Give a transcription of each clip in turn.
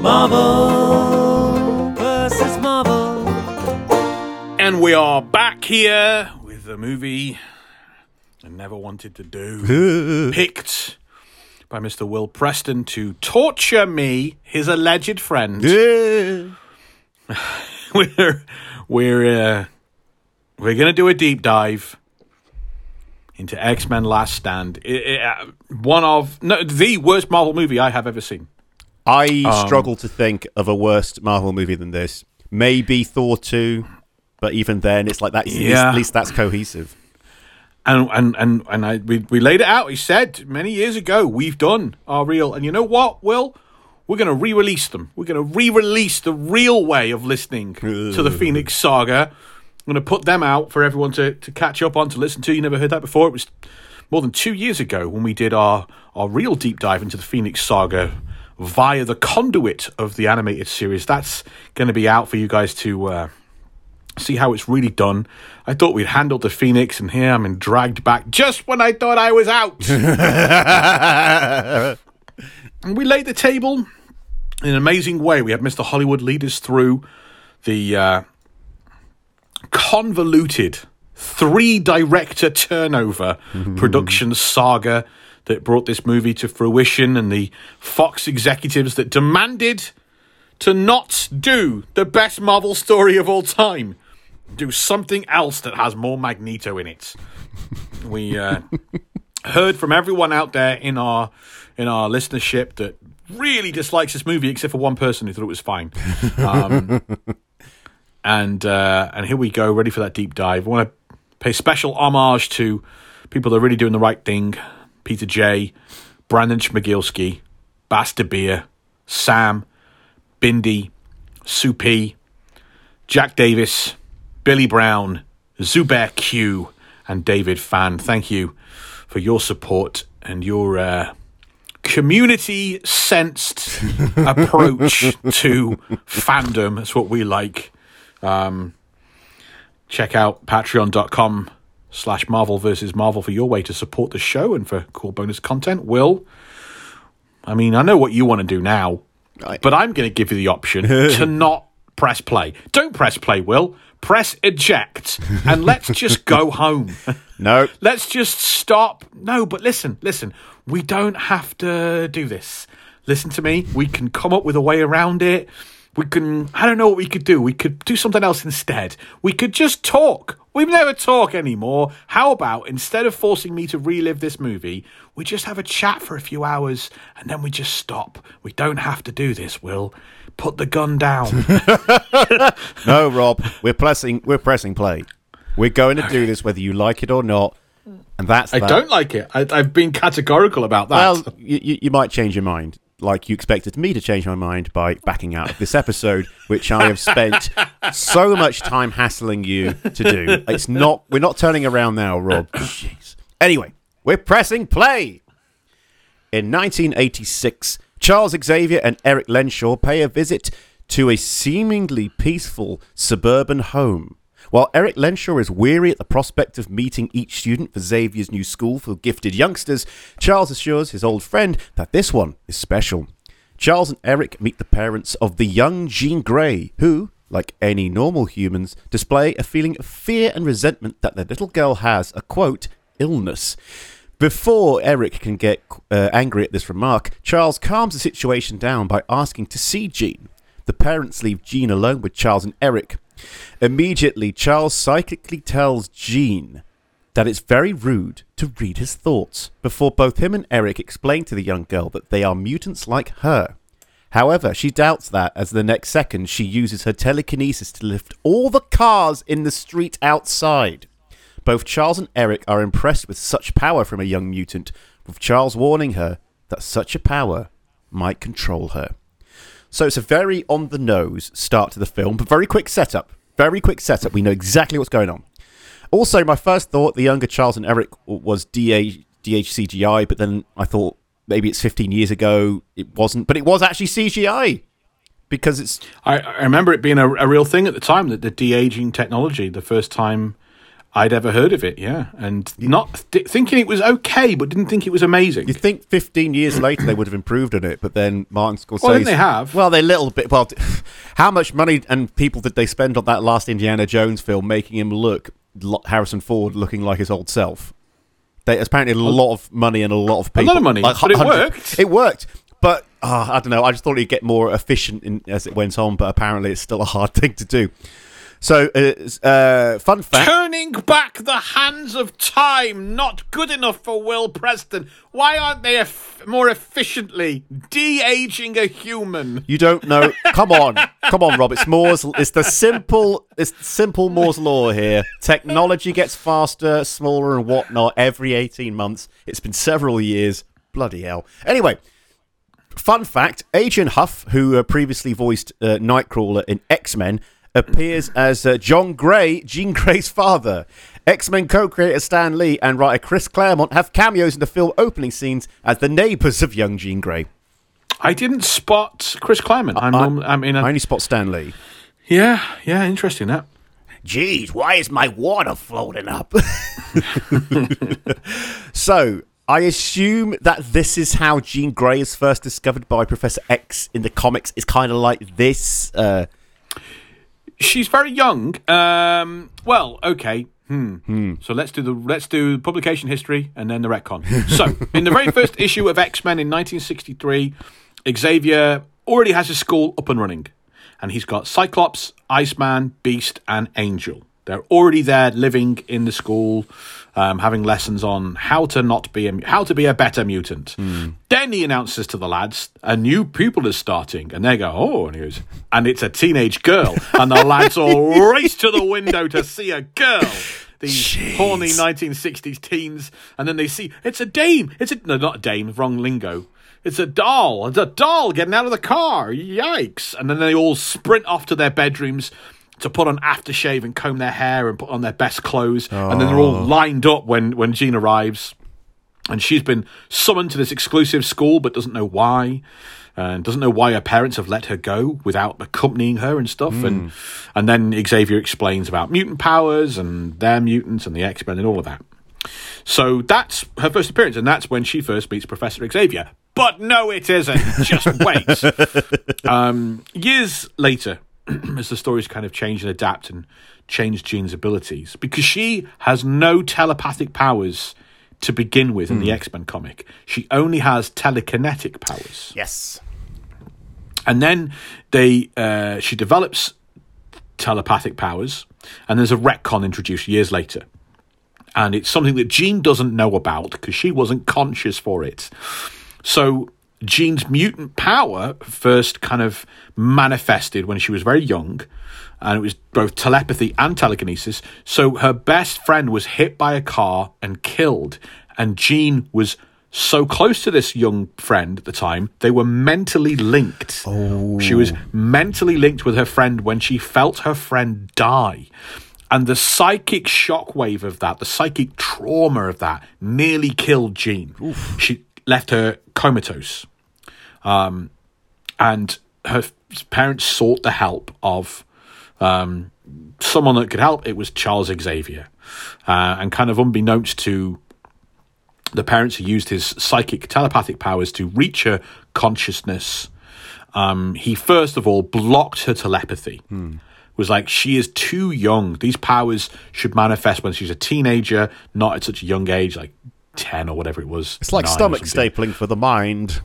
Marvel versus Marvel. And we are back here with the movie I never wanted to do. Picked by Mr. Will Preston to torture me, his alleged friend. We're going to do a deep dive into X-Men Last Stand. The worst Marvel movie I have ever seen. I struggle to think of a worse Marvel movie than this. Maybe Thor 2, but even then, it's like that. Yeah. At least that's cohesive. And we laid it out. He said many years ago, we've done our reel. And you know what, Will? We're going to re-release them. We're going to re-release the real way of listening to the Phoenix Saga. I'm going to put them out for everyone to catch up on, to listen to. You never heard that before. It was more than 2 years ago when we did our real deep dive into the Phoenix Saga via the conduit of the animated series. That's going to be out for you guys to see how it's really done. I thought we'd handled the Phoenix, and here I'm in dragged back just when I thought I was out. And we laid the table in an amazing way. We had Mr. Hollywood lead us through the convoluted three-director turnover production saga that brought this movie to fruition, and the Fox executives that demanded to not do the best Marvel story of all time. Do something else that has more Magneto in it. We heard from everyone out there in our listenership that really dislikes this movie, except for one person who thought it was fine. And here we go, ready for that deep dive. I want to pay special homage to people that are really doing the right thing. Peter J, Brandon Schmigilski, Basta Beer, Sam, Bindi, Supi, Jack Davis, Billy Brown, Zubair Q, and David Fan. Thank you for your support and your community-sensed approach to fandom. That's what we like. Check out patreon.com/Marvel versus Marvel for your way to support the show and for cool bonus content. Will, I mean, I know what you want to do now, but I'm going to give you the option to not press play. Don't press play, Will. Press eject, and let's just go home. No. Let's just stop. No, but listen. We don't have to do this. Listen to me. We can come up with a way around it. We can, I don't know what we could do. We could do something else instead. We could just talk. We never talk anymore. How about, instead of forcing me to relive this movie, we just have a chat for a few hours and then we just stop. We don't have to do this, Will. Put the gun down. No, Rob. We're pressing play. We're going to do this whether you like it or not. And that's I don't like it. I've been categorical about that. Well, you might change your mind. Like you expected me to change my mind by backing out of this episode, which I have spent so much time hassling you to do. It's not. We're not turning around now, Rob. Jeez. Anyway, we're pressing play. In 1986, Charles Xavier and Eric Lenshaw pay a visit to a seemingly peaceful suburban home. While Eric Lenshaw is weary at the prospect of meeting each student for Xavier's new school for gifted youngsters, Charles assures his old friend that this one is special. Charles and Eric meet the parents of the young Jean Grey, who, like any normal humans, display a feeling of fear and resentment that their little girl has a, quote, illness. Before Eric can get angry at this remark, Charles calms the situation down by asking to see Jean. The parents leave Jean alone with Charles and Eric. Immediately, Charles psychically tells Jean that it's very rude to read his thoughts, before both him and Eric explain to the young girl that they are mutants like her. However, she doubts that, as the next second she uses her telekinesis to lift all the cars in the street outside. Both Charles and Eric are impressed with such power from a young mutant, with Charles warning her that such a power might control her. So it's a very on-the-nose start to the film, but very quick setup. We know exactly what's going on. Also, my first thought, the younger Charles and Eric was DHCGI, but then I thought maybe it's 15 years ago. It wasn't, but it was actually CGI. Because it's... I remember it being a real thing at the time, that the de-aging technology, the first time I'd ever heard of it, yeah. And not thinking it was okay, but didn't think it was amazing. You'd think 15 years later they would have improved on it, but then Martin Scorsese... Well, then they have. Well, they little bit... Well, how much money and people did they spend on that last Indiana Jones film making him look... Harrison Ford looking like his old self? They apparently a lot of money and a lot of people. A lot of money, like, but it worked. It worked. But, I don't know, I just thought he'd get more efficient as it went on, but apparently it's still a hard thing to do. So, fun fact. Turning back the hands of time, not good enough for Will Preston. Why aren't they more efficiently de-aging a human? You don't know. Come on, Rob. It's the simple Moore's law here. Technology gets faster, smaller, and whatnot every 18 months. It's been several years. Bloody hell. Anyway. Fun fact, Agent Huff, who previously voiced Nightcrawler in X-Men, appears as John Grey, Jean Grey's father. X-Men co-creator Stan Lee and writer Chris Claremont have cameos in the film opening scenes as the neighbours of young Jean Grey. I didn't spot Chris Claremont. I only spot Stan Lee. Yeah, interesting that. Geez, why is my water floating up? So... I assume that this is how Jean Grey is first discovered by Professor X in the comics. It's kind of like this. She's very young. Well, okay. So let's do publication history and then the retcon. So in the very first issue of X-Men in 1963, Xavier already has his school up and running, and he's got Cyclops, Iceman, Beast, and Angel. They're already there, living in the school, having lessons on how to be a better mutant. Then he announces to the lads, a new pupil is starting, and they go, oh, and it's a teenage girl, and the lads all race to the window to see a girl. These horny 1960s teens, and then they see it's a dame. No, not a dame. Wrong lingo. It's a doll. It's a doll getting out of the car. Yikes! And then they all sprint off to their bedrooms to put on aftershave and comb their hair and put on their best clothes. Oh. And then they're all lined up when Jean arrives. And she's been summoned to this exclusive school but doesn't know why. And doesn't know why her parents have let her go without accompanying her and stuff. And then Xavier explains about mutant powers and their mutants and the X-Men and all of that. So that's her first appearance, and that's when she first meets Professor Xavier. But no, it isn't. Just wait. Years later... as the stories kind of change and adapt and change Jean's abilities, because she has no telepathic powers to begin with in the X-Men comic. She only has telekinetic powers. Yes. And then she develops telepathic powers, and there's a retcon introduced years later. And it's something that Jean doesn't know about because she wasn't conscious for it. So... Jean's mutant power first kind of manifested when she was very young, and it was both telepathy and telekinesis. So her best friend was hit by a car and killed, and Jean was so close to this young friend at the time, they were mentally linked. Oh. She was mentally linked with her friend when she felt her friend die. And the psychic shockwave of that, the psychic trauma of that, nearly killed Jean. Oof. She left her comatose, and her parents sought the help of someone that could help. It was Charles Xavier, and kind of unbeknownst to the parents, who used his psychic telepathic powers to reach her consciousness. He first of all blocked her telepathy. Was like, she is too young. These powers should manifest when she's a teenager, not at such a young age, like 10 or whatever it was. It's like stomach stapling for the mind.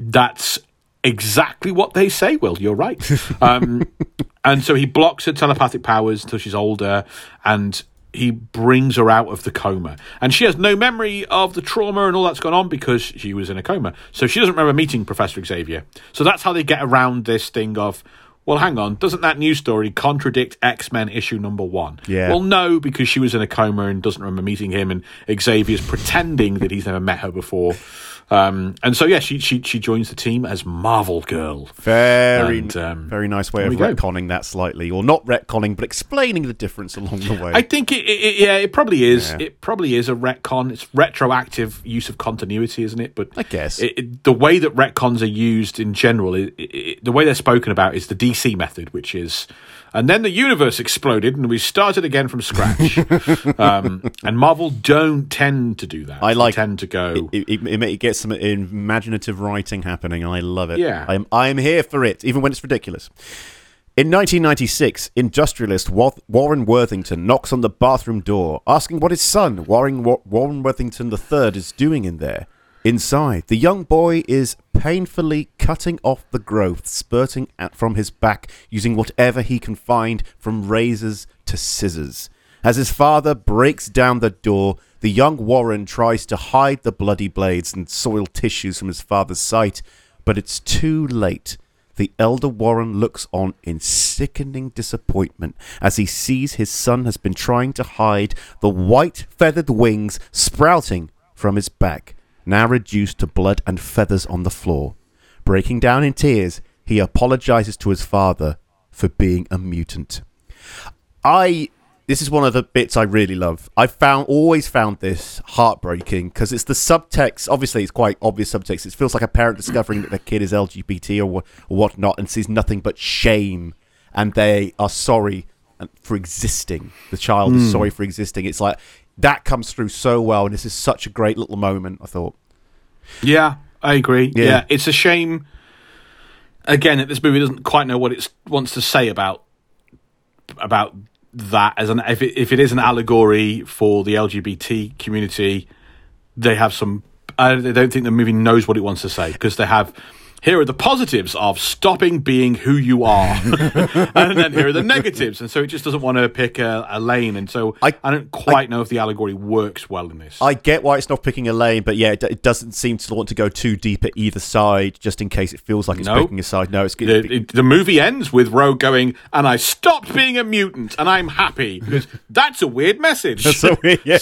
That's exactly what they say, Will. You're right. And so he blocks her telepathic powers until she's older, and he brings her out of the coma. And she has no memory of the trauma and all that's gone on because she was in a coma. So she doesn't remember meeting Professor Xavier. So that's how they get around this thing of, well, hang on, doesn't that news story contradict X-Men issue number 1? Yeah. Well, no, because she was in a coma and doesn't remember meeting him, and Xavier's pretending that he's never met her before. And so, yeah, she joins the team as Marvel Girl. Very nice way of retconning that slightly, or not retconning, but explaining the difference along the way. I think it probably is. Yeah. It probably is a retcon. It's retroactive use of continuity, isn't it? But I guess the way that retcons are used in general, the way they're spoken about is the DC method, which is And then the universe exploded and we started again from scratch. And Marvel don't tend to do that. Tend to go... It gets some imaginative writing happening. I love it. Yeah. I'm here for it, even when it's ridiculous. In 1996, industrialist Warren Worthington knocks on the bathroom door, asking what his son, Warren Worthington III, is doing in there. Inside, the young boy is painfully cutting off the growth spurting from his back, using whatever he can find, from razors to scissors. As his father breaks down the door, the young Warren tries to hide the bloody blades and soiled tissues from his father's sight, but it's too late. The elder Warren looks on in sickening disappointment as he sees his son has been trying to hide the white feathered wings sprouting from his back, now reduced to blood and feathers on the floor. Breaking down in tears, he apologizes to his father for being a mutant. This is one of the bits I really love. I always found this heartbreaking because it's the subtext. Obviously, it's quite obvious subtext. It feels like a parent discovering that their kid is LGBT or whatnot and sees nothing but shame, and they are sorry for existing. The child is sorry for existing. It's like... that comes through so well, and this is such a great little moment, I thought. Yeah, I agree. Yeah, it's a shame, again, that this movie doesn't quite know what it wants to say about that. If it is an allegory for the LGBT community, they have some... I don't think the movie knows what it wants to say, because they have... here are the positives of stopping being who you are. And then here are the negatives. And so it just doesn't want to pick a lane. And so I don't quite know if the allegory works well in this. I get why it's not picking a lane, but yeah, it doesn't seem to want to go too deep at either side, just in case it feels like it's picking a side. No, it's good. The movie ends with Rogue going, and I stopped being a mutant, and I'm happy. Because that's a weird message. So I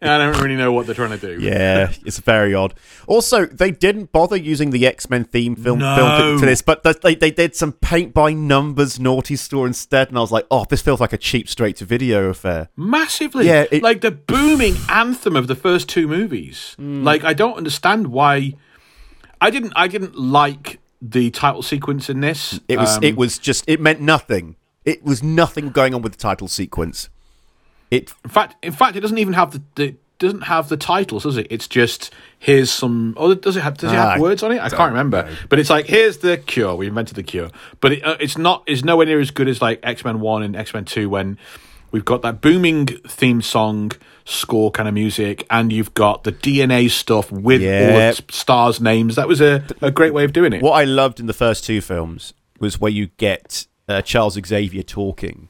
don't really know what they're trying to do. Yeah, it's very odd. Also, they didn't bother using the X-Men theme. Film to this, but they did some paint by numbers naughty store instead, and I was like, oh, this feels like a cheap straight to video affair. Massively, yeah. Like the booming anthem of the first two movies. Like, I don't understand why. I didn't like the title sequence in this. It meant nothing. It was nothing going on with the title sequence. In fact, it doesn't even have the doesn't have the titles, does it? It's just, here's some... or does it have words on it? I can't remember. No. But it's like, here's the cure. We invented the cure. But it's nowhere near as good as like X-Men 1 and X-Men 2, when we've got that booming theme song score kind of music, and you've got the DNA stuff with all the stars' names. That was a great way of doing it. What I loved in the first two films was where you get Charles Xavier talking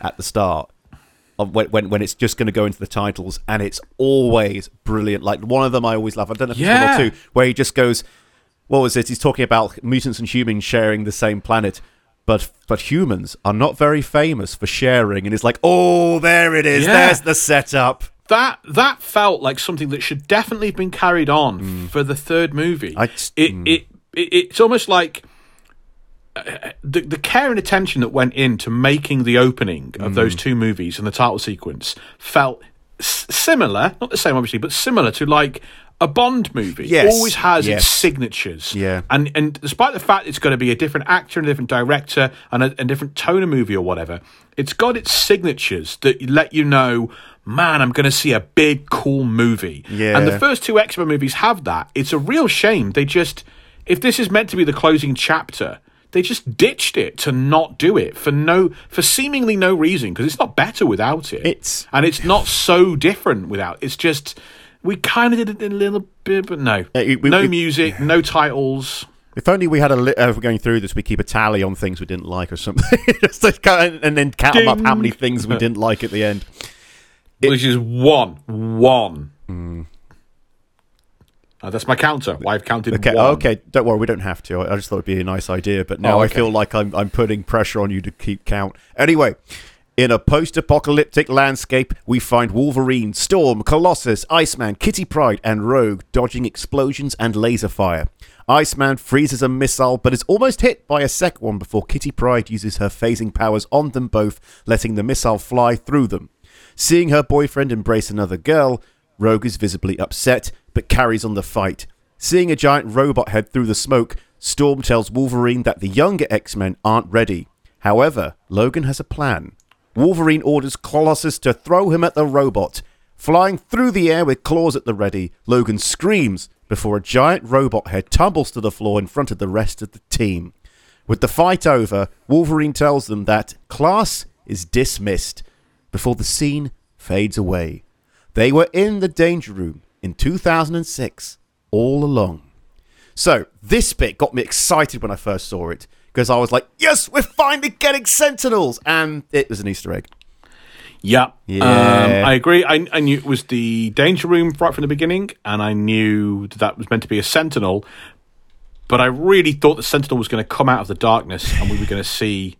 at the start. When it's just going to go into the titles, and it's always brilliant. Like, one of them I always love, I don't know if it's one or two, where he just goes, what was it? He's talking about mutants and humans sharing the same planet, but humans are not very famous for sharing. And it's like, oh, there it is. Yeah. There's the setup. That felt like something that should definitely have been carried on for the third movie. It's almost like... The care and attention that went into making the opening of those two movies and the title sequence felt similar, not the same obviously, but similar to like a Bond movie. Yes. Always has its signatures. Yeah. And despite the fact it's going to be a different actor and a different director and a different tone of movie or whatever, it's got its signatures that let you know, man, I'm going to see a big, cool movie. Yeah. And the first two X-Men movies have that. It's a real shame. They just, if this is meant to be the closing chapter... they just ditched it to not do it for seemingly no reason, because it's not better without it. And it's not so different without it. It's just, we kind of did it a little bit, but no. No music, no titles. If only we had if we're going through this, we keep a tally on things we didn't like or something. And then count them up how many things we didn't like at the end. Which is one. That's my counter. I've counted one. Okay, don't worry, we don't have to. I just thought it'd be a nice idea, but now I feel like I'm putting pressure on you to keep count. Anyway, in a post-apocalyptic landscape, we find Wolverine, Storm, Colossus, Iceman, Kitty Pryde, and Rogue dodging explosions and laser fire. Iceman freezes a missile, but is almost hit by a second one before Kitty Pryde uses her phasing powers on them both, letting the missile fly through them. Seeing her boyfriend embrace another girl, Rogue is visibly upset, but carries on the fight. Seeing a giant robot head through the smoke, Storm tells Wolverine that the younger X-Men aren't ready. However, Logan has a plan. Wolverine orders Colossus to throw him at the robot. Flying through the air with claws at the ready, Logan screams before a giant robot head tumbles to the floor in front of the rest of the team. With the fight over, Wolverine tells them that class is dismissed before the scene fades away. They were in the Danger Room in 2006 all along. So this bit got me excited when I first saw it, because I was like, yes, we're finally getting Sentinels, and it was an Easter egg. Yeah. I agree. I knew it was the Danger Room right from the beginning, and I knew that was meant to be a Sentinel, but I really thought the Sentinel was going to come out of the darkness and we were going to see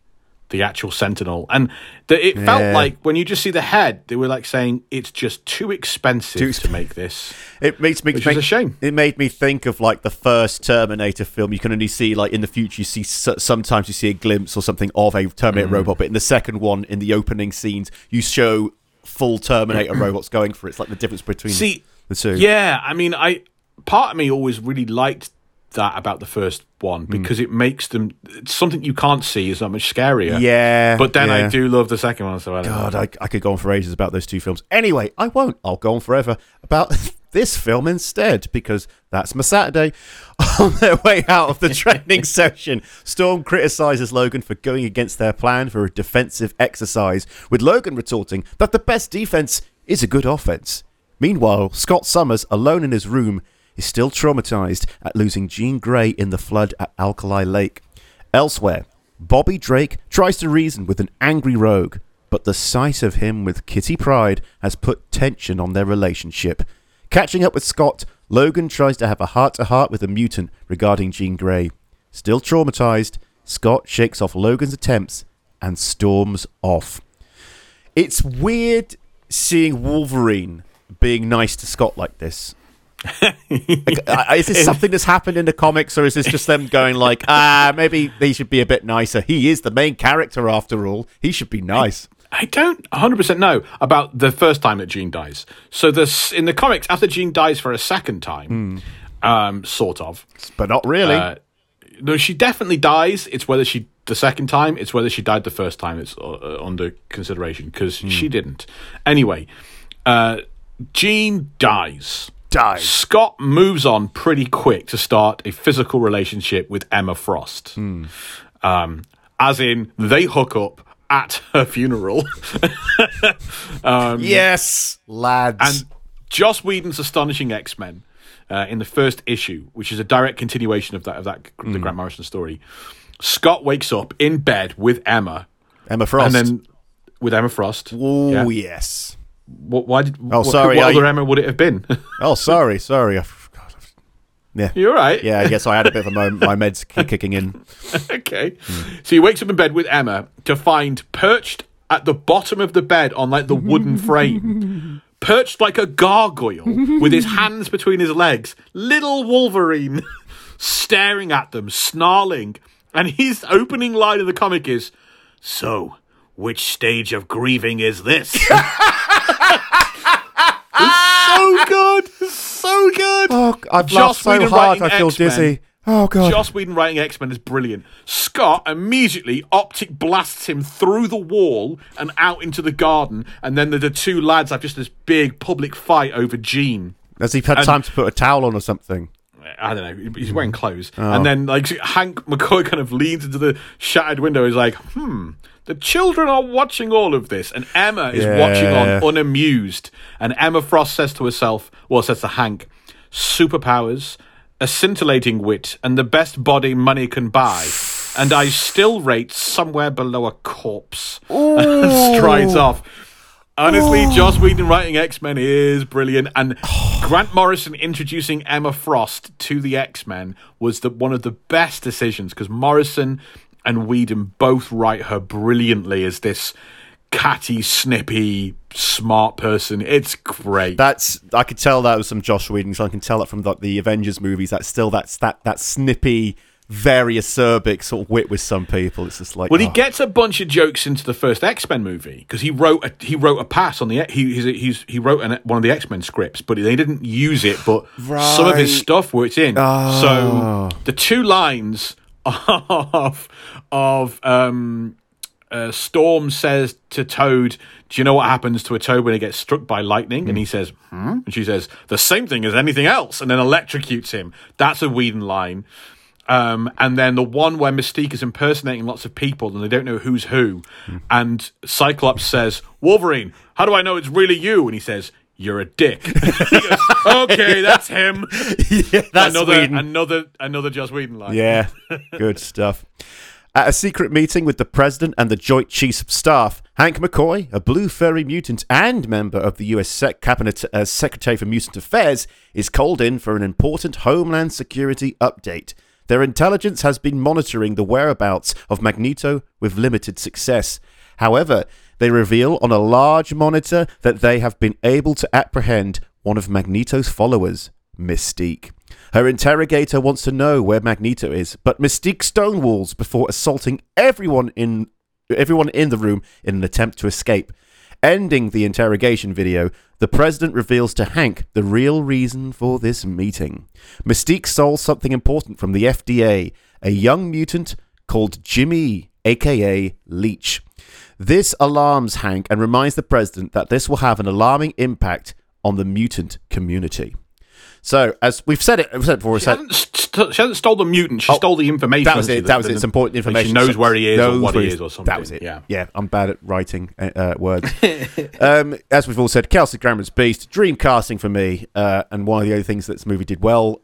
the actual Sentinel. And it felt like when you just see the head, they were like saying it's just too expensive to make this. It makes a shame. It made me think of like the first Terminator film. You can only see like in the future, you see sometimes you see a glimpse or something of a Terminator robot. But in the second one, in the opening scenes, you show full Terminator robots going for it. It's like the difference between the two. Yeah, I mean, part of me always really liked that about the first one, because it makes them, it's something you can't see is that much scarier. Yeah, but then I do love the second one. So I could go on for ages about those two films. Anyway, I won't. I'll go on forever about this film instead, because that's my Saturday. On their way out of the training session, Storm criticizes Logan for going against their plan for a defensive exercise, with Logan retorting that the best defense is a good offense. Meanwhile, Scott Summers, alone in his room, is still traumatized at losing Jean Grey in the flood at Alkali Lake. Elsewhere, Bobby Drake tries to reason with an angry Rogue, but the sight of him with Kitty Pryde has put tension on their relationship. Catching up with Scott, Logan tries to have a heart-to-heart with a mutant regarding Jean Grey. Still traumatized, Scott shakes off Logan's attempts and storms off. It's weird seeing Wolverine being nice to Scott like this. Is this something that's happened in the comics, or is this just them going like, maybe they should be a bit nicer? He is the main character after all. He should be nice. I don't 100% know about the first time that Jean dies. So this, in the comics, after Jean dies for a second time, sort of. But not really. No, she definitely dies. It's whether she the second time, it's whether she died the first time. It's under consideration, because she didn't. Anyway, Jean dies. Scott moves on pretty quick to start a physical relationship with Emma Frost. As in, they hook up at her funeral. Yes, lads. And Joss Whedon's astonishing X-Men in the first issue, which is a direct continuation of the Grant Morrison story. Scott wakes up in bed with Emma Frost, and then with Emma Frost. Oh yes. What other Emma would it have been? Sorry. God. Yeah. You're all right. Yeah, I guess I had a bit of my meds kicking in. Okay. So he wakes up in bed with Emma to find perched at the bottom of the bed on like the wooden frame, perched like a gargoyle with his hands between his legs, little Wolverine staring at them, snarling. And his opening line of the comic is, "So, which stage of grieving is this?" It's so good. Oh, I've laughed so hard, I feel X-Men, dizzy. Oh, God. Joss Whedon writing X-Men is brilliant. Scott immediately optic blasts him through the wall and out into the garden, and then the two lads have just this big public fight over Jean. Has he had time to put a towel on or something? I don't know. He's wearing clothes. Oh. And then like Hank McCoy kind of leans into the shattered window. He's like, the children are watching all of this. And Emma is watching on unamused. And Emma Frost says to Hank, "Superpowers, a scintillating wit, and the best body money can buy. And I still rate somewhere below a corpse." And strides off. Honestly, Joss Whedon writing X-Men is brilliant, and Grant Morrison introducing Emma Frost to the X-Men was one of the best decisions, because Morrison and Whedon both write her brilliantly as this catty, snippy, smart person. It's great. I could tell that was some Joss Whedon, so I can tell that from the Avengers movies. That's still that snippy, very acerbic sort of wit with some people. It's just like, well, he gets a bunch of jokes into the first X-Men movie, because he wrote a pass on the one of the X-Men scripts, but they didn't use it. But some of his stuff worked in. So the two lines of Storm says to Toad, do you know what happens to a Toad when he gets struck by lightning? And he says, and she says, the same thing as anything else, and then electrocutes him. That's a Whedon line. And then the one where Mystique is impersonating lots of people and they don't know who's who. And Cyclops says, Wolverine, how do I know it's really you? And he says, you're a dick. He goes, okay, that's him. Yeah, that's Whedon. Another Joss Whedon line. Yeah, good stuff. At a secret meeting with the president and the Joint Chiefs of Staff, Hank McCoy, a blue furry mutant and member of the U.S. Cabinet as Secretary for Mutant Affairs, is called in for an important Homeland Security update. Their intelligence has been monitoring the whereabouts of Magneto with limited success. However, they reveal on a large monitor that they have been able to apprehend one of Magneto's followers, Mystique. Her interrogator wants to know where Magneto is, but Mystique stonewalls before assaulting everyone in the room in an attempt to escape. Ending the interrogation video, the president reveals to Hank the real reason for this meeting. Mystique stole something important from the FDA, a young mutant called Jimmy, aka Leech. This alarms Hank and reminds the president that this will have an alarming impact on the mutant community. So, as we've said before, she hasn't stole the mutant. She stole the information. That was it. It's important information. She knows where he is or what he is or something. That was it. Yeah. I'm bad at writing words. As we've all said, Kelsey Grammer's Beast, dream casting for me, and one of the other things that this movie did well.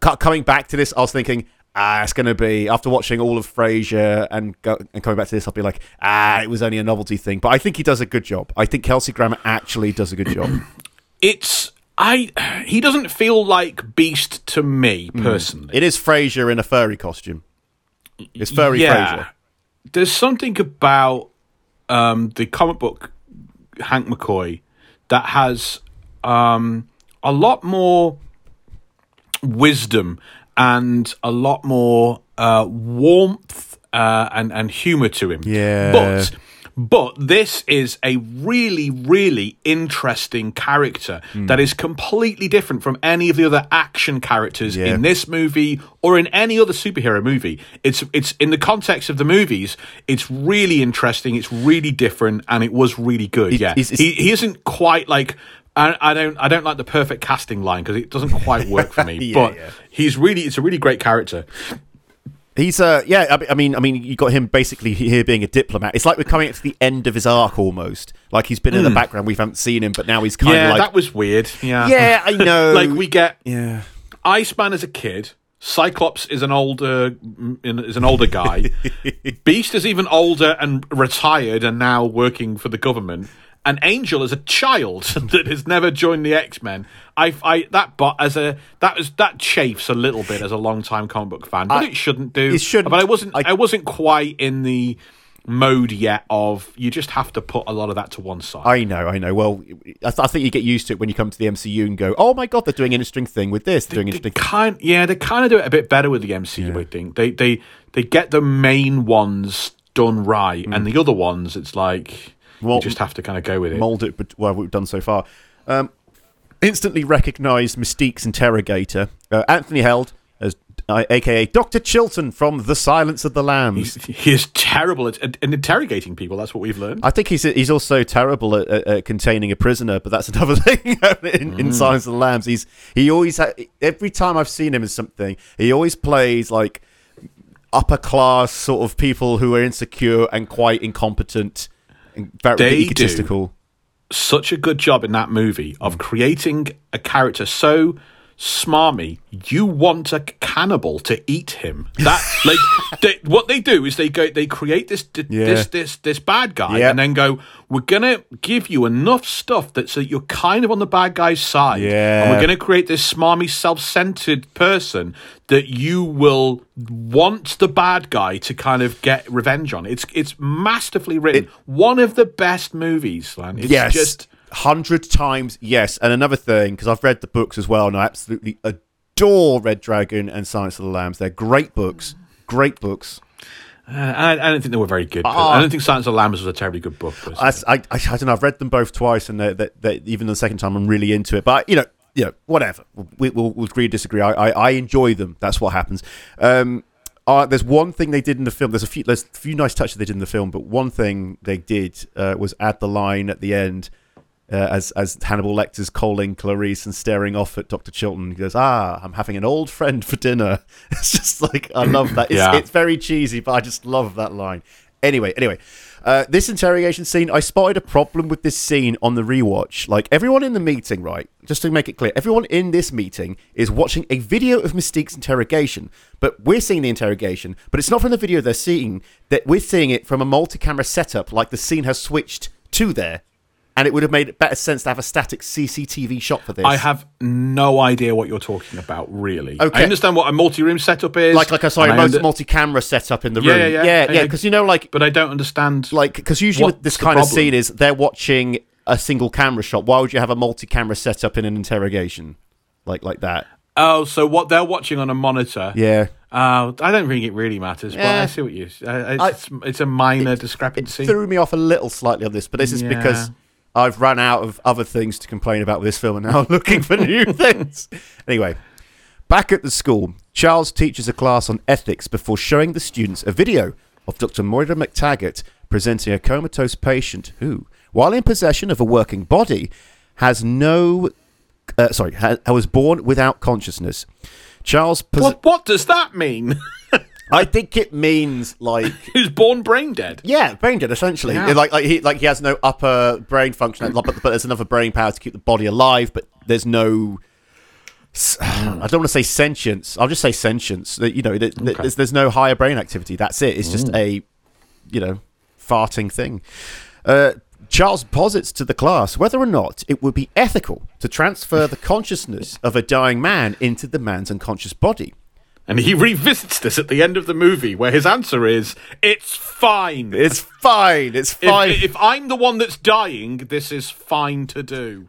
Coming back to this, I was thinking, it's going to be, after watching all of Frasier and coming back to this, I'll be like, it was only a novelty thing. But I think he does a good job. I think Kelsey Grammer actually does a good job. He doesn't feel like Beast to me, personally. It is Frasier in a furry costume. It's furry Frasier. There's something about the comic book Hank McCoy that has a lot more wisdom and a lot more warmth and humour to him. Yeah. But this is a really, really interesting character that is completely different from any of the other action characters in this movie or in any other superhero movie. It's in the context of the movies, it's really interesting, it's really different, and it was really good. He isn't quite like... I don't like the perfect casting line because it doesn't quite work for me, but it's a really great character. He's I mean, you got him basically here being a diplomat. It's like we're coming up to the end of his arc almost. Like he's been in the background, we haven't seen him, but now he's kind of like... Yeah, that was weird. Yeah, I know. Like we get Iceman as a kid, Cyclops is an older guy, Beast is even older and retired and now working for the government. An Angel as a child that has never joined the X-Men. That chafes a little bit as a long-time comic book fan, but it shouldn't do. It shouldn't. But I wasn't quite in the mode yet of you just have to put a lot of that to one side. I know. Well, I think you get used to it when you come to the MCU and go, oh my god, they're doing an interesting thing with this. They kind of do it a bit better with the MCU. Yeah. I think they get the main ones done right, and the other ones it's like. You just have to kind of go with it. Mould it, but well, we've done so far. Instantly recognised Mystique's interrogator, Anthony Held, as a.k.a. Dr. Chilton from The Silence of the Lambs. He is terrible at interrogating people, that's what we've learned. I think he's also terrible at containing a prisoner, but that's another thing in Silence of the Lambs. Every time I've seen him in something, he always plays like upper-class sort of people who are insecure and quite incompetent. They egotistical. Do such a good job in that movie of creating a character so smarmy. You want a cannibal to eat him. That what they do is they create this bad guy and then go, we're gonna give you enough stuff that so you're kind of on the bad guy's side. Yeah. And we're gonna create this smarmy, self-centered person that you will want the bad guy to kind of get revenge on. It's masterfully written. One of the best movies, man. It's just 100 times yes. And another thing, because I've read the books as well, and I absolutely adore Red Dragon and Silence of the Lambs. They're great books. I don't think they were very good. I don't think Silence of the Lambs was a terribly good book. I don't know. I've read them both twice, and they, even the second time I'm really into it. But you know, whatever. We'll agree or disagree. I enjoy them. That's what happens. There's one thing they did in the film. There's a few nice touches they did in the film, but one thing they did was add the line at the end as Hannibal Lecter's calling Clarice and staring off at Dr. Chilton. He goes, "Ah, I'm having an old friend for dinner." It's just like, I love that. It's, yeah. It's very cheesy, but I just love that line. Anyway, this interrogation scene, I spotted a problem with this scene on the rewatch. Like, everyone in the meeting, right, just to make it clear, everyone in this meeting is watching a video of Mystique's interrogation, but we're seeing the interrogation, but it's not from the video they're seeing, that we're seeing it from a multi-camera setup, like the scene has switched to there, and it would have made better sense to have a static CCTV shot for this. I have no idea what you're talking about, really. Okay. I understand what a multi-room setup is. Like, multi-camera setup in the room. Yeah, because, you know, like... But I don't understand... Like, because usually this kind of scene is they're watching a single camera shot. Why would you have a multi-camera setup in an interrogation? Like that. Oh, so what they're watching on a monitor... Yeah. I don't think it really matters, but I see what you... It's a minor discrepancy. It threw me off a little slightly on this, but this is because... I've run out of other things to complain about with this film, and now I'm looking for new things. Anyway, back at the school, Charles teaches a class on ethics before showing the students a video of Dr. Moira McTaggart presenting a comatose patient who, while in possession of a working body, was born without consciousness. What does that mean? I think it means like who's born brain dead. Yeah, brain dead essentially. Yeah. Like he has no upper brain function, but there's another brain power to keep the body alive. But there's no. I don't want to say sentience. I'll just say sentience. You know, there's no higher brain activity. That's it. It's just a, you know, farting thing. Charles posits to the class whether or not it would be ethical to transfer the consciousness of a dying man into the man's unconscious body. And he revisits this at the end of the movie, where his answer is, "It's fine. It's fine. It's fine. If I'm the one that's dying, this is fine to do."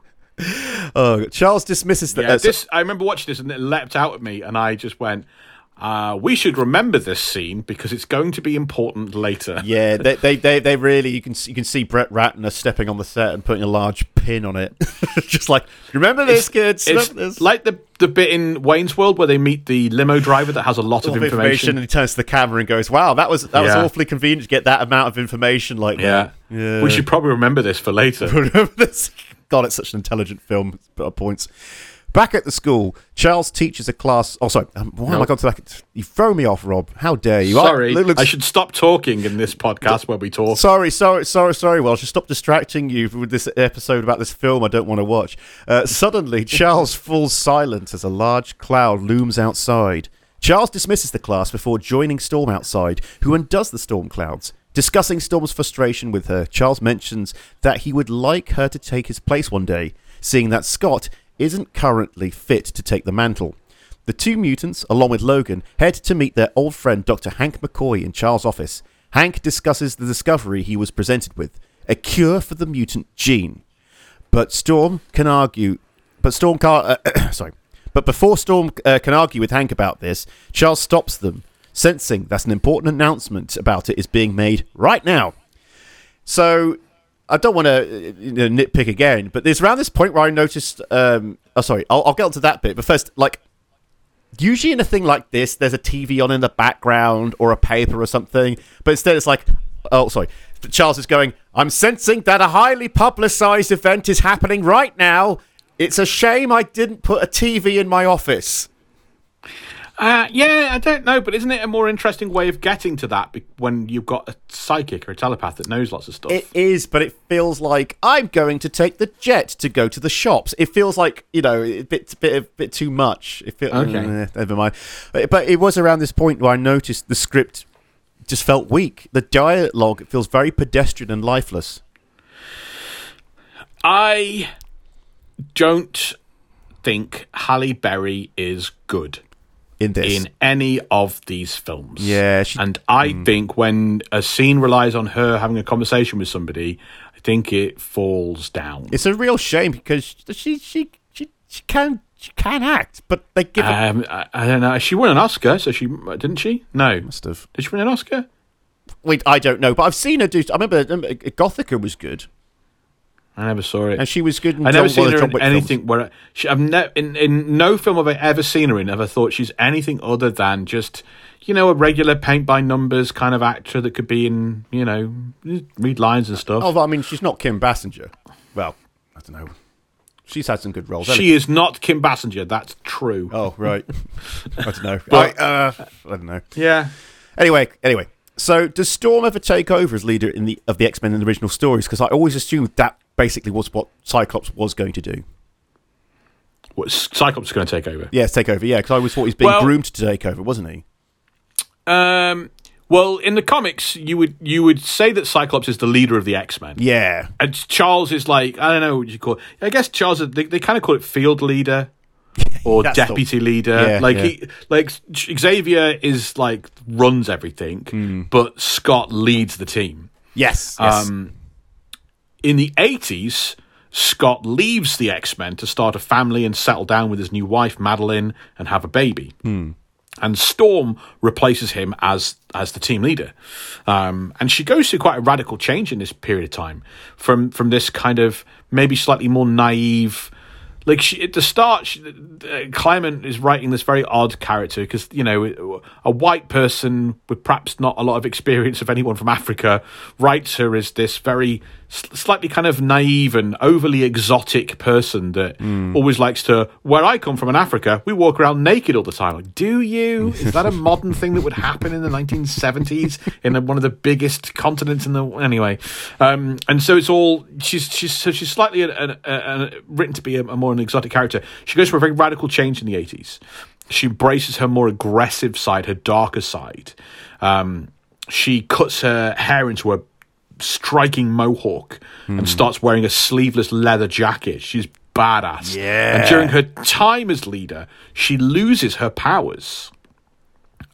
Oh, Charles dismisses that. Yeah, I remember watching this, and it leapt out at me, and I just went, "We should remember this scene because it's going to be important later." Yeah, they really you can see Brett Ratner stepping on the set and putting a large pin on it, just like, remember this, kids. It's this. Like the bit in Wayne's World where they meet the limo driver that has a lot of information, and he turns to the camera and goes, "Wow, that was awfully convenient to get that amount of information." Like, yeah, we should probably remember this for later. Remember this? God, it's such an intelligent film. At points. Back at the school, Charles teaches a class... Oh, sorry. Why am I going to that? You throw me off, Rob. How dare you? Sorry. I should stop talking in this podcast when we talk. Sorry. Well, I should stop distracting you with this episode about this film I don't want to watch. Suddenly, Charles falls silent as a large cloud looms outside. Charles dismisses the class before joining Storm outside, who undoes the storm clouds. Discussing Storm's frustration with her, Charles mentions that he would like her to take his place one day, seeing that Scott... isn't currently fit to take the mantle. The two mutants, along with Logan, head to meet their old friend Dr. Hank McCoy in Charles' office. Hank discusses the discovery he was presented with, a cure for the mutant gene. But before Storm can argue with Hank about this, Charles stops them, sensing that an important announcement about it is being made right now. So... I don't want to nitpick again, but it's around this point where I noticed... I'll get onto that bit. But first, like, usually in a thing like this, there's a TV on in the background or a paper or something. But instead it's like... Oh, sorry. Charles is going, "I'm sensing that a highly publicized event is happening right now. It's a shame I didn't put a TV in my office." Yeah, I don't know, but isn't it a more interesting way of getting to that when you've got a psychic or a telepath that knows lots of stuff? It is, but it feels like, I'm going to take the jet to go to the shops. It feels like, you know, a bit too much. Never mind. But it was around this point where I noticed the script just felt weak. The dialogue feels very pedestrian and lifeless. I don't think Halle Berry is good. In any of these films. Yeah. I think when a scene relies on her having a conversation with somebody, I think it falls down. It's a real shame because she can act, but they give her... I don't know. She won an Oscar, didn't she? No. Must have. Did she win an Oscar? Wait, I don't know, but I've seen her do... I remember Gothica was good. I never saw it. And she was good in I've never seen her in anything films. Where... I've in no film have I ever seen her in have I thought she's anything other than just you know, a regular paint-by-numbers kind of actor that could be in, you know, read lines and stuff. Although, I mean, she's not Kim Basinger. Well, I don't know. She's had some good roles. She is not Kim Basinger. That's true. Oh, right. I don't know. But, I don't know. Yeah. Anyway. So does Storm ever take over as leader of the X-Men in the original stories? Because I always assumed that basically was what Cyclops was going to do. What, Cyclops is going to take over? Yes, take over, yeah. Because I always thought he's being groomed to take over, wasn't he? Well, in the comics, you would say that Cyclops is the leader of the X-Men. Yeah. And Charles is like, I don't know what you call it. I guess Charles, they kind of call it field leader or deputy leader. Yeah, He Xavier is like, runs everything, but Scott leads the team. Yes. In the 80s, Scott leaves the X-Men to start a family and settle down with his new wife, Madeline, and have a baby. Mm. And Storm replaces him as the team leader. And she goes through quite a radical change in this period of time from this kind of maybe slightly more naive... Like, she, at the start, Claremont is writing this very odd character because, you know, a white person with perhaps not a lot of experience of anyone from Africa writes her as this very slightly kind of naive and overly exotic person that always likes to, where I come from in Africa, we walk around naked all the time. Like, do you? Is that a modern thing that would happen in the 1970s in one of the biggest continents in the... Anyway. And so it's all... She's slightly written to be a more an exotic character. She goes for a very radical change in the 80s. She embraces her more aggressive side, her darker side. She cuts her hair into a striking mohawk and starts wearing a sleeveless leather jacket. She's badass. Yeah. And during her time as leader, she loses her powers.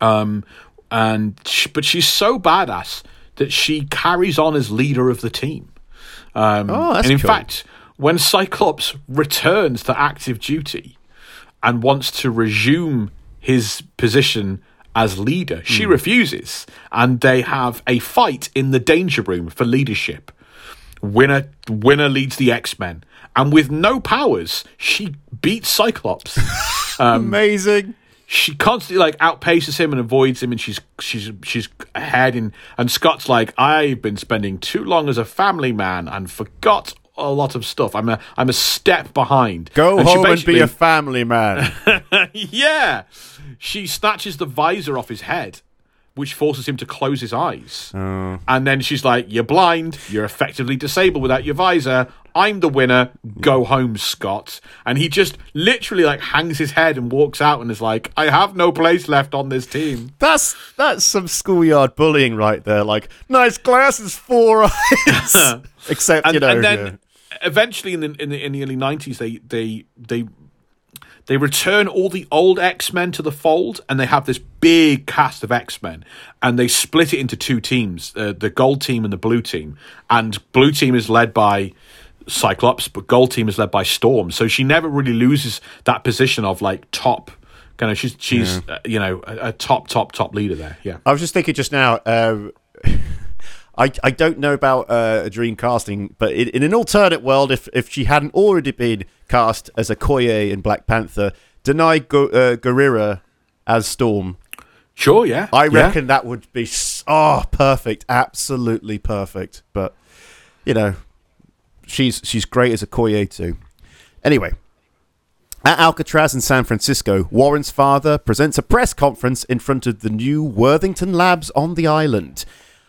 But she's so badass that she carries on as leader of the team. And in fact, when Cyclops returns to active duty and wants to resume his position as leader, she refuses, and they have a fight in the danger room for leadership. Winner leads the X-Men, and with no powers, she beats Cyclops. Amazing. She constantly outpaces him and avoids him, and she's ahead. And Scott's like, I've been spending too long as a family man and forgot a lot of stuff. I'm a step behind. Go home and be a family man. Yeah. She snatches the visor off his head, which forces him to close his eyes. Oh. And then she's like, you're blind. You're effectively disabled without your visor. I'm the winner. Go home, Scott. And he just literally hangs his head and walks out and is like, I have no place left on this team. That's some schoolyard bullying right there. Like, nice glasses, 4 eyes. Except, you know. And then, eventually in the early 90s, they return all the old X-Men to the fold, and they have this big cast of X-Men, and they split it into two teams, the gold team and the blue team. And blue team is led by Cyclops, but gold team is led by Storm. So she never really loses that position of top. Kind of, she's a top leader there. Yeah, I was just thinking just now. I don't know about dream casting, but in an alternate world, if she hadn't already been cast as Okoye in Black Panther, deny Guerrera as Storm. Sure, yeah. I reckon that would be perfect, absolutely perfect. But, you know, she's great as Okoye too. Anyway, at Alcatraz in San Francisco, Warren's father presents a press conference in front of the new Worthington Labs on the island.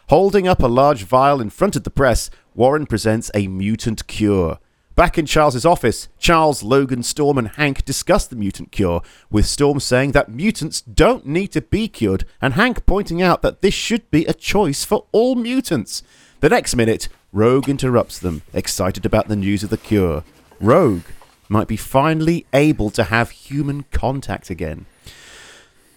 Holding up a large vial in front of the press, Warren presents a mutant cure. Back in Charles's office, Charles, Logan, Storm, and Hank discuss the mutant cure, with Storm saying that mutants don't need to be cured, and Hank pointing out that this should be a choice for all mutants. The next minute, Rogue interrupts them, excited about the news of the cure. Rogue might be finally able to have human contact again.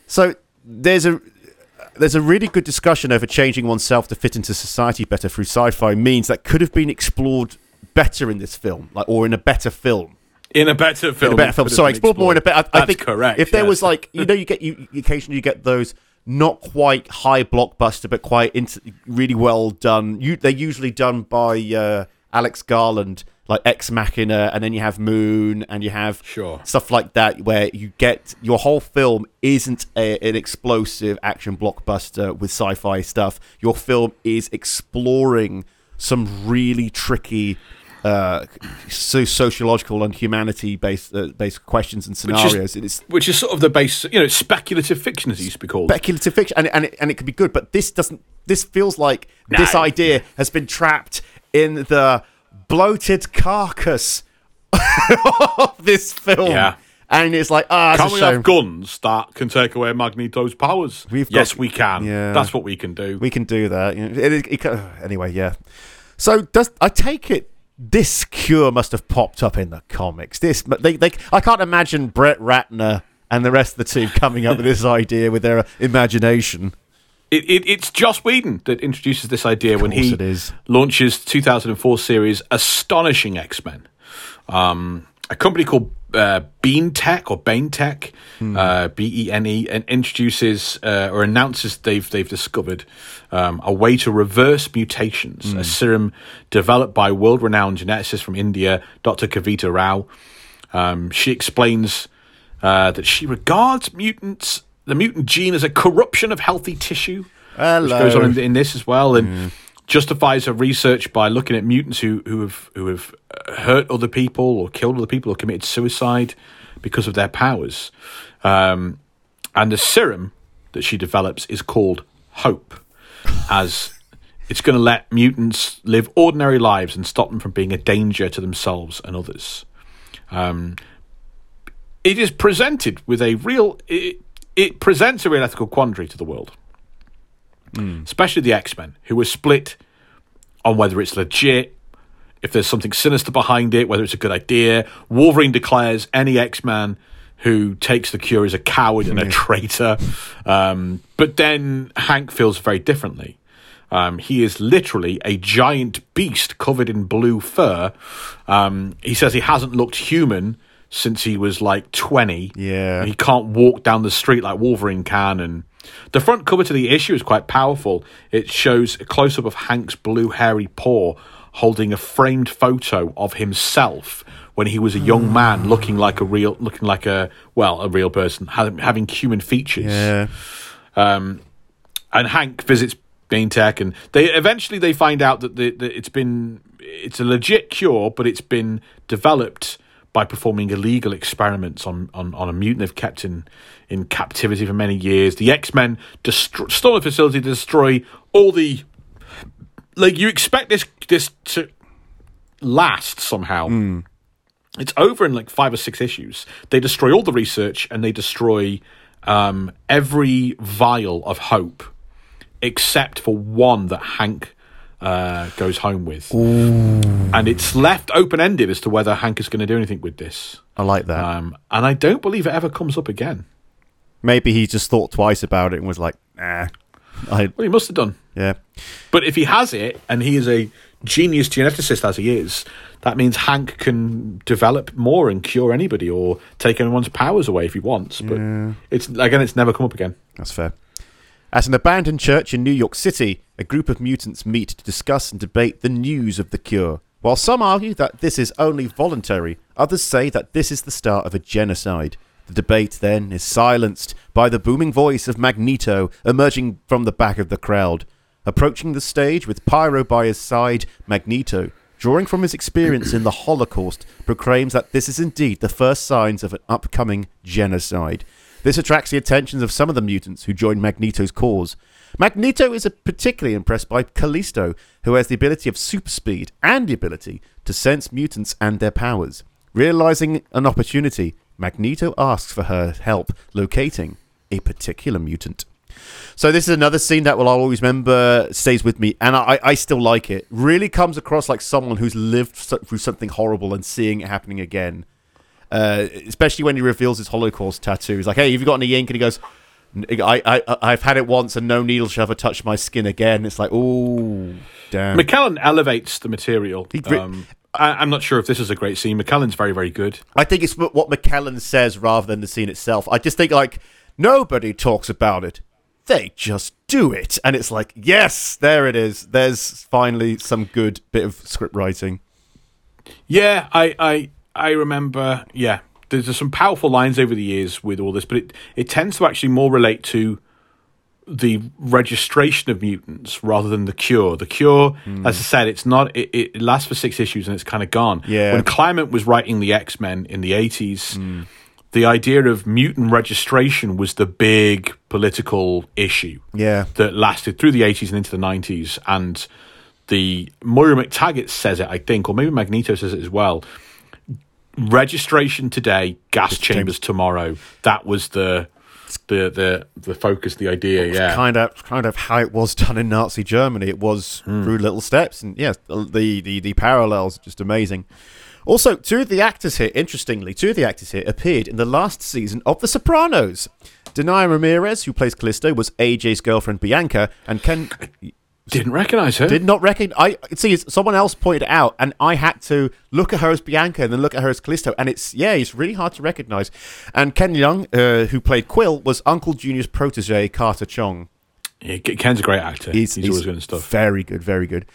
So, there's a really good discussion over changing oneself to fit into society better through sci-fi means that could have been explored better in this film, or in a better film. Sorry, explored more in a better... I think correct. If there was occasionally you get those not quite high blockbuster, but quite really well done. They're usually done by Alex Garland like Ex Machina, and then you have Moon, and you have stuff like that, where you get your whole film isn't an explosive action blockbuster with sci-fi stuff. Your film is exploring some really tricky sociological and humanity-based based questions and scenarios. Which is sort of the base, speculative fiction, as it used to be called. Speculative fiction, and it could be good, but this doesn't. This feels like this idea has been trapped in the bloated carcass of this film. Yeah. And it's like, can we have guns that can take away Magneto's powers? Yes, we can. Yeah. That's what we can do. We can do that. Anyway, yeah. So I take it this cure must have popped up in the comics. I can't imagine Brett Ratner and the rest of the team coming up with this idea with their imagination. It's Joss Whedon that introduces this idea when he launches 2004 series Astonishing X-Men. A company called Bean Tech, B-E-N-E, and introduces or announces they've discovered a way to reverse mutations, a serum developed by world-renowned geneticist from India, Dr. Kavita Rao. She explains that she regards the mutant gene is a corruption of healthy tissue, which goes on in this as well, and justifies her research by looking at mutants who have hurt other people or killed other people or committed suicide because of their powers. And the serum that she develops is called Hope, as it's going to let mutants live ordinary lives and stop them from being a danger to themselves and others. It is presented with a real... It presents a real ethical quandary to the world, especially the X-Men, who are split on whether it's legit, if there's something sinister behind it, whether it's a good idea. Wolverine declares any X-Man who takes the cure is a coward and a traitor. But then Hank feels very differently. He is literally a giant beast covered in blue fur. He says he hasn't looked human since he was like 20. Yeah. He can't walk down the street like Wolverine can. And the front cover to the issue is quite powerful. It shows a close-up of Hank's blue hairy paw holding a framed photo of himself when he was a young man, looking like a real person, having human features. Yeah. And Hank visits Bean Tech, and they eventually find out that it's a legit cure, but it's been developed by performing illegal experiments on a mutant they've kept in captivity for many years. The X-Men storm the facility to destroy all the... Like, you expect this to last somehow. It's over in, like, 5 or 6 issues. They destroy all the research, and they destroy every vial of Hope, except for one that Hank... goes home with. Ooh. And it's left open-ended as to whether Hank is going to do anything with this. I like that. And I don't believe it ever comes up again. Maybe he just thought twice about it and was like, nah. Well, he must have done. Yeah. But if he has it, and he is a genius geneticist as he is, that means Hank can develop more and cure anybody or take anyone's powers away if he wants. But it's never come up again. That's fair. At an abandoned church in New York City, a group of mutants meet to discuss and debate the news of the cure. While some argue that this is only voluntary, others say that this is the start of a genocide. The debate then is silenced by the booming voice of Magneto emerging from the back of the crowd. Approaching the stage with Pyro by his side, Magneto, drawing from his experience in the Holocaust, proclaims that this is indeed the first signs of an upcoming genocide. This attracts the attentions of some of the mutants who join Magneto's cause. Magneto is particularly impressed by Callisto, who has the ability of super speed and the ability to sense mutants and their powers. Realizing an opportunity, Magneto asks for her help locating a particular mutant. So this is another scene that I'll always remember, stays with me, and I still like it. Really comes across like someone who's lived through something horrible and seeing it happening again. Especially when he reveals his Holocaust tattoo. He's like, hey, have you got any ink? And he goes, I've had it once and no needle shall ever touch my skin again. It's like, ooh, damn. McKellen elevates the material. I'm not sure if this is a great scene. McKellen's very, very good. I think it's what McKellen says rather than the scene itself. I just think, like, nobody talks about it. They just do it. And it's like, yes, there it is. There's finally some good bit of script writing. Yeah, I remember. Yeah, there's some powerful lines over the years with all this, but it tends to actually more relate to the registration of mutants rather than the cure. The cure, as I said, it's not. It lasts for 6 issues and it's kind of gone. Yeah. When Claremont was writing the X-Men in the 80s, the idea of mutant registration was the big political issue. Yeah. That lasted through the 80s and into the 90s. And the Moira McTaggart says it, I think, or maybe Magneto says it as well. Registration today, gas chambers tomorrow. That was the focus, the idea, yeah. Kind of how it was done in Nazi Germany. It was through little steps, and yes, the parallels are just amazing. Also, two of the actors here appeared in the last season of The Sopranos. Denaya Ramirez, who plays Callisto, was AJ's girlfriend Bianca, and Ken... Didn't recognise her. Did not recognise... someone else pointed it out, and I had to look at her as Bianca and then look at her as Callisto, and it's really hard to recognise. And Ken Jeong, who played Quill, was Uncle Junior's protege, Carter Chong. Yeah, Ken's a great actor. He's always good at stuff. Very good, very good.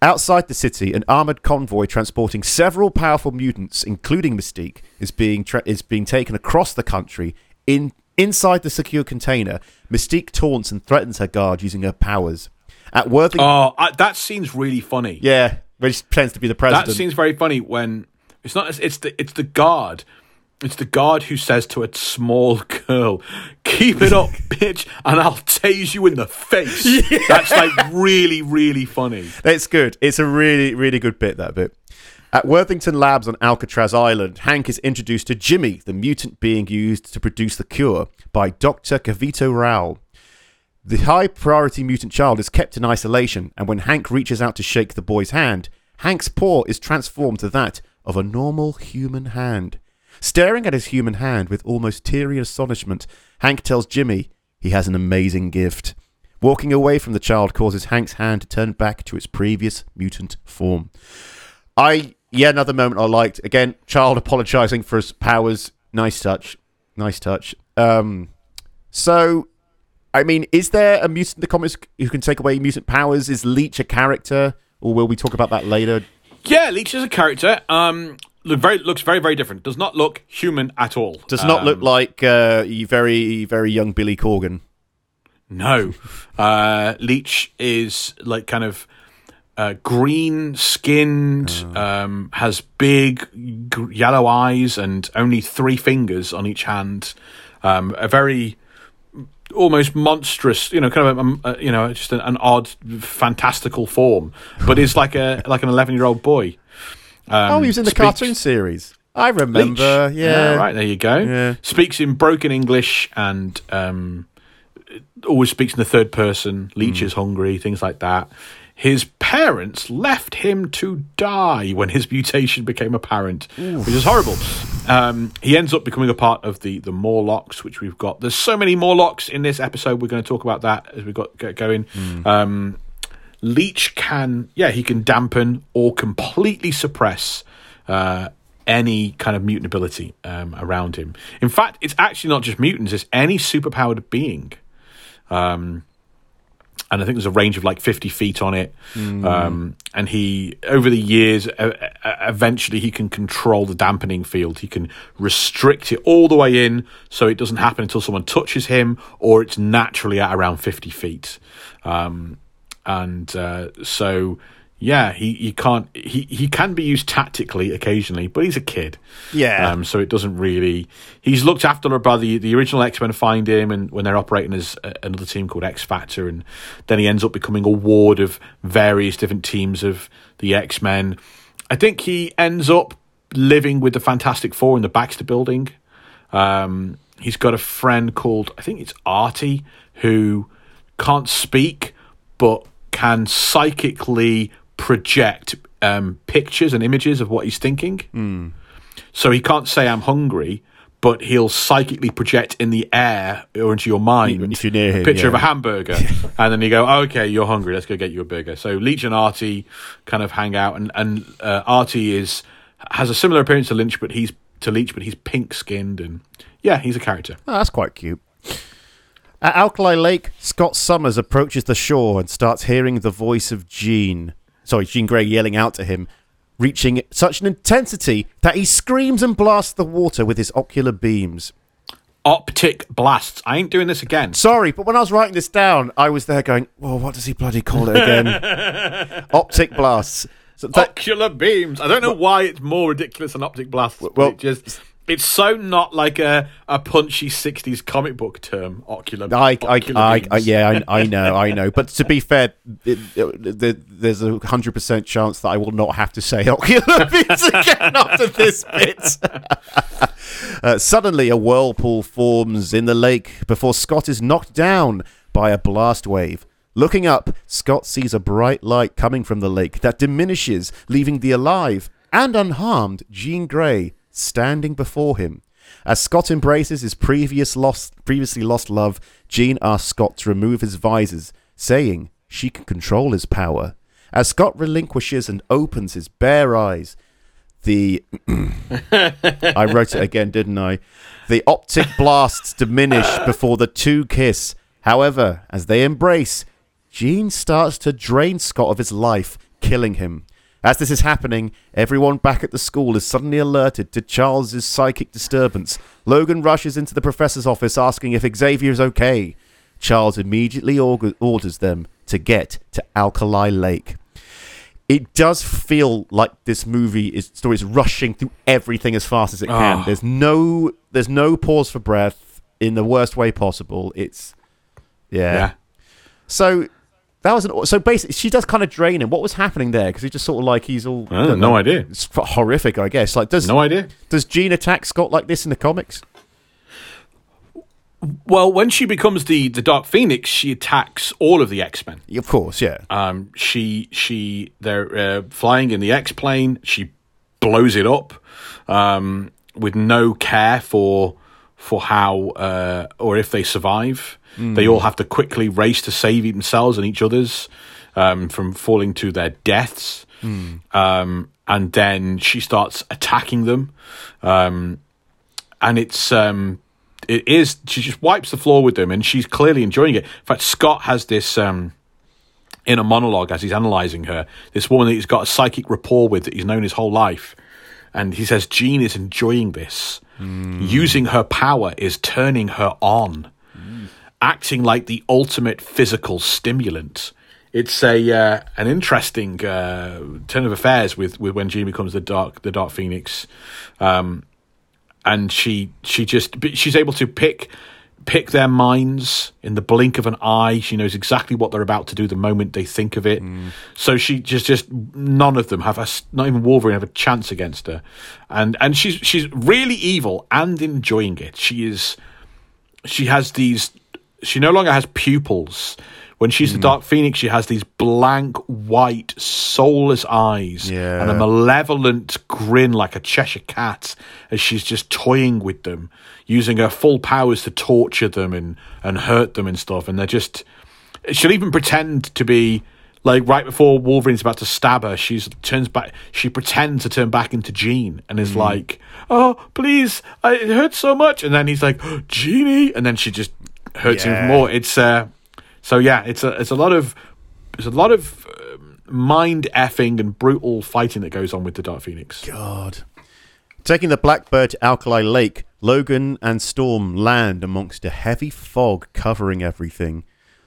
Outside the city, an armoured convoy transporting several powerful mutants, including Mystique, is being taken across the country. Inside the secure container, Mystique taunts and threatens her guard using her powers. At Worthington... Oh, that seems really funny. Yeah, but he pretends to be the president. That seems very funny when... It's not... It's the guard... It's the guard who says to a small girl, "Keep it up, bitch, and I'll tase you in the face." Yeah. That's like really, really funny. That's good. It's a really, really good bit, that bit. At Worthington Labs on Alcatraz Island, Hank is introduced to Jimmy, the mutant being used to produce the cure by Dr. Kavito Rao. The high-priority mutant child is kept in isolation, and when Hank reaches out to shake the boy's hand, Hank's paw is transformed to that of a normal human hand. Staring at his human hand with almost teary astonishment, Hank tells Jimmy he has an amazing gift. Walking away from the child causes Hank's hand to turn back to its previous mutant form. Another moment I liked. Again, child apologizing for his powers. Nice touch. So, I mean, is there a mutant in the comics who can take away mutant powers? Is Leech a character? Or will we talk about that later? Yeah, Leech is a character. Looks very, very different. Does not look human at all. Does not look like very, very young Billy Corgan. No. Leech is like kind of green-skinned, has big yellow eyes and only 3 fingers on each hand. A very almost monstrous, kind of just an odd, fantastical form. But is like an 11-year-old boy. He was in the cartoon series. I remember. Leech. Yeah. Right, there you go. Yeah. Speaks in broken English and always speaks in the third person. Leech is hungry, things like that. His parents left him to die when his mutation became apparent, which is horrible. He ends up becoming a part of the Morlocks, which we've got. There's so many Morlocks in this episode. We're going to talk about that as we get going. Leech can dampen or completely suppress any kind of mutant ability around him. In fact, it's actually not just mutants, it's any superpowered being. And I think there's a range of like 50 feet on it. And he, over the years, eventually he can control the dampening field. He can restrict it all the way in so it doesn't happen until someone touches him or it's naturally at around 50 feet. He can be used tactically occasionally, but he's a kid. Yeah. So it doesn't really... He's looked after by the original X-Men find him and when they're operating as another team called X-Factor, and then he ends up becoming a ward of various different teams of the X-Men. I think he ends up living with the Fantastic Four in the Baxter building. He's got a friend called, I think it's Artie, who can't speak but can psychically project pictures and images of what he's thinking. So he can't say "I'm hungry," but he'll psychically project in the air or into your mind if you're near him, a picture of a hamburger. And then you go, "Okay, you're hungry, let's go get you a burger." So Leech and Artie kind of hang out, and Artie has a similar appearance to Lynch, but he's pink-skinned, and yeah, he's a character. Oh, that's quite cute. At Alkali Lake, Scott Summers approaches the shore and starts hearing the voice of Jean Grey yelling out to him. reaching such an intensity that he screams and blasts the water with his ocular beams. Optic blasts. I ain't doing this again. Sorry, but when I was writing this down, I was there going, "Well, what does he bloody call it again?" Optic blasts. So that, ocular beams. I don't know why it's more ridiculous than optic blasts. Well, it's so not like a punchy 60s comic book term, ocular beams. I know. But to be fair, there's a 100% chance that I will not have to say ocular beams again after this bit. Suddenly, a whirlpool forms in the lake before Scott is knocked down by a blast wave. Looking up, Scott sees a bright light coming from the lake that diminishes, leaving the alive and unharmed Jean Grey standing before him. As Scott embraces his previously lost love, Jean asks Scott to remove his visors, saying she can control his power. As Scott relinquishes and opens his bare eyes, the... I wrote it again, didn't I? The optic blasts diminish before the two kiss. However, as they embrace, Jean starts to drain Scott of his life, killing him. As this is happening, everyone back at the school is suddenly alerted to Charles's psychic disturbance. Logan rushes into the professor's office asking if Xavier is okay. Charles immediately orders them to get to Alcatraz Lake. It does feel like this story is rushing through everything as fast as it can. Oh. There's no pause for breath in the worst way possible. It's yeah. So. So basically, she does kind of drain him. What was happening there? Because he just sort of like he's all... no idea. It's horrific, I guess. Like, no idea. Does Jean attack Scott like this in the comics? Well, when she becomes the Dark Phoenix, she attacks all of the X-Men. Of course, yeah. They're flying in the X-Plane. She blows it up with no care for how or if they survive. Mm. They all have to quickly race to save themselves and each other's from falling to their deaths. Mm. And then she starts attacking them. And she just wipes the floor with them, and she's clearly enjoying it. In fact, Scott has this inner monologue as he's analysing her, this woman that he's got a psychic rapport with that he's known his whole life. And he says, Jean is enjoying this. Mm. Using her power is turning her on. Mm. Acting like the ultimate physical stimulant. It's an interesting turn of affairs with when Jean becomes the Dark Phoenix, and she's able to pick their minds in the blink of an eye. She knows exactly what they're about to do the moment they think of it. Mm. So she just none of them not even Wolverine have a chance against her, and she's really evil and enjoying it. She no longer has pupils. When she's the Dark Phoenix, she has these blank, white, soulless eyes and a malevolent grin like a Cheshire cat as she's just toying with them, using her full powers to torture them and hurt them and stuff. And they're just... She'll even pretend to be... Like, right before Wolverine's about to stab her, she pretends to turn back into Jean and is like, oh, please, it hurts so much. And then he's like, oh, Jeanie. And then she just hurts him more. It's, it's a lot of mind effing and brutal fighting that goes on with the Dark Phoenix. God. Taking the Blackbird to Alcatraz Lake, Logan and Storm land amongst a heavy fog covering everything.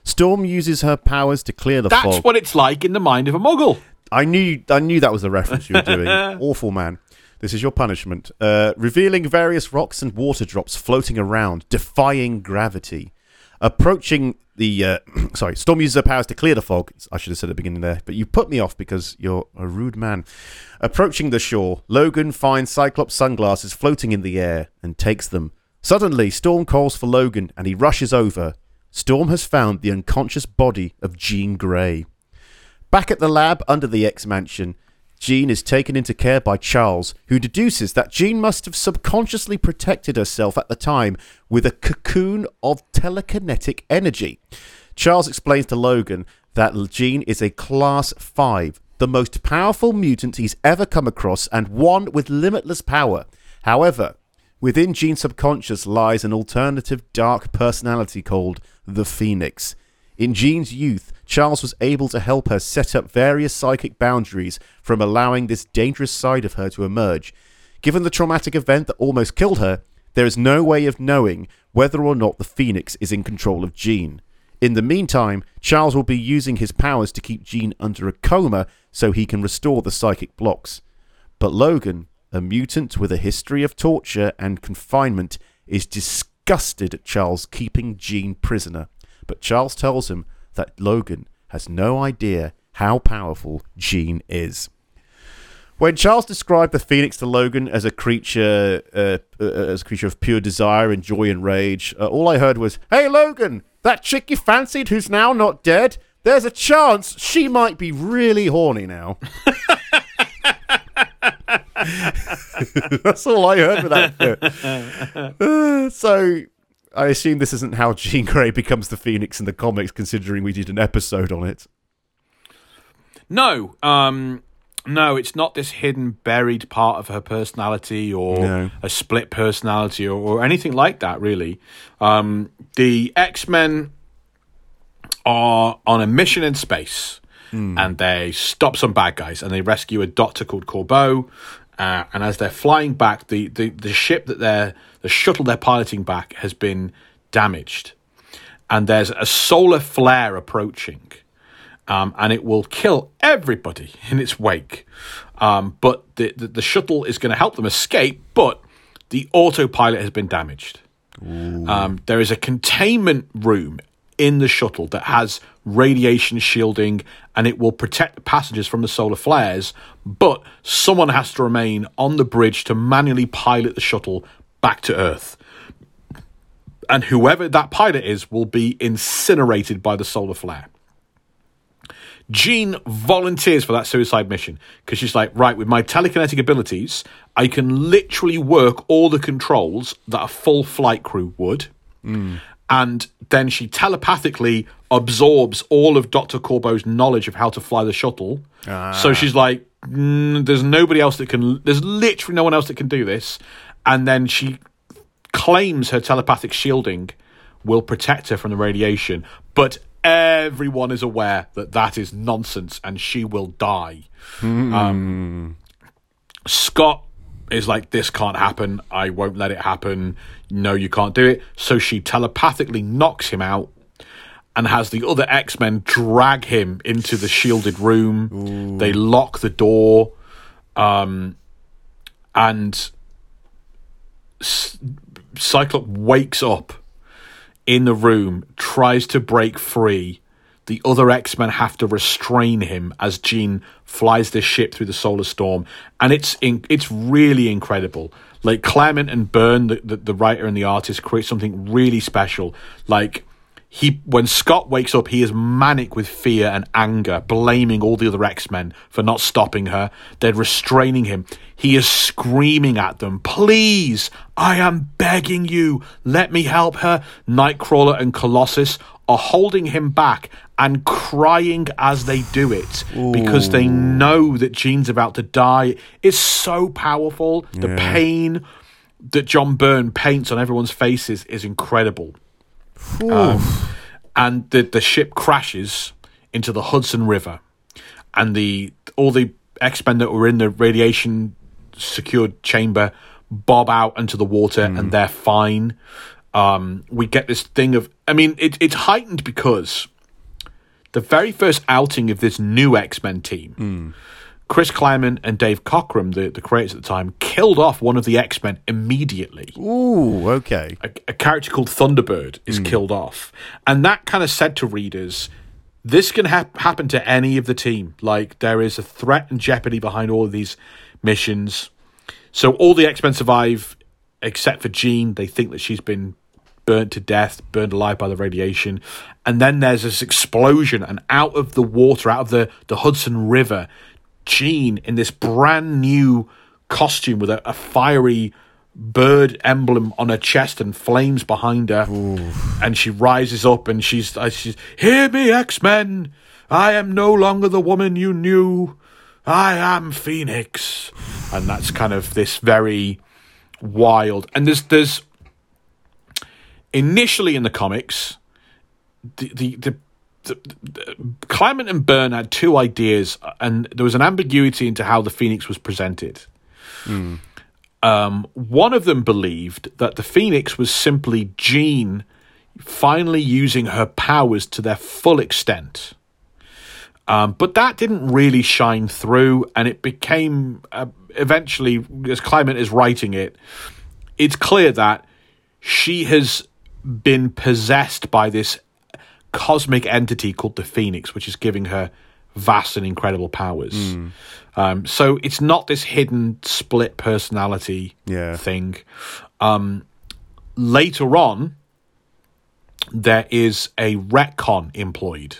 Storm uses her powers to clear the fog. That's what it's like in the mind of a muggle. I knew that was the reference you were doing. Awful, man. This is your punishment. Revealing various rocks and water drops floating around, defying gravity. Approaching the... Storm uses her powers to clear the fog. I should have said at the beginning there, but you put me off because you're a rude man. Approaching the shore, Logan finds Cyclops sunglasses floating in the air and takes them. Suddenly, Storm calls for Logan and he rushes over. Storm has found the unconscious body of Jean Grey. Back at the lab under the X-Mansion, Jean is taken into care by Charles, who deduces that Jean must have subconsciously protected herself at the time with a cocoon of telekinetic energy. Charles explains to Logan that Jean is a Class 5, the most powerful mutant he's ever come across and one with limitless power. However, within Jean's subconscious lies an alternative dark personality called the Phoenix. In Jean's youth, Charles was able to help her set up various psychic boundaries from allowing this dangerous side of her to emerge. Given the traumatic event that almost killed her, there is no way of knowing whether or not the Phoenix is in control of Jean. In the meantime, Charles will be using his powers to keep Jean under a coma so he can restore the psychic blocks. But Logan, a mutant with a history of torture and confinement, is disgusted at Charles keeping Jean prisoner. But Charles tells him that Logan has no idea how powerful Jean is. When Charles described the Phoenix to Logan as a creature of pure desire and joy and rage, all I heard was, "Hey Logan, that chick you fancied who's now not dead? There's a chance she might be really horny now." That's all I heard for that. So I assume this isn't how Jean Grey becomes the Phoenix in the comics, considering we did an episode on it. No, it's not this hidden, buried part of her personality or a split personality or anything like that, really. The X-Men are on a mission in space, and they stop some bad guys, and they rescue a doctor called Corbeau. And as they're flying back, the ship that the shuttle they're piloting back has been damaged. And there's a solar flare approaching. And it will kill everybody in its wake. But the shuttle is going to help them escape, but the autopilot has been damaged. There is a containment room in the shuttle that has radiation shielding, and it will protect the passengers from the solar flares, but someone has to remain on the bridge to manually pilot the shuttle back to Earth. And whoever that pilot is will be incinerated by the solar flare. Jean volunteers for that suicide mission because she's like, right, with my telekinetic abilities, I can literally work all the controls that a full flight crew would. And then she telepathically absorbs all of Dr. Corbeau's knowledge of how to fly the shuttle. So she's like, there's nobody else that can, there's literally no one else that can do this. And then she claims her telepathic shielding will protect her from the radiation. But everyone is aware that that is nonsense and she will die. Scott is like, this can't happen. I won't let it happen. No, you can't do it. So she telepathically knocks him out and has the other X-Men drag him into the shielded room. They lock the door. And Cyclops wakes up in the room, tries to break free. The other X-Men have to restrain him as Jean flies this ship through the solar storm. And it's really incredible. Like, Claremont and Byrne, the writer and the artist, create something really special. Like, when Scott wakes up, he is manic with fear and anger, blaming all the other X-Men for not stopping her. They're restraining him. He is screaming at them, "Please, I am begging you, let me help her." Nightcrawler and Colossus are holding him back and crying as they do it because they know that Jean's about to die. It's so powerful. Yeah. The pain that John Byrne paints on everyone's faces is incredible. And the ship crashes into the Hudson River, and all the X-Men that were in the radiation secured chamber bob out into the water, and they're fine. We get this thing of, I mean, it's heightened because the very first outing of this new X-Men team, Chris Claremont and Dave Cockrum, the creators at the time, killed off one of the X-Men immediately. A character called Thunderbird is killed off. And that kind of said to readers, this can happen to any of the team. Like, there is a threat and jeopardy behind all of these missions. So all the X-Men survive, except for Jean. They think that she's been burnt to death, burned alive by the radiation. And then there's this explosion, and out of the water, out of the Hudson River, Jean, in this brand new costume with a fiery bird emblem on her chest and flames behind her, and she rises up and she's "Hear me, X-Men! I am no longer the woman you knew. I am Phoenix." And that's kind of this very wild. And there's initially in the comics, the Claremont and Byrne had two ideas, and there was an ambiguity into how the Phoenix was presented. Mm. One of them believed that the Phoenix was simply Jean finally using her powers to their full extent. But that didn't really shine through, and it became, eventually, as Claremont is writing it, it's clear that she has been possessed by this cosmic entity called the Phoenix, which is giving her vast and incredible powers. Mm. So it's not this hidden split personality thing. Later on, there is a retcon employed.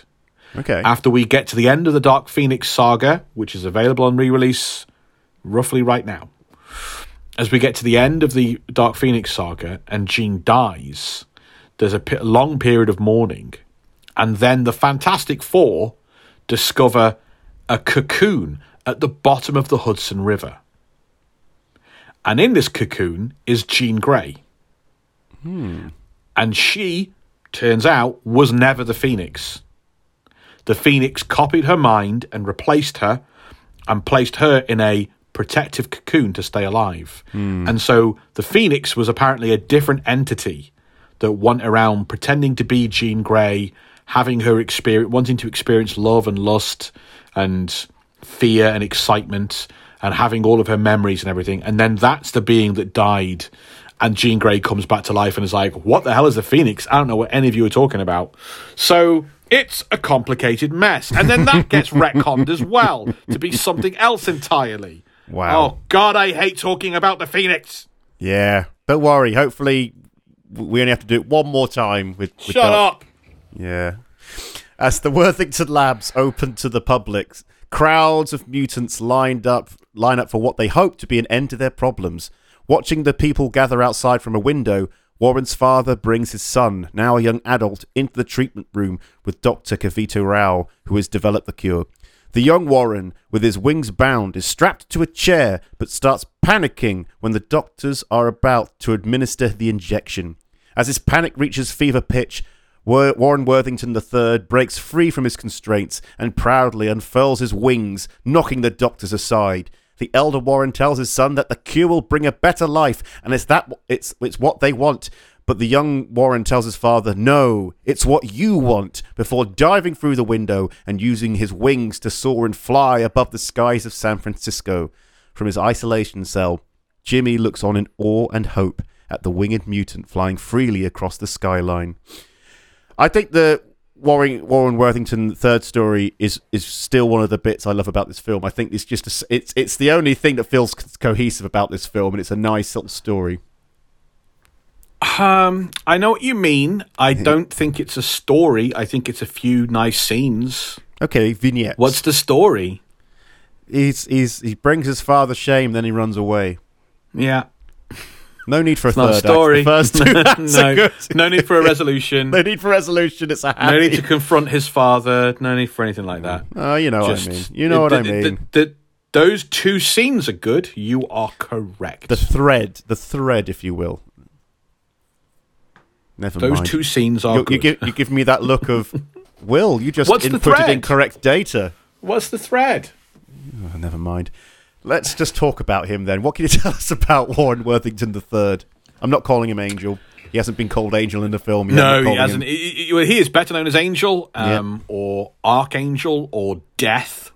Okay. After we get to the end of the Dark Phoenix Saga, which is available on re-release roughly right now, as we get to the end of the Dark Phoenix Saga and Jean dies, there's a long period of mourning. And then the Fantastic Four discover a cocoon at the bottom of the Hudson River. And in this cocoon is Jean Grey. Hmm. And she, turns out, was never the Phoenix. The Phoenix copied her mind and replaced her and placed her in a protective cocoon to stay alive. Mm. And so the Phoenix was apparently a different entity that went around pretending to be Jean Grey, having her experience, wanting to experience love and lust and fear and excitement and having all of her memories and everything. And then that's the being that died. And Jean Grey comes back to life and is like, what the hell is the Phoenix? I don't know what any of you are talking about. So it's a complicated mess. And then that gets retconned as well to be something else entirely. Wow. Oh, God, I hate talking about the Phoenix. Yeah. Don't worry. Hopefully, we only have to do it one more time. With Shut up. Yeah. As the Worthington Labs opened to the public, crowds of mutants lined up for what they hoped to be an end to their problems. Watching the people gather outside from a window, Warren's father brings his son, now a young adult, into the treatment room with Dr. Kavita Rao, who has developed the cure. The young Warren, with his wings bound, is strapped to a chair but starts panicking when the doctors are about to administer the injection. As his panic reaches fever pitch, Warren Worthington III breaks free from his constraints and proudly unfurls his wings, knocking the doctors aside. The elder Warren tells his son that the cure will bring a better life, and it's what they want. But the young Warren tells his father, no, it's what you want, before diving through the window and using his wings to soar and fly above the skies of San Francisco. From his isolation cell, Jimmy looks on in awe and hope at the winged mutant flying freely across the skyline. I think the Warren Worthington third story is still one of the bits I love about this film. I think it's just it's the only thing that feels cohesive about this film, and it's a nice little story. I know what you mean. I don't think it's a story. I think it's a few nice scenes. Okay, vignettes. What's the story? He brings his father shame, then he runs away. Yeah. No need for a third story. Act. The first two no need for a resolution. No need for resolution. It's a happy. No need to confront his father. No need for anything like that. You know what I mean. You know what I mean. Those two scenes are good. You are correct. The thread, if you will. Never mind. Those two scenes are good. You give me that look of, Will, you just inputted incorrect data. What's the thread? Oh, never mind. Let's just talk about him then. What can you tell us about Warren Worthington III? I'm not calling him Angel. He hasn't been called Angel in the film. No, he hasn't. He is better known as Angel or Archangel or Death.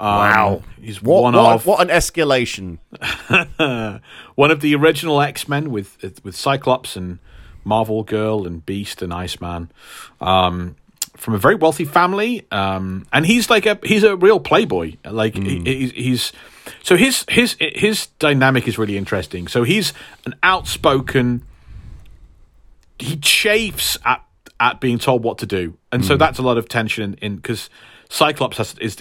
Wow. He's what an escalation. One of the original X-Men with Cyclops and Marvel Girl and Beast and Iceman. From a very wealthy family, and he's a real playboy. Like he's his dynamic is really interesting. So he's an outspoken. He chafes at being told what to do, and so that's a lot of tension in because Cyclops is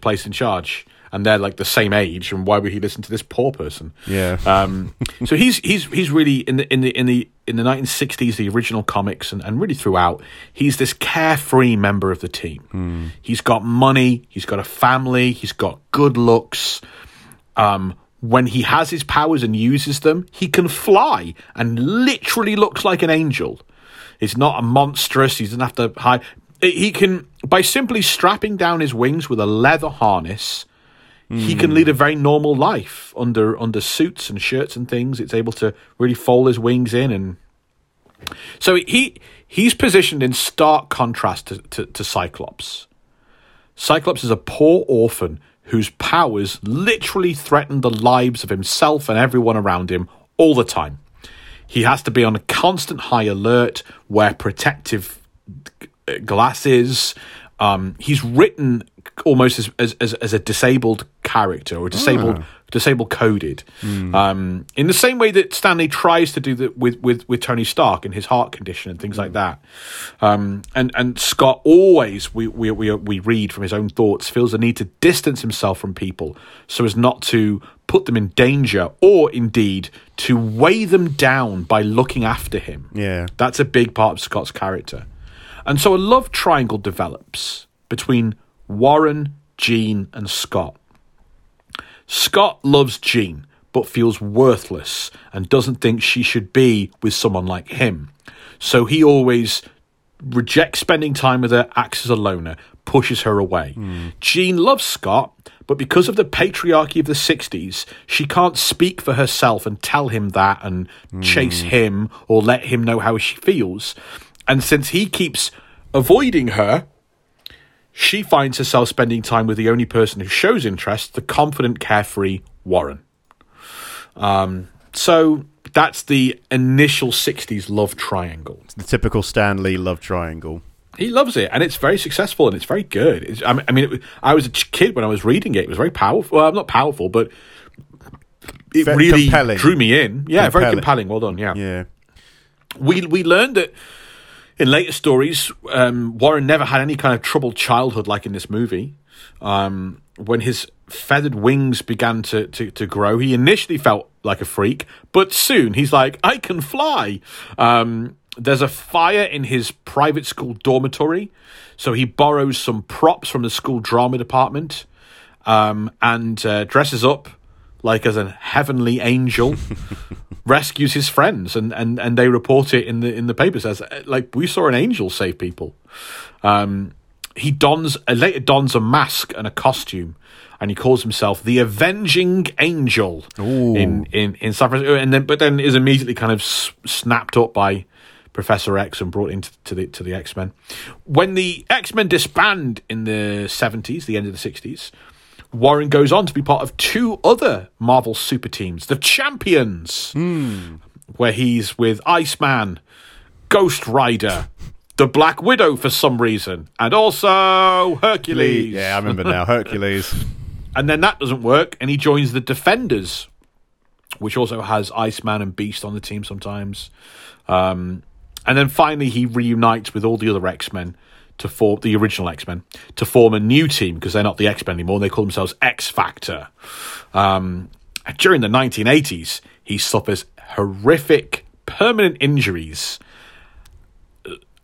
placed in charge, and they're like the same age. And why would he listen to this poor person? Yeah. So he's really in the 1960s, the original comics, and really throughout, he's this carefree member of the team. Mm. He's got money, he's got a family, he's got good looks. When he has his powers and uses them, he can fly and literally looks like an angel. He's not a monstrous, he doesn't have to hide. He can, by simply strapping down his wings with a leather harness, he can lead a very normal life under suits and shirts and things. It's able to really fold his wings in, and so he's positioned in stark contrast to Cyclops. Cyclops is a poor orphan whose powers literally threaten the lives of himself and everyone around him all the time. He has to be on a constant high alert, wear protective glasses. He's written almost as a disabled character, or disabled coded, in the same way that Stan Lee tries to do that with Tony Stark and his heart condition and things like that. And Scott always, we read from his own thoughts, feels the need to distance himself from people so as not to put them in danger, or indeed to weigh them down by looking after him. Yeah, that's a big part of Scott's character. And so a love triangle develops between Warren, Jean, and Scott. Scott loves Jean, but feels worthless and doesn't think she should be with someone like him. So he always rejects spending time with her, acts as a loner, pushes her away. Jean loves Scott, but because of the patriarchy of the 60s, she can't speak for herself and tell him that and chase him or let him know how she feels. And since he keeps avoiding her, she finds herself spending time with the only person who shows interest, the confident, carefree Warren. So that's the initial 60s love triangle. It's the typical Stan Lee love triangle. He loves it, and it's very successful, and it's very good. I was a kid when I was reading it. It was very powerful. Well, not powerful, but it really drew me in. Yeah, very compelling. Well done, yeah. We learned that in later stories, Warren never had any kind of troubled childhood like in this movie. When his feathered wings began to grow, he initially felt like a freak, but soon he's like, I can fly. There's a fire in his private school dormitory, so he borrows some props from the school drama department and dresses up like as a heavenly angel, rescues his friends, and they report it in the papers as like, we saw an angel save people. He later dons a mask and a costume, and he calls himself the Avenging Angel in San Francisco, but then is immediately kind of snapped up by Professor X and brought into to the X-Men. When the X-Men disband in the 70s, the end of the 60s, Warren goes on to be part of two other Marvel super teams, the Champions, where he's with Iceman, Ghost Rider, the Black Widow for some reason, and also Hercules. Yeah, I remember now, Hercules. And then that doesn't work, and he joins the Defenders, which also has Iceman and Beast on the team sometimes. And then finally he reunites with all the other X-Men, to form a new team, because they're not the X-Men anymore. They call themselves X-Factor. During the 1980s, he suffers horrific permanent injuries.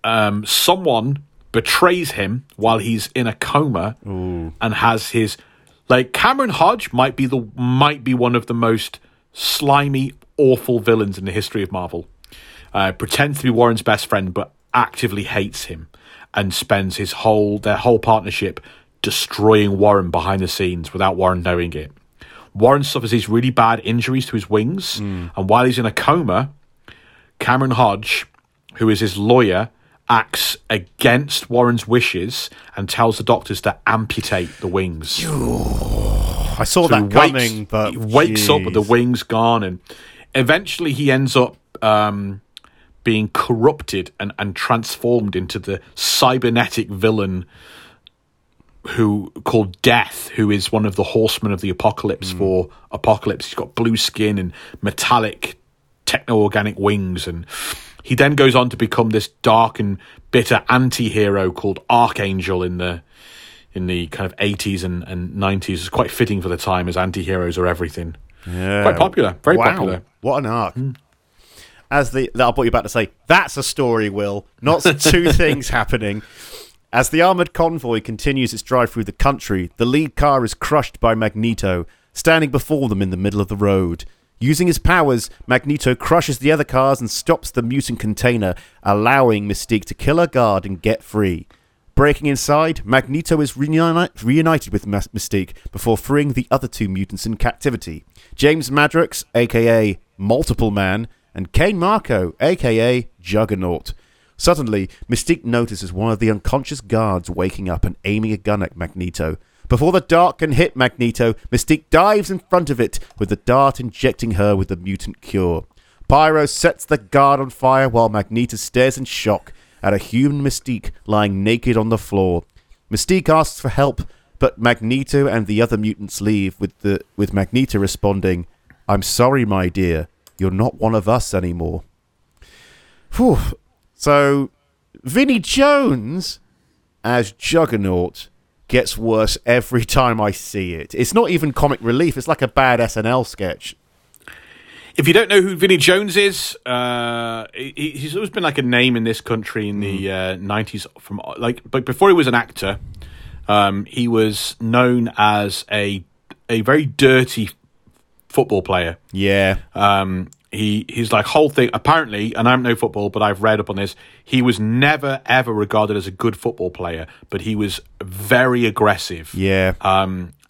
Someone betrays him while he's in a coma. Ooh. And has his... Like, Cameron Hodge might be one of the most slimy, awful villains in the history of Marvel. Pretends to be Warren's best friend, but actively hates him, and spends their whole partnership destroying Warren behind the scenes without Warren knowing it. Warren suffers these really bad injuries to his wings, and while he's in a coma, Cameron Hodge, who is his lawyer, acts against Warren's wishes and tells the doctors to amputate the wings. I saw that coming, but he wakes up with the wings gone, and eventually he ends up... being corrupted and transformed into the cybernetic villain called Death, who is one of the horsemen of the apocalypse for Apocalypse. He's got blue skin and metallic techno-organic wings, and he then goes on to become this dark and bitter anti-hero called Archangel in the kind of 80s and 90s. It's quite fitting for the time, as anti-heroes are everything. Yeah. Quite popular. Very popular. What an arc. I'll put you back to say, that's a story, Will. Not two things happening. As the armoured convoy continues its drive through the country, the lead car is crushed by Magneto, standing before them in the middle of the road. Using his powers, Magneto crushes the other cars and stops the mutant container, allowing Mystique to kill her guard and get free. Breaking inside, Magneto is reunited with Mystique before freeing the other two mutants in captivity. James Madrox, a.k.a. Multiple Man, and Kane Marco, a.k.a. Juggernaut. Suddenly, Mystique notices one of the unconscious guards waking up and aiming a gun at Magneto. Before the dart can hit Magneto, Mystique dives in front of it, with the dart injecting her with the mutant cure. Pyro sets the guard on fire while Magneto stares in shock at a human Mystique lying naked on the floor. Mystique asks for help, but Magneto and the other mutants leave, with Magneto responding, "I'm sorry, my dear, you're not one of us anymore." Whew. So, Vinnie Jones as Juggernaut gets worse every time I see it. It's not even comic relief. It's like a bad SNL sketch. If you don't know who Vinnie Jones is, he's always been like a name in this country in the 90s. But before he was an actor, he was known as a very dirty football player. Yeah. His like whole thing apparently, and I'm no football, but I've read up on this. He was never ever regarded as a good football player, but he was very aggressive. Yeah,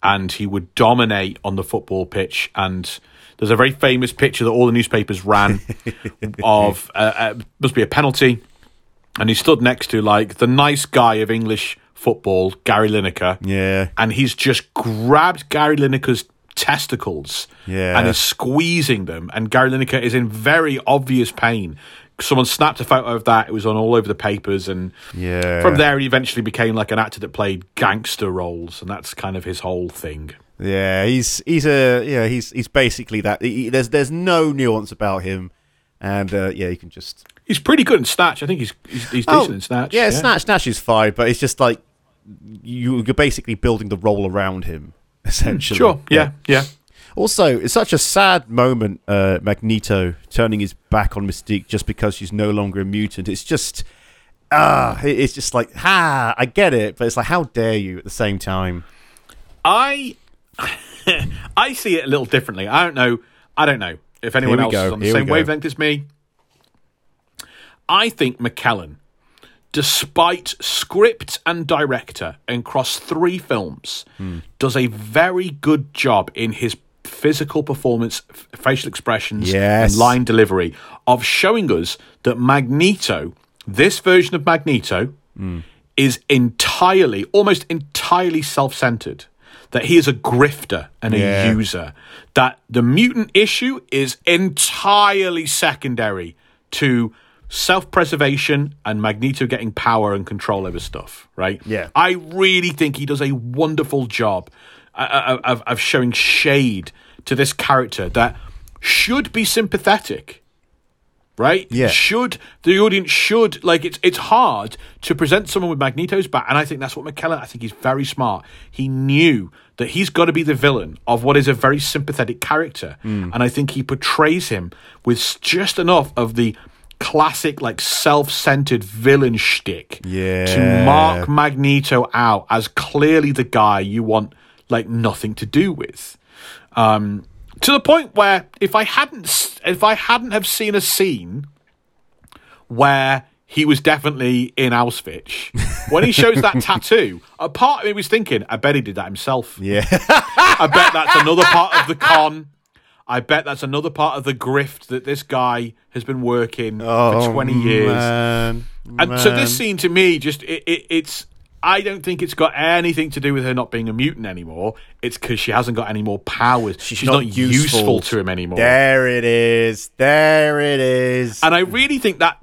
and he would dominate on the football pitch. And there's a very famous picture that all the newspapers ran of must be a penalty, and he stood next to like the nice guy of English football, Gary Lineker. Yeah, and he's just grabbed Gary Lineker's testicles, yeah, and is squeezing them, and Gary Lineker is in very obvious pain. Someone snapped a photo of that. It was on all over the papers, and yeah, from there he eventually became like an actor that played gangster roles, and that's kind of his whole thing. Yeah, he's basically that. There's no nuance about him, and you can just he's pretty good in Snatch. I think he's decent in Snatch. Yeah, Snatch is fine, but it's just like you're basically building the role around him. Essentially. Sure, yeah. Also, it's such a sad moment, Magneto turning his back on Mystique just because she's no longer a mutant. It's just, it's just like, I get it, but it's like, how dare you at the same time? I see it a little differently. I don't know if anyone else is on the same wavelength as me. I think McKellen, despite script and director and across 3 films, does a very good job in his physical performance, facial expressions, and line delivery of showing us that Magneto, this version of Magneto, is almost entirely self-centered, that he is a grifter and a user, that the mutant issue is entirely secondary to self-preservation and Magneto getting power and control over stuff, right? Yeah. I really think he does a wonderful job of showing shade to this character that should be sympathetic, right? Yeah. It's hard to present someone with Magneto's back, and I think that's what McKellen, I think he's very smart. He knew that he's got to be the villain of what is a very sympathetic character, and I think he portrays him with just enough of the classic, like, self-centered villain shtick to mark Magneto out as clearly the guy you want, like, nothing to do with. To the point where if I hadn't have seen a scene where he was definitely in Auschwitz, when he shows that tattoo, a part of me was thinking, I bet he did that himself. Yeah, I bet that's another part of the con. I bet that's another part of the grift that this guy has been working for 20 years. Man. So this scene to me, just it's I don't think it's got anything to do with her not being a mutant anymore. It's because she hasn't got any more powers. She's not useful to him anymore. There it is. And I really think that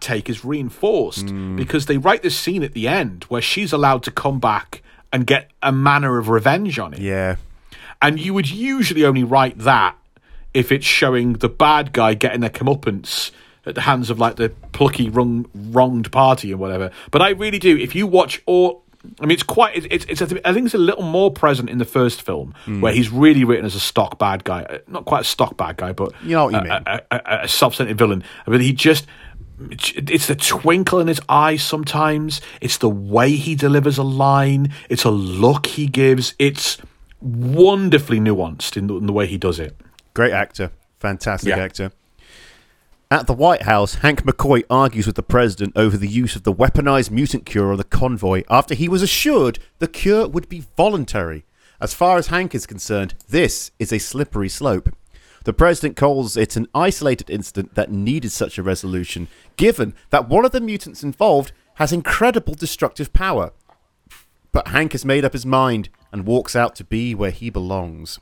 take is reinforced because they write this scene at the end where she's allowed to come back and get a manner of revenge on him. Yeah. And you would usually only write that if it's showing the bad guy getting their comeuppance at the hands of, like, the plucky wronged party or whatever. But I really do. If you watch all... I mean, I think it's a little more present in the first film, where he's really written as a stock bad guy. Not quite a stock bad guy, but you know what you mean. A self-centered villain. I mean, he just... It's the twinkle in his eye sometimes. It's the way he delivers a line. It's a look he gives. It's... wonderfully nuanced in the way he does it. Great actor, fantastic actor. At the White House, Hank McCoy argues with the president over the use of the weaponized mutant cure on the convoy after he was assured the cure would be voluntary. As far as Hank is concerned, this is a slippery slope. The president calls it an isolated incident that needed such a resolution, given that one of the mutants involved has incredible destructive power. But Hank has made up his mind and walks out to be where he belongs.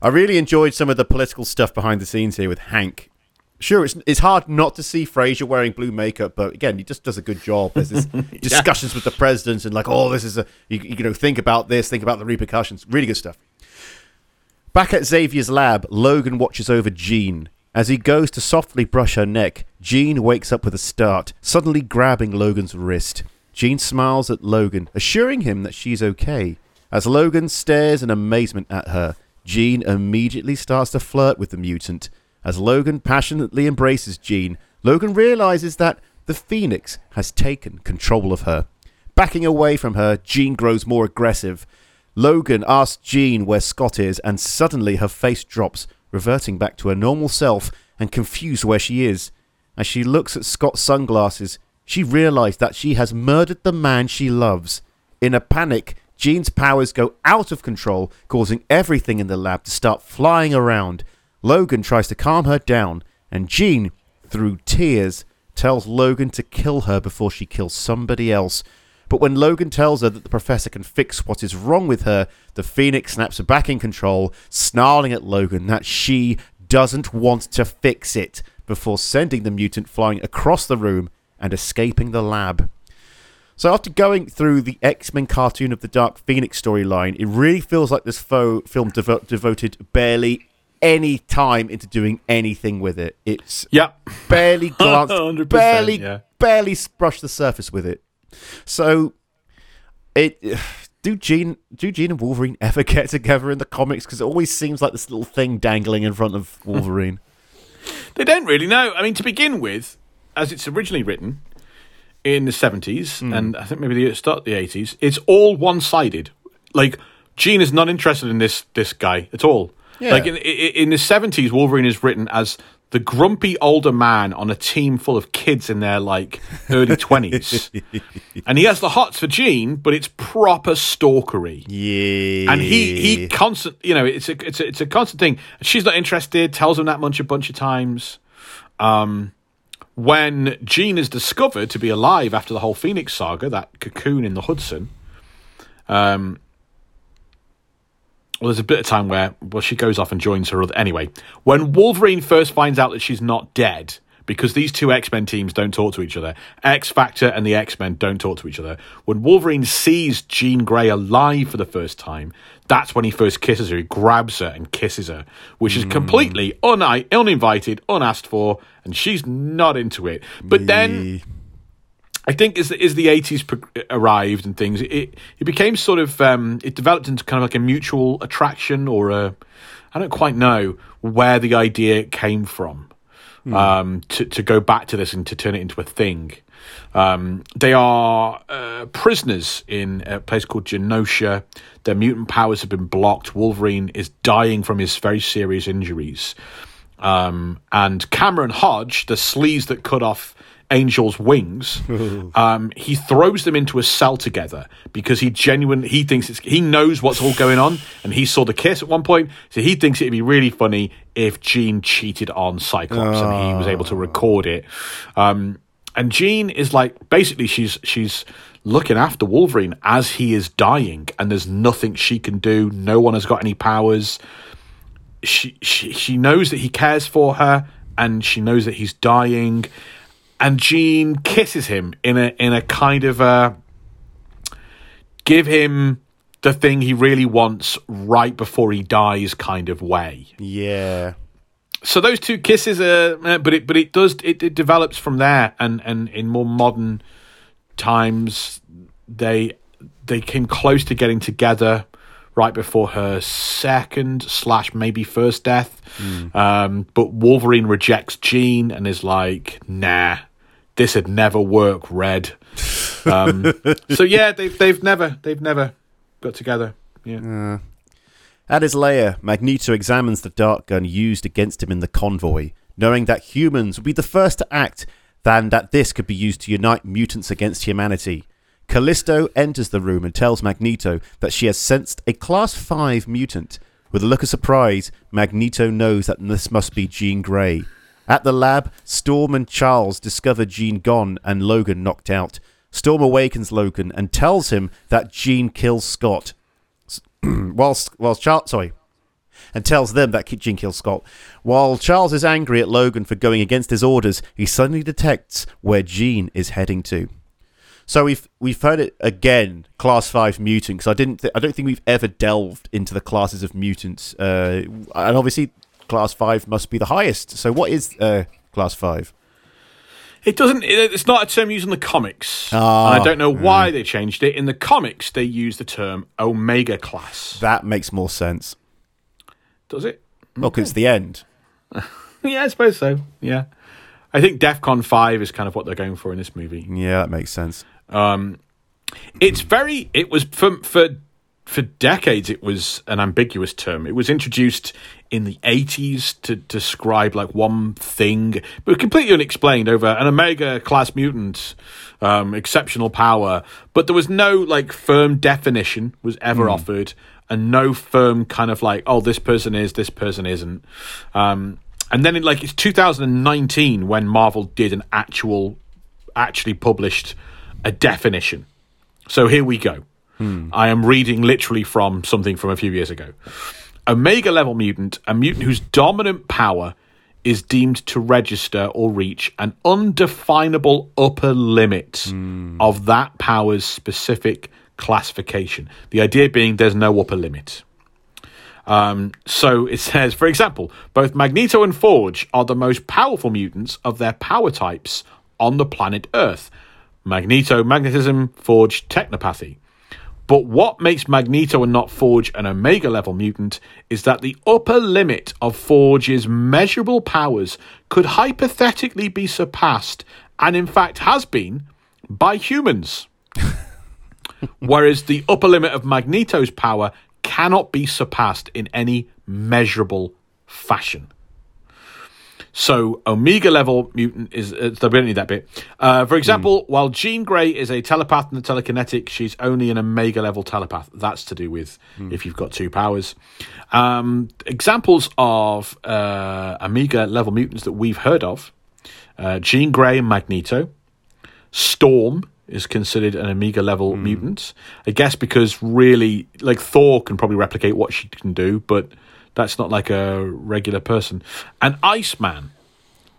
I really enjoyed some of the political stuff behind the scenes here with Hank. Sure, it's hard not to see Fraser wearing blue makeup, but again, he just does a good job. There's this discussions with the president and like, oh, this is a, you know, think about this, think about the repercussions. Really good stuff. Back at Xavier's lab, Logan watches over Jean. As he goes to softly brush her neck, Jean wakes up with a start, suddenly grabbing Logan's wrist. Jean smiles at Logan, assuring him that she's okay. As Logan stares in amazement at her, Jean immediately starts to flirt with the mutant. As Logan passionately embraces Jean, Logan realizes that the Phoenix has taken control of her. Backing away from her, Jean grows more aggressive. Logan asks Jean where Scott is, and suddenly her face drops, reverting back to her normal self and confused where she is. As she looks at Scott's sunglasses, she realizes that she has murdered the man she loves. In a panic, Jean's powers go out of control, causing everything in the lab to start flying around. Logan tries to calm her down, and Jean, through tears, tells Logan to kill her before she kills somebody else. But when Logan tells her that the professor can fix what is wrong with her, the Phoenix snaps back in control, snarling at Logan that she doesn't want to fix it, before sending the mutant flying across the room and escaping the lab. So after going through the X-Men cartoon of the Dark Phoenix storyline, it really feels like this film devoted barely any time into doing anything with it. It's barely glanced, barely brushed the surface with it. So, do Jean and Wolverine ever get together in the comics? Because it always seems like this little thing dangling in front of Wolverine. They don't really know. I mean, to begin with, as it's originally written in the 70s, and I think maybe the start of the 80s, it's all one-sided. Like, Jean is not interested in this guy at all. Yeah. Like, in the 70s, Wolverine is written as the grumpy older man on a team full of kids in their, like, early 20s. And he has the hots for Jean, but it's proper stalkery. Yeah. And he constantly, you know, it's a constant thing. She's not interested, tells him that much a bunch of times. When Jean is discovered to be alive after the whole Phoenix saga, that cocoon in the Hudson, well, there's a bit of time where she goes off and joins her other... Anyway, when Wolverine first finds out that she's not dead, because these two X-Men teams don't talk to each other, X-Factor and the X-Men don't talk to each other, when Wolverine sees Jean Grey alive for the first time, that's when he first kisses her. He grabs her and kisses her, which is completely uninvited, unasked for, and she's not into it. But then, I think as the 80s arrived and things, it became sort of, it developed into kind of like a mutual attraction, or a, I don't quite know where the idea came from, to go back to this and to turn it into a thing. They are prisoners in a place called Genosha. Their mutant powers have been blocked. Wolverine is dying from his very serious injuries. And Cameron Hodge, the sleaze that cut off Angel's wings, he throws them into a cell together because he thinks he knows what's all going on, and he saw the kiss at one point, so he thinks it'd be really funny if Jean cheated on Cyclops, and he was able to record it. And Jean is like, basically she's looking after Wolverine as he is dying, and there's nothing she can do. No one has got any powers. She knows that he cares for her, and she knows that he's dying. And Jean kisses him in a kind of a give him the thing he really wants right before he dies kind of way. Yeah. So those two kisses are, but it develops from there, and in more modern times they came close to getting together right before her second / maybe first death. But Wolverine rejects Jean and is like, nah, this would never work, Red. So yeah, they've never got together. Yeah. At his lair, Magneto examines the dart gun used against him in the convoy. knowing that humans would be the first to act, than that this could be used to unite mutants against humanity. Callisto enters the room and tells Magneto that she has sensed a Class 5 mutant. With a look of surprise, Magneto knows that this must be Jean Grey. At the lab, Storm and Charles discover Jean gone and Logan knocked out. Storm awakens Logan and tells him that Jean kills Scott. While Charles is angry at Logan for going against his orders, he suddenly detects where Jean is heading to. So we've heard it again, Class 5 mutant, because I don't think we've ever delved into the classes of mutants. And obviously, Class 5 must be the highest. So what is Class 5? It's not a term used in the comics. And I don't know why they changed it. In the comics, they use the term Omega Class. That makes more sense. Does it? Look, okay. It's the end. Yeah, I suppose so. Yeah. I think DEFCON 5 is kind of what they're going for in this movie. Yeah, that makes sense. For decades, it was an ambiguous term. It was introduced in the 80s to describe like one thing, but completely unexplained over an Omega class mutant, exceptional power. But there was no like firm definition was ever offered, and no firm kind of like, oh, this person is, this person isn't. And then it's 2019 when Marvel did an actually published a definition. So here we go. I am reading literally from something from a few years ago. Omega level mutant, a mutant whose dominant power is deemed to register or reach an undefinable upper limit of that power's specific classification. The idea being there's no upper limit. So it says, for example, both Magneto and Forge are the most powerful mutants of their power types on the planet Earth. Magneto, magnetism; Forge, technopathy. But what makes Magneto and not Forge an Omega-level mutant is that the upper limit of Forge's measurable powers could hypothetically be surpassed, and in fact has been, by humans. Whereas the upper limit of Magneto's power cannot be surpassed in any measurable fashion. So, Omega-level mutant is... I don't need that bit. For example, while Jean Grey is a telepath and a telekinetic, she's only an Omega-level telepath. That's to do with if you've got two powers. Examples of Omega-level mutants that we've heard of. Jean Grey and Magneto. Storm is considered an Omega-level mutant. I guess because really... like, Thor can probably replicate what she can do, but... that's not like a regular person. And Iceman.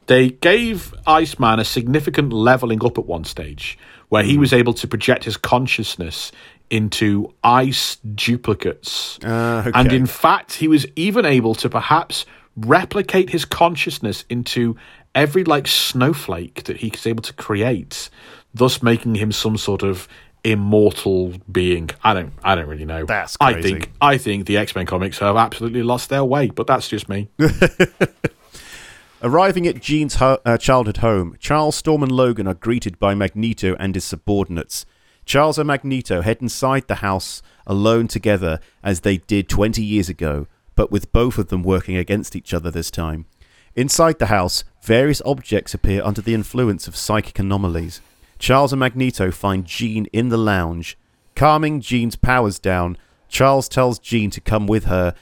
They gave Iceman a significant leveling up at one stage where he was able to project his consciousness into ice duplicates. Okay. And in fact, he was even able to perhaps replicate his consciousness into every like snowflake that he was able to create, thus making him some sort of immortal being. I don't really know. That's crazy. I think the X-Men comics have absolutely lost their way, but that's just me. Arriving at Jean's childhood home, Charles, Storm and Logan are greeted by Magneto and his subordinates. Charles and Magneto head inside the house alone together as they did 20 years ago, but with both of them working against each other this time. Inside the house, various objects appear under the influence of psychic anomalies. Charles and Magneto find Jean in the lounge. Calming Jean's powers down, Charles tells Jean to come with her.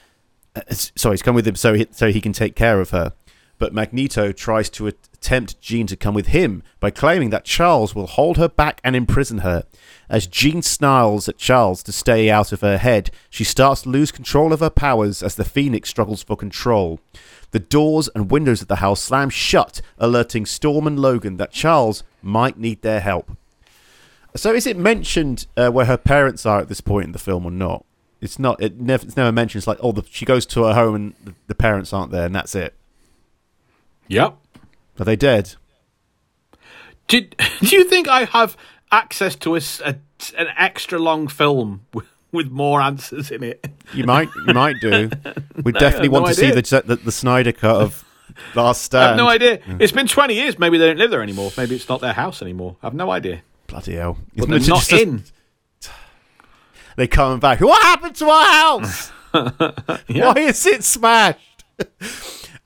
He's come with him so he can take care of her. But Magneto tries to tempt Jean to come with him by claiming that Charles will hold her back and imprison her. As Jean snarls at Charles to stay out of her head, she starts to lose control of her powers as the Phoenix struggles for control. The doors and windows of the house slam shut, alerting Storm and Logan that Charles might need their help. So is it mentioned where her parents are at this point in the film or not? It's not. It's never mentioned. It's like, she goes to her home and the parents aren't there and that's it. Yep. Are they dead? Do you think I have access to an extra long film with more answers in it? You might do. We definitely want to see the Snyder cut of Last Stand. I have no idea. It's been 20 years. Maybe they don't live there anymore. Maybe it's not their house anymore. I have no idea. Bloody hell. But they're not in. They come back. What happened to our house? Yeah. Why is it smashed?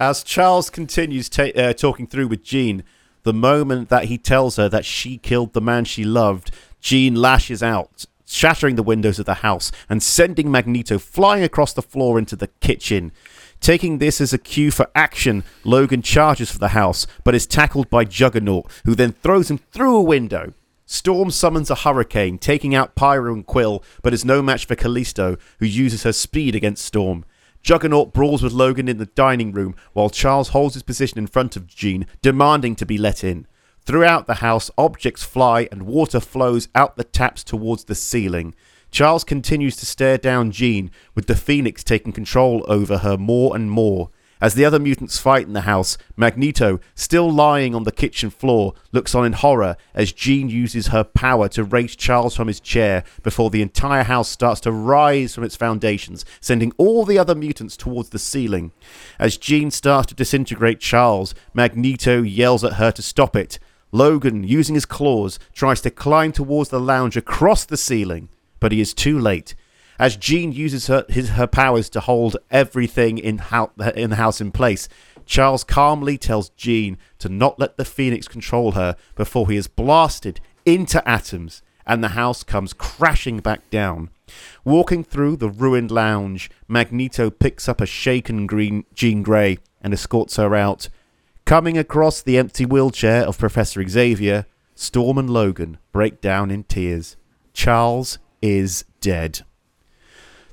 As Charles continues talking through with Jean, the moment that he tells her that she killed the man she loved, Jean lashes out, shattering the windows of the house and sending Magneto flying across the floor into the kitchen. Taking this as a cue for action, Logan charges for the house, but is tackled by Juggernaut, who then throws him through a window. Storm summons a hurricane, taking out Pyro and Quill, but is no match for Callisto, who uses her speed against Storm. Juggernaut brawls with Logan in the dining room, while Charles holds his position in front of Jean, demanding to be let in. Throughout the house, objects fly and water flows out the taps towards the ceiling. Charles continues to stare down Jean, with the Phoenix taking control over her more and more. As the other mutants fight in the house, Magneto, still lying on the kitchen floor, looks on in horror as Jean uses her power to raise Charles from his chair before the entire house starts to rise from its foundations, sending all the other mutants towards the ceiling. As Jean starts to disintegrate Charles, Magneto yells at her to stop it. Logan, using his claws, tries to climb towards the lounge across the ceiling, but he is too late. As Jean uses her powers to hold everything in the house in place, Charles calmly tells Jean to not let the Phoenix control her before he is blasted into atoms, and the house comes crashing back down. Walking through the ruined lounge, Magneto picks up a shaken Jean Grey and escorts her out. Coming across the empty wheelchair of Professor Xavier, Storm and Logan break down in tears. Charles is dead.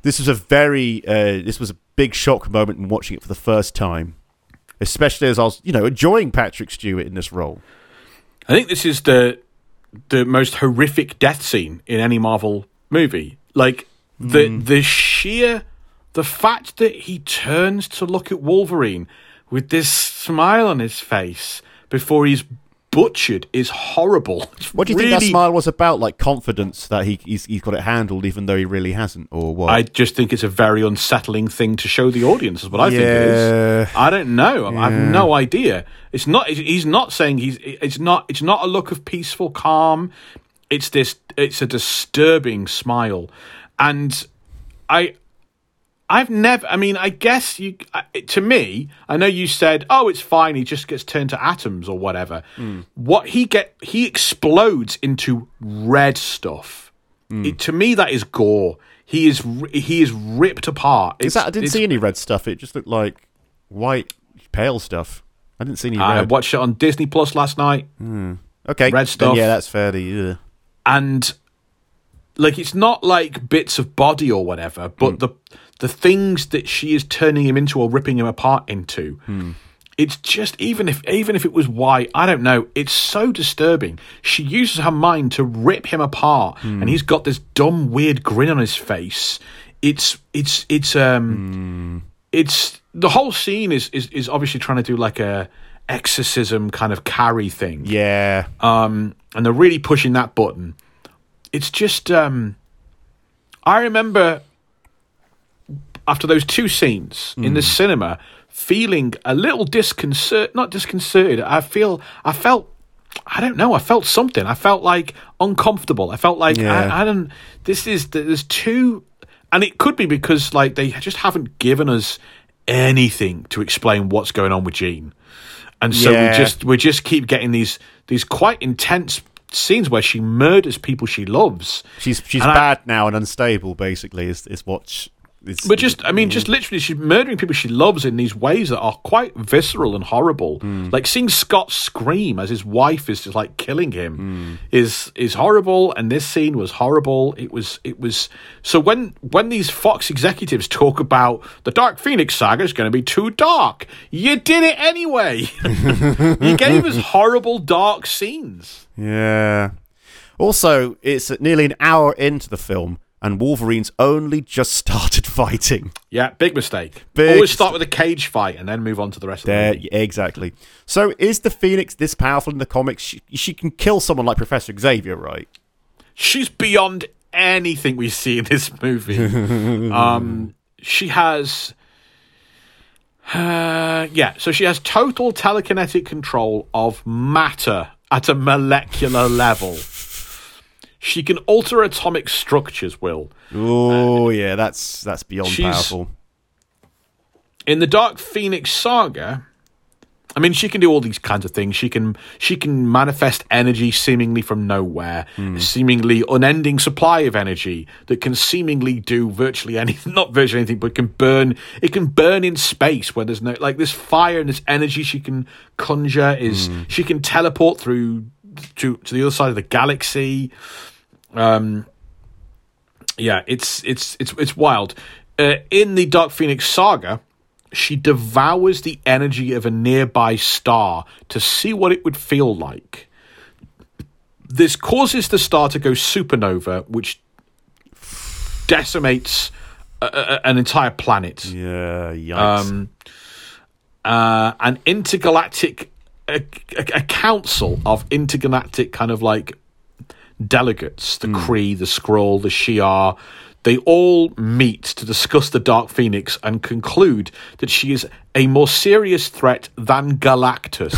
This was a big shock moment in watching it for the first time, especially as I was, enjoying Patrick Stewart in this role. I think this is the most horrific death scene in any Marvel movie. Like the fact that he turns to look at Wolverine with this smile on his face before he's butchered is horrible. What do you think that smile was about? Like confidence that he's got it handled, even though he really hasn't, or what? I just think it's a very unsettling thing to show the audience, is what I think it is. I don't know. Yeah. I have no idea. It's not. He's not saying he's. It's not. It's not a look of peaceful calm. It's this. It's a disturbing smile, and I've never. I mean, I guess you. To me, I know you said, "Oh, it's fine. He just gets turned to atoms or whatever." Mm. He explodes into red stuff. Mm. To me, that is gore. He is ripped apart. I didn't see any red stuff. It just looked like white, pale stuff. I didn't see any red. I watched it on Disney Plus last night. Mm. Okay, red stuff. Then, yeah, that's fairly. Ugh. And like, it's not like bits of body or whatever, but the things that she is turning him into or ripping him apart into. Mm. It's just, even if it was white, I don't know, it's so disturbing. She uses her mind to rip him apart, and he's got this dumb, weird grin on his face. It's the whole scene is obviously trying to do like a exorcism kind of Carrie thing. Yeah. And they're really pushing that button. It's just, I remember after those two scenes in the cinema, feeling a little not disconcerted. I felt something. I felt like uncomfortable. I felt like, yeah. There's two, and it could be because like they just haven't given us anything to explain what's going on with Jean. And so we just keep getting these quite intense scenes where she murders people she loves. She's bad now and unstable, basically, is what... But literally, she's murdering people she loves in these ways that are quite visceral and horrible. Mm. Like seeing Scott scream as his wife is just like killing him is horrible. And this scene was horrible. It was. So when these Fox executives talk about the Dark Phoenix Saga is going to be too dark, you did it anyway. You gave us horrible dark scenes. Yeah. Also, it's nearly an hour into the film, and Wolverine's only just started fighting. Yeah, big mistake. Always start with a cage fight and then move on to the rest of the movie. Exactly. So is the Phoenix this powerful in the comics? She can kill someone like Professor Xavier, right? She's beyond anything we see in this movie. She has... So she has total telekinetic control of matter at a molecular level. She can alter atomic structures, Will. Oh, yeah, that's beyond powerful. In the Dark Phoenix Saga, I mean, she can do all these kinds of things. She can manifest energy seemingly from nowhere, a seemingly unending supply of energy that can seemingly do virtually anything, not virtually anything, but can burn. It can burn in space where there's no, like, this fire and this energy she can conjure is, she can teleport through to the other side of the galaxy. Yeah, it's wild. In the Dark Phoenix Saga, she devours the energy of a nearby star to see what it would feel like. This causes the star to go supernova, which decimates an entire planet. Yeah, yikes. An intergalactic... A council of intergalactic kind of like delegates, the Kree, the Skrull, the Shi'ar... They all meet to discuss the Dark Phoenix and conclude that she is a more serious threat than Galactus.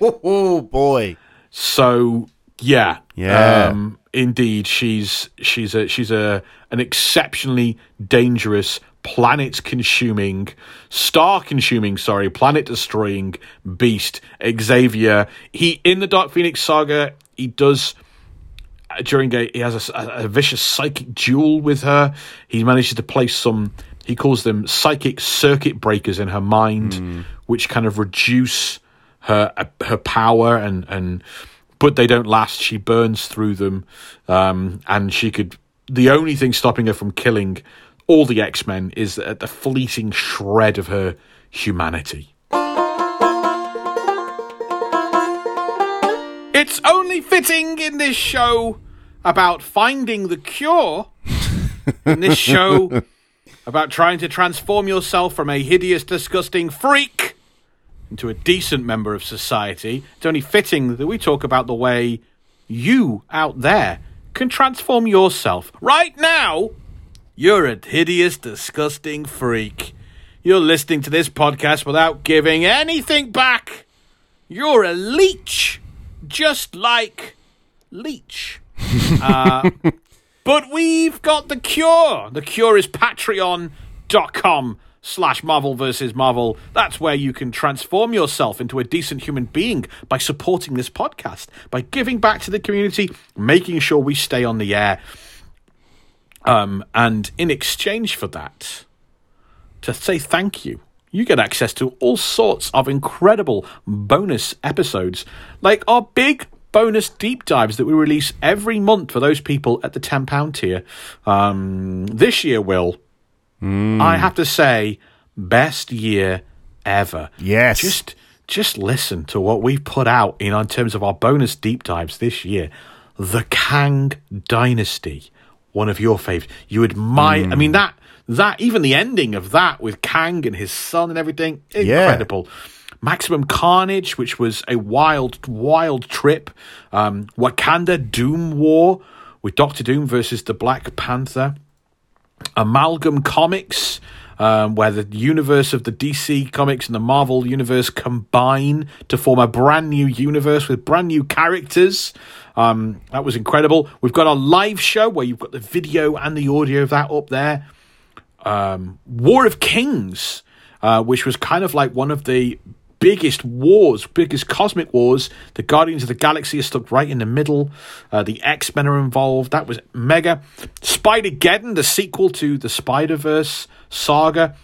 Oh, boy. So, yeah. Yeah. Indeed, she's an exceptionally dangerous, planet-consuming, star-consuming, planet-destroying beast, Xavier. He, in the Dark Phoenix Saga, he does... He has a vicious psychic duel with her. He manages to place some, he calls them psychic circuit breakers in her mind, which kind of reduce her power, but they don't last. She burns through them, and she could. The only thing stopping her from killing all the X-Men is the fleeting shred of her humanity. It's only fitting in this show about finding the cure, in this show about trying to transform yourself from a hideous, disgusting freak into a decent member of society, it's only fitting that we talk about the way you out there can transform yourself. Right now, you're a hideous, disgusting freak. You're listening to this podcast without giving anything back. You're a leech. Just like Leech. But we've got the cure. The cure is patreon.com/Marvel vs. Marvel. That's where you can transform yourself into a decent human being by supporting this podcast, by giving back to the community, making sure we stay on the air. And in exchange for that, to say thank you, you get access to all sorts of incredible bonus episodes, like our big bonus deep dives that we release every month for those people at the £10 tier. This year, Will, I have to say, best year ever. Yes. Just listen to what we've put out in terms of our bonus deep dives this year. The Kang Dynasty, one of your faves. You admire... I mean, that even the ending of that with Kang and his son and everything, incredible. Yeah. Maximum Carnage, which was a wild trip. Wakanda Doom War with Doctor Doom versus the Black Panther. Amalgam Comics, where the universe of the DC Comics and the Marvel universe combine to form a brand new universe with brand new characters. That was incredible. We've got our live show where you've got the video and the audio of that up there. War of Kings, which was kind of like one of the biggest cosmic wars. The Guardians of the Galaxy are stuck right in the middle. The X-Men are involved. That was mega. Spider-Geddon, the sequel to the Spider-Verse saga.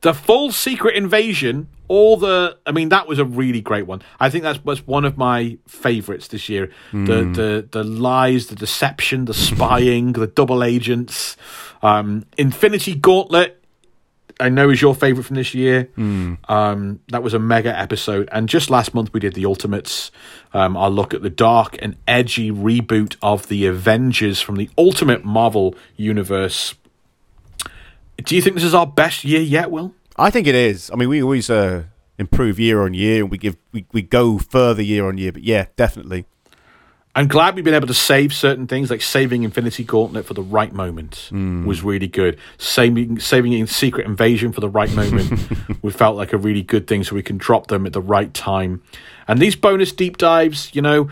The full Secret Invasion. That was a really great one. I think that's one of my favourites this year. The lies, the deception, the spying, the double agents. Infinity Gauntlet, I know, is your favourite from this year. That was a mega episode. And just last month we did The Ultimates. Our look at the dark and edgy reboot of the Avengers from the Ultimate Marvel Universe. Do you think this is our best year yet, Will? I think it is. I mean, we always improve year on year, and we go further year on year. But yeah, definitely. I'm glad we've been able to save certain things, like saving Infinity Gauntlet for the right moment was really good. Saving it in Secret Invasion for the right moment we felt like a really good thing, so we can drop them at the right time. And these bonus deep dives, you know,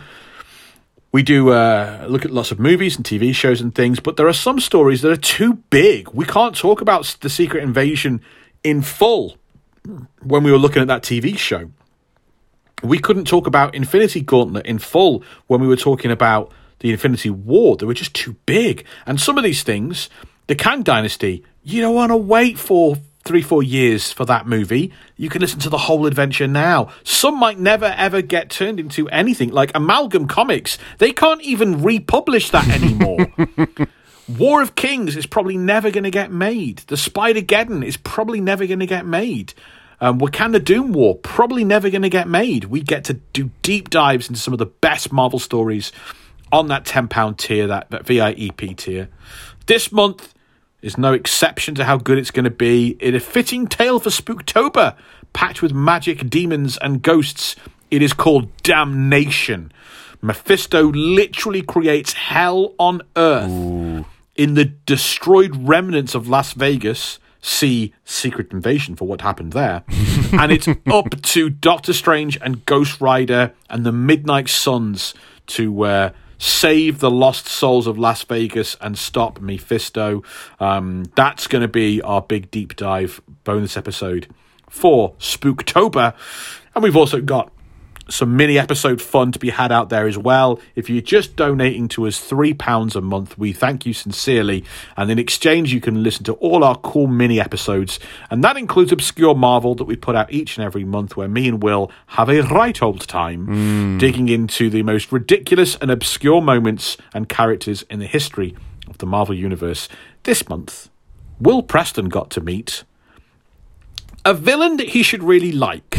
we do look at lots of movies and TV shows and things, but there are some stories that are too big. We can't talk about the Secret Invasion in full when we were looking at that TV show, we couldn't talk about Infinity Gauntlet in full when we were talking about the Infinity War. They were just too big. And some of these things, the Kang Dynasty, you don't want to wait for 3-4 years for that movie. You can listen to the whole adventure now. Some might never ever get turned into anything. Like Amalgam Comics, they can't even republish that anymore. War of Kings is probably never going to get made. The Spider-Geddon is probably never going to get made. Wakanda Doom War, probably never going to get made. We get to do deep dives into some of the best Marvel stories on that £10 tier, that VIEP tier. This month is no exception to how good it's going to be. In a fitting tale for Spooktober, packed with magic, demons, and ghosts, it is called Damnation. Mephisto literally creates hell on earth. Ooh. In the destroyed remnants of Las Vegas. See Secret Invasion for what happened there. And it's up to Doctor Strange and Ghost Rider and the Midnight Suns to save the lost souls of Las Vegas and stop Mephisto. That's going to be our big deep dive bonus episode for Spooktober. And we've also got some mini episode fun to be had out there as well. If you're just donating to us £3 a month, we thank you sincerely. And in exchange, you can listen to all our cool mini episodes. And that includes Obscure Marvel that we put out each and every month, where me and Will have a right old time digging into the most ridiculous and obscure moments and characters in the history of the Marvel Universe. This month, Will Preston got to meet a villain that he should really like.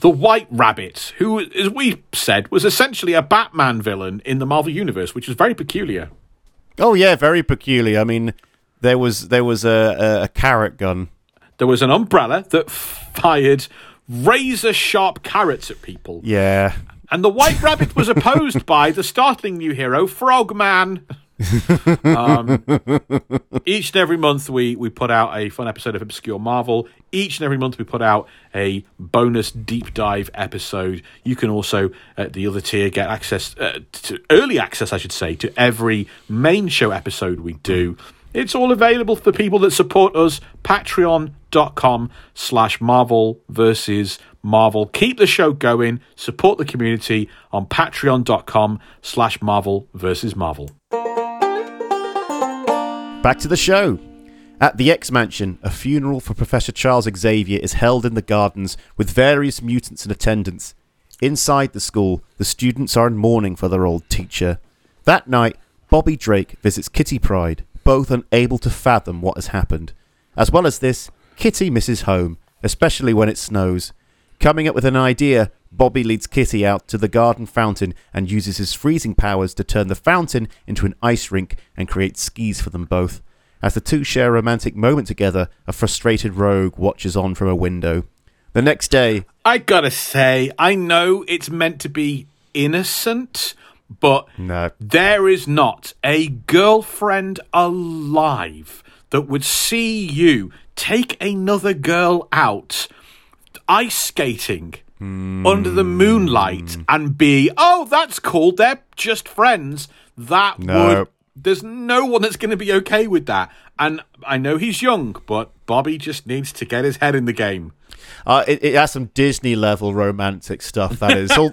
The White Rabbit, who, as we said, was essentially a Batman villain in the Marvel Universe, which was very peculiar. Oh, yeah, very peculiar. I mean, there was a carrot gun. There was an umbrella that fired razor-sharp carrots at people. Yeah. And the White Rabbit was opposed by the startling new hero, Frogman. Each and every month we put out a fun episode of Obscure Marvel. Each and every month we put out a bonus deep dive episode. You can also at the other tier get access to early access, I should say, to every main show episode we do. It's all available for people that support us. Patreon.com/Marvel vs. Marvel. Keep the show going. Support the community on Patreon.com/Marvel vs. Marvel. Back to the show. At the X-Mansion, a funeral for Professor Charles Xavier is held in the gardens with various mutants in attendance. Inside the school, the students are in mourning for their old teacher. That night, Bobby Drake visits Kitty Pryde, both unable to fathom what has happened. As well as this, Kitty misses home, especially when it snows. Coming up with an idea, Bobby leads Kitty out to the garden fountain and uses his freezing powers to turn the fountain into an ice rink and create skis for them both. As the two share a romantic moment together, a frustrated rogue watches on from a window. The next day... I gotta say, I know it's meant to be innocent, but no. There is not a girlfriend alive that would see you take another girl out ice skating... under the moonlight and be, oh, that's cool, they're just friends. There's no one that's going to be okay with that. And I know he's young, but Bobby just needs to get his head in the game. It has some Disney-level romantic stuff, that is. All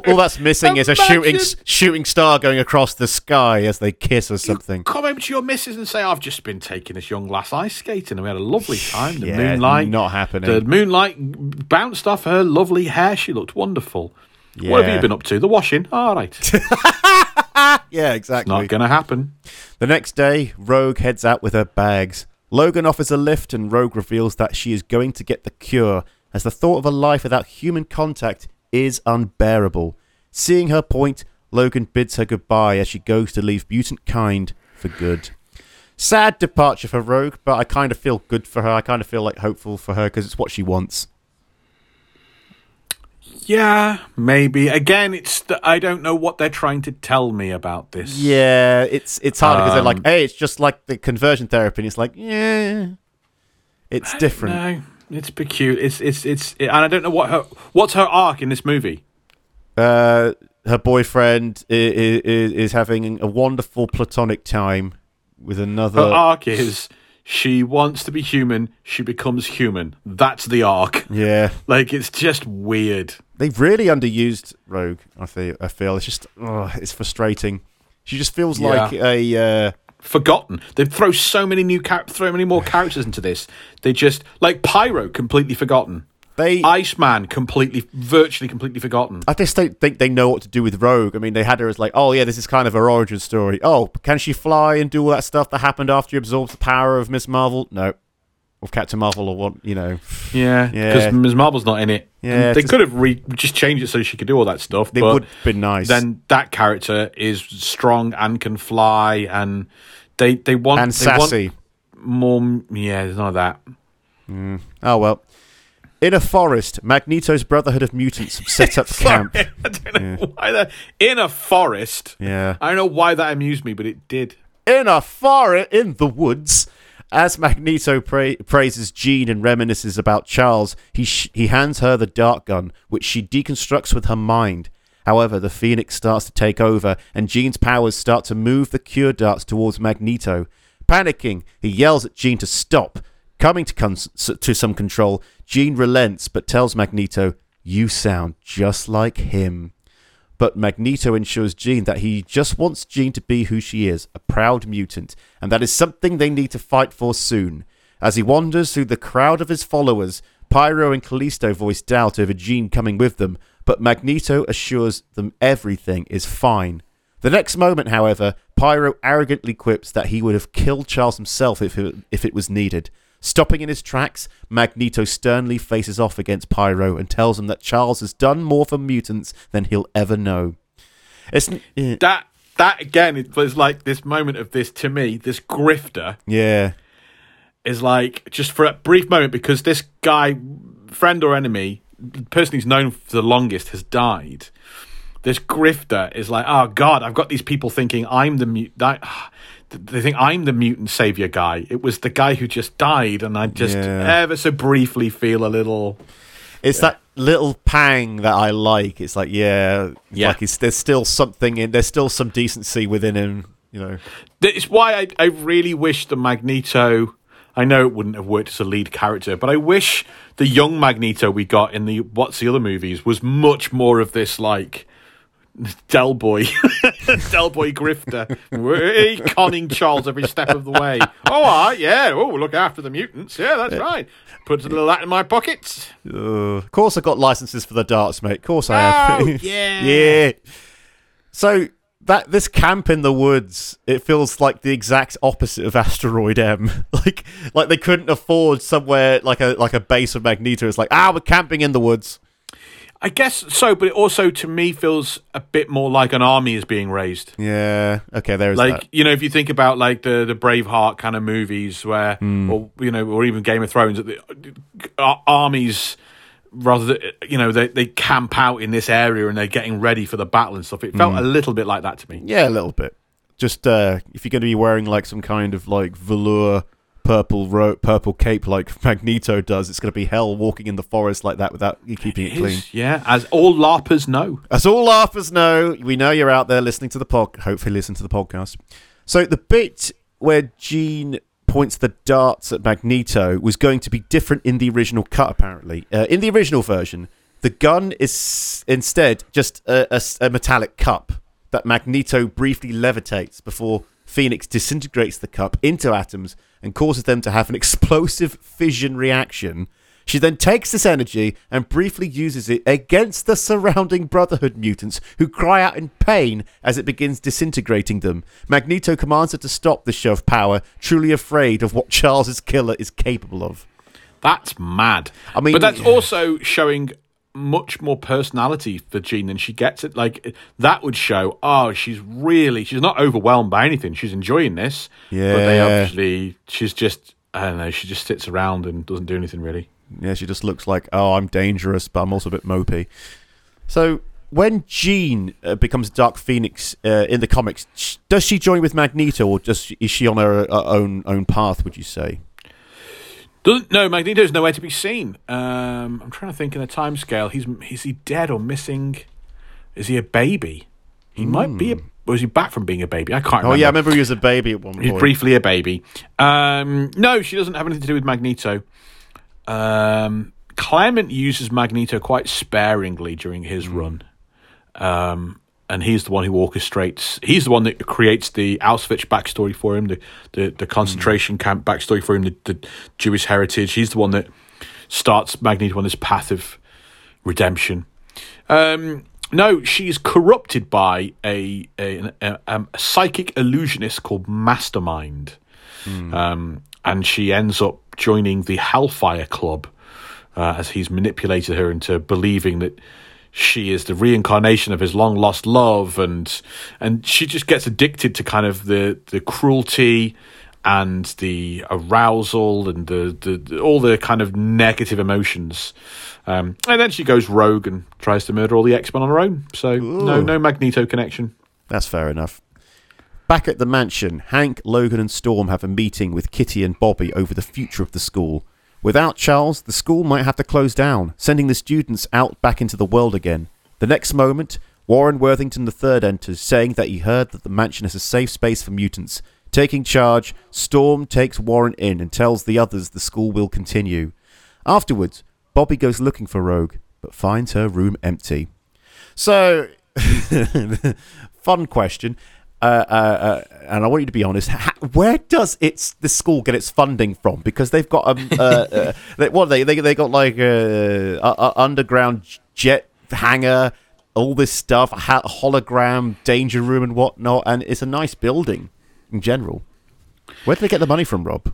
that's missing is a shooting star going across the sky as they kiss or something. You come home to your missus and say, I've just been taking this young lass ice skating and we had a lovely time. The moonlight... not happening. The moonlight bounced off her lovely hair. She looked wonderful. Yeah. What have you been up to? The washing? All right. Yeah, exactly. Not going to happen. The next day, Rogue heads out with her bags. Logan offers a lift and Rogue reveals that she is going to get the cure, as the thought of a life without human contact is unbearable. Seeing her point, Logan bids her goodbye as she goes to leave mutant kind for good. Sad departure for Rogue, but I kind of feel good for her. I kind of feel like hopeful for her because it's what she wants. Yeah, maybe. Again, I don't know what they're trying to tell me about this. Yeah, it's hard because they're like, hey, it's just like the conversion therapy. And it's like, yeah, it's different. No, it's peculiar. And I don't know what's her arc in this movie. Her boyfriend is having a wonderful platonic time with another. Her arc is She wants to be human. She becomes human. That's the arc. Yeah. Like, it's just weird. They've really underused Rogue, I feel. It's just, it's frustrating. She just feels like a... forgotten. They throw so many more characters into this. They just... Like, Pyro, completely forgotten. Iceman, virtually completely forgotten. I just don't think they know what to do with Rogue. I mean, they had her as like, oh yeah, this is kind of her origin story. Oh, can she fly and do all that stuff that happened after she absorbs the power of Ms. Marvel? No. Or Captain Marvel or what, you know. Yeah, because Ms. Marvel's not in it. Yeah, and they could have just changed it so she could do all that stuff. It would have been nice. Then that character is strong and can fly and they want... And sassy. Want more... Yeah, there's none of that. Mm. Oh, well. In a forest, Magneto's Brotherhood of Mutants have set up camp. I don't know why that... In a forest? Yeah. I don't know why that amused me, but it did. In a forest, in the woods, as Magneto praises Jean and reminisces about Charles, he hands her the dart gun, which she deconstructs with her mind. However, the Phoenix starts to take over, and Jean's powers start to move the cure darts towards Magneto. Panicking, he yells at Jean to stop. Coming to some control, Jean relents but tells Magneto, "You sound just like him." But Magneto ensures Jean that he just wants Jean to be who she is, a proud mutant, and that is something they need to fight for soon. As he wanders through the crowd of his followers, Pyro and Callisto voice doubt over Jean coming with them, but Magneto assures them everything is fine. The next moment, however, Pyro arrogantly quips that he would have killed Charles himself if it was needed. Stopping in his tracks, Magneto sternly faces off against Pyro and tells him that Charles has done more for mutants than he'll ever know. That again, it was like this moment of this, to me, this grifter. Yeah. Is like, just for a brief moment, because this guy, friend or enemy, the person he's known for the longest, has died. This grifter is like, oh God, I've got these people thinking I'm the mutant. They think I'm the mutant savior guy. It was the guy who just died, and I just ever so briefly feel a little... It's that little pang that I like. It's like, like there's still something in... There's still some decency within him, you know. It's why I really wish the Magneto... I know it wouldn't have worked as a lead character, but I wish the young Magneto we got in the What's the Other movies was much more of this, like... Del Boy. Del Boy grifter. We're conning Charles every step of the way. Look after the mutants. Yeah, that's right. Put a little that in my pockets. Of course I've got licenses for the darts, mate. Of course I have. Yeah. So this camp in the woods, it feels like the exact opposite of Asteroid M. like they couldn't afford somewhere like a base of Magneto. It's like, we're camping in the woods. I guess so, but it also, to me, feels a bit more like an army is being raised. Yeah, okay, there is that. Like, you know, if you think about, like, the Braveheart kind of movies where, or even Game of Thrones, the armies, rather, you know, they camp out in this area and they're getting ready for the battle and stuff. It felt a little bit like that to me. Yeah, a little bit. Just, if you're going to be wearing, like, some kind of, like, velour... purple cape like Magneto does, it's going to be hell walking in the forest like that without you keeping it clean. Yeah, as all LARPers know. We know you're out there listening to the pod. Hopefully listen to the podcast. So the bit where Jean points the darts at Magneto was going to be different in the original cut, apparently. In the original version, the gun is instead just a metallic cup that Magneto briefly levitates before Phoenix disintegrates the cup into atoms and causes them to have an explosive fission reaction. She then takes this energy and briefly uses it against the surrounding Brotherhood mutants, who cry out in pain as it begins disintegrating them. Magneto commands her to stop the show of power, truly afraid of what Charles's killer is capable of. That's mad. I mean, but that's also showing much more personality for Jean than she gets it. Like, that would show, she's not overwhelmed by anything. She's enjoying this. Yeah. But they obviously, she's just, I don't know, she just sits around and doesn't do anything really. Yeah, she just looks like, I'm dangerous, but I'm also a bit mopey. So when Jean becomes Dark Phoenix in the comics, does she join with Magneto, or is she on her own path, would you say? Magneto's nowhere to be seen. I'm trying to think in a timescale. Is he dead or missing? Is he a baby? He might be a Was he back from being a baby? I can't remember. Oh, yeah, I remember he was a baby at one point. He's briefly a baby. No, she doesn't have anything to do with Magneto. Claremont uses Magneto quite sparingly during his run. And he's the one who orchestrates... He's the one that creates the Auschwitz backstory for him, the concentration camp backstory for him, the Jewish heritage. He's the one that starts Magneto on this path of redemption. No, she's corrupted by a psychic illusionist called Mastermind. And she ends up joining the Hellfire Club as he's manipulated her into believing that she is the reincarnation of his long-lost love, and she just gets addicted to kind of the cruelty and the arousal and the all the kind of negative emotions. And then she goes rogue and tries to murder all the X-Men on her own. So no Magneto connection. That's fair enough. Back at the mansion, Hank, Logan and Storm have a meeting with Kitty and Bobby over the future of the school. Without Charles, the school might have to close down, sending the students out back into the world again. The next moment, Warren Worthington III enters, saying that he heard that the mansion is a safe space for mutants. Taking charge, Storm takes Warren in and tells the others the school will continue. Afterwards, Bobby goes looking for Rogue, but finds her room empty. So, fun question. And I want you to be honest. Where does the school get its funding from? Because they've got they got underground jet hangar, all this stuff, hologram danger room and whatnot, and it's a nice building in general. Where do they get the money from, Rob?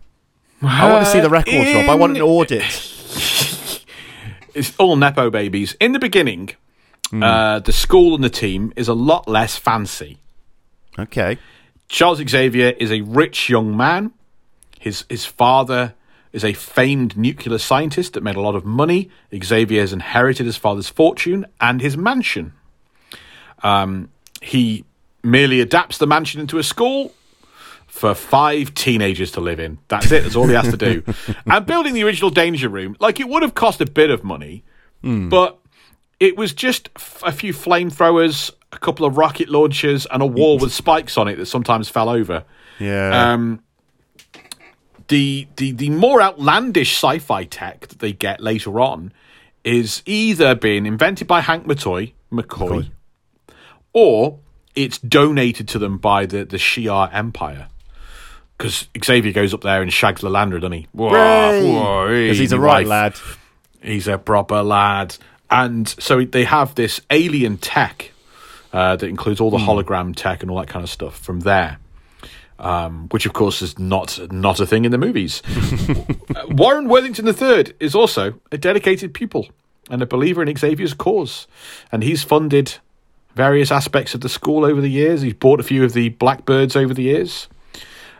I want to see the records, Rob. I want an audit. It's all nepo babies. In the beginning, the school and the team is a lot less fancy. Okay. Charles Xavier is a rich young man. His father is a famed nuclear scientist that made a lot of money. Xavier has inherited his father's fortune and his mansion. He merely adapts the mansion into a school for 5 teenagers to live in. That's it. That's all he has to do. And building the original danger room, like, it would have cost a bit of money, but it was just a few flamethrowers, a couple of rocket launchers and a wall with spikes on it that sometimes fell over. Yeah. The more outlandish sci-fi tech that they get later on is either being invented by Hank McCoy, or it's donated to them by the Shi'ar Empire. Because Xavier goes up there and shags Lilandra, doesn't he? Because he's a right lad. He's a proper lad. And so they have this alien tech that includes all the hologram tech and all that kind of stuff from there, which, of course, is not a thing in the movies. Warren Worthington III is also a dedicated pupil and a believer in Xavier's cause, and he's funded various aspects of the school over the years. He's bought a few of the Blackbirds over the years.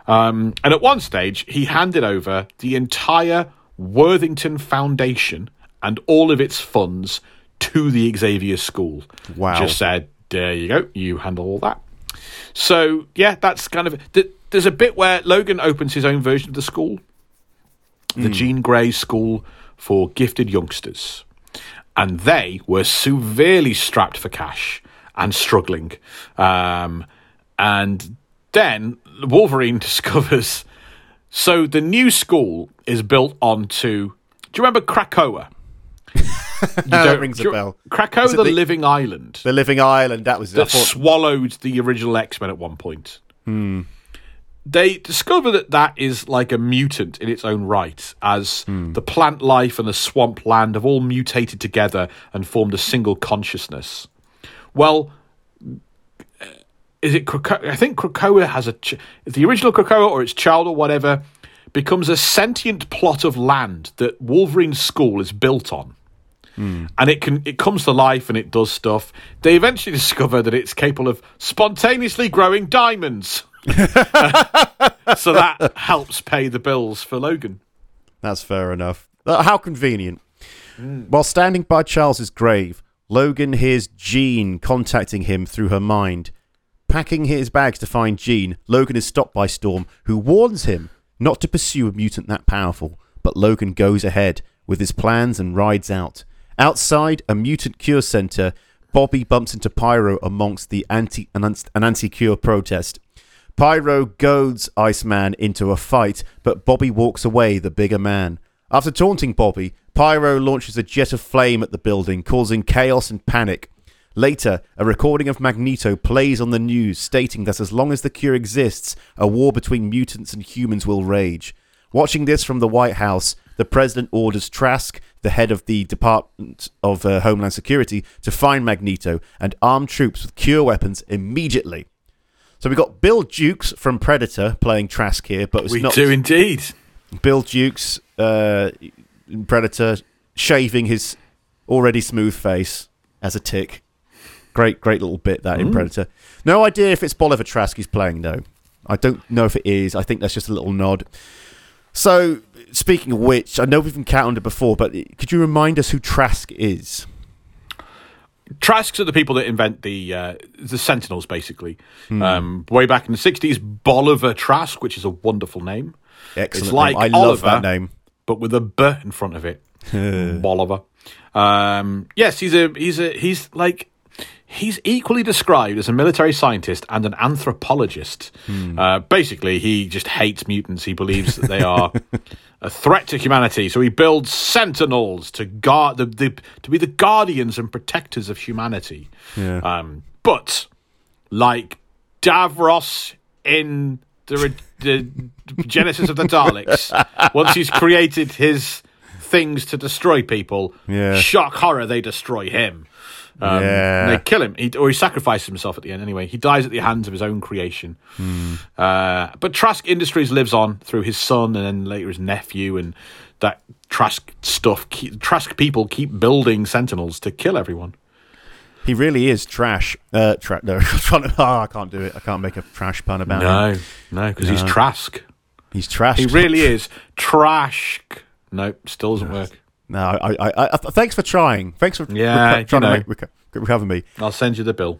And at one stage, he handed over the entire Worthington Foundation and all of its funds to the Xavier School. Wow. Just said, there you go, you handle all that. So, yeah, that's kind of... There's a bit where Logan opens his own version of the school, the Jean Grey School for Gifted Youngsters. And they were severely strapped for cash and struggling. And then Wolverine discovers... So the new school is built onto... Do you remember Krakoa? That rings a bell. Krakoa, the Living Island. The Living Island, that was... That swallowed the original X-Men at one point. They discover that is like a mutant in its own right, as the plant life and the swamp land have all mutated together and formed a single consciousness. Well, is it Krakoa? I think Krakoa has the original Krakoa or its child or whatever becomes a sentient plot of land that Wolverine's school is built on. And it comes to life and it does stuff. They eventually discover that it's capable of spontaneously growing diamonds. So that helps pay the bills for Logan. That's fair enough. How convenient. While standing by Charles's grave, Logan hears Jean contacting him through her mind. Packing his bags to find Jean, Logan is stopped by Storm, who warns him not to pursue a mutant that powerful. But Logan goes ahead with his plans and rides out. Outside a mutant cure center, Bobby bumps into Pyro amongst the anti-cure protest. Pyro goads Iceman into a fight, but Bobby walks away the bigger man. After taunting Bobby, Pyro launches a jet of flame at the building, causing chaos and panic. Later, a recording of Magneto plays on the news, stating that as long as the cure exists, a war between mutants and humans will rage. Watching this from the White House, the president orders Trask, the head of the Department of Homeland Security, to find Magneto and arm troops with cure weapons immediately. So we got Bill Jukes from Predator playing Trask here, but it's not... We do indeed. Bill Jukes in Predator, shaving his already smooth face as a tick. Great little bit that in Predator. No idea if it's Bolivar Trask he's playing, though. I don't know if it is. I think that's just a little nod. So, speaking of which, I know we've encountered it before, but could you remind us who Trask is? Trasks are the people that invent the Sentinels, basically. Way back in the 60s, Bolivar Trask, which is a wonderful name. Excellent. It's like I Oliver, love that name, but with a B in front of it. Bolivar. Yes, he's equally described as a military scientist and an anthropologist. Basically, he just hates mutants. He believes that they are a threat to humanity. So he builds sentinels to guard to be the guardians and protectors of humanity. Yeah. But like Davros in the Genesis of the Daleks, once he's created his things to destroy people, shock horror, they destroy him. They kill him, or he sacrifices himself at the end. Anyway, he dies at the hands of his own creation. But Trask Industries lives on through his son and then later his nephew, and that Trask stuff. Trask people keep building Sentinels to kill everyone. He really is trash. I can't do it. I can't make a trash pun about him. No, because he's Trask. He's trash. He really is trash. Nope, still doesn't work. No, I thanks for trying. Thanks for recovering me. I'll send you the bill.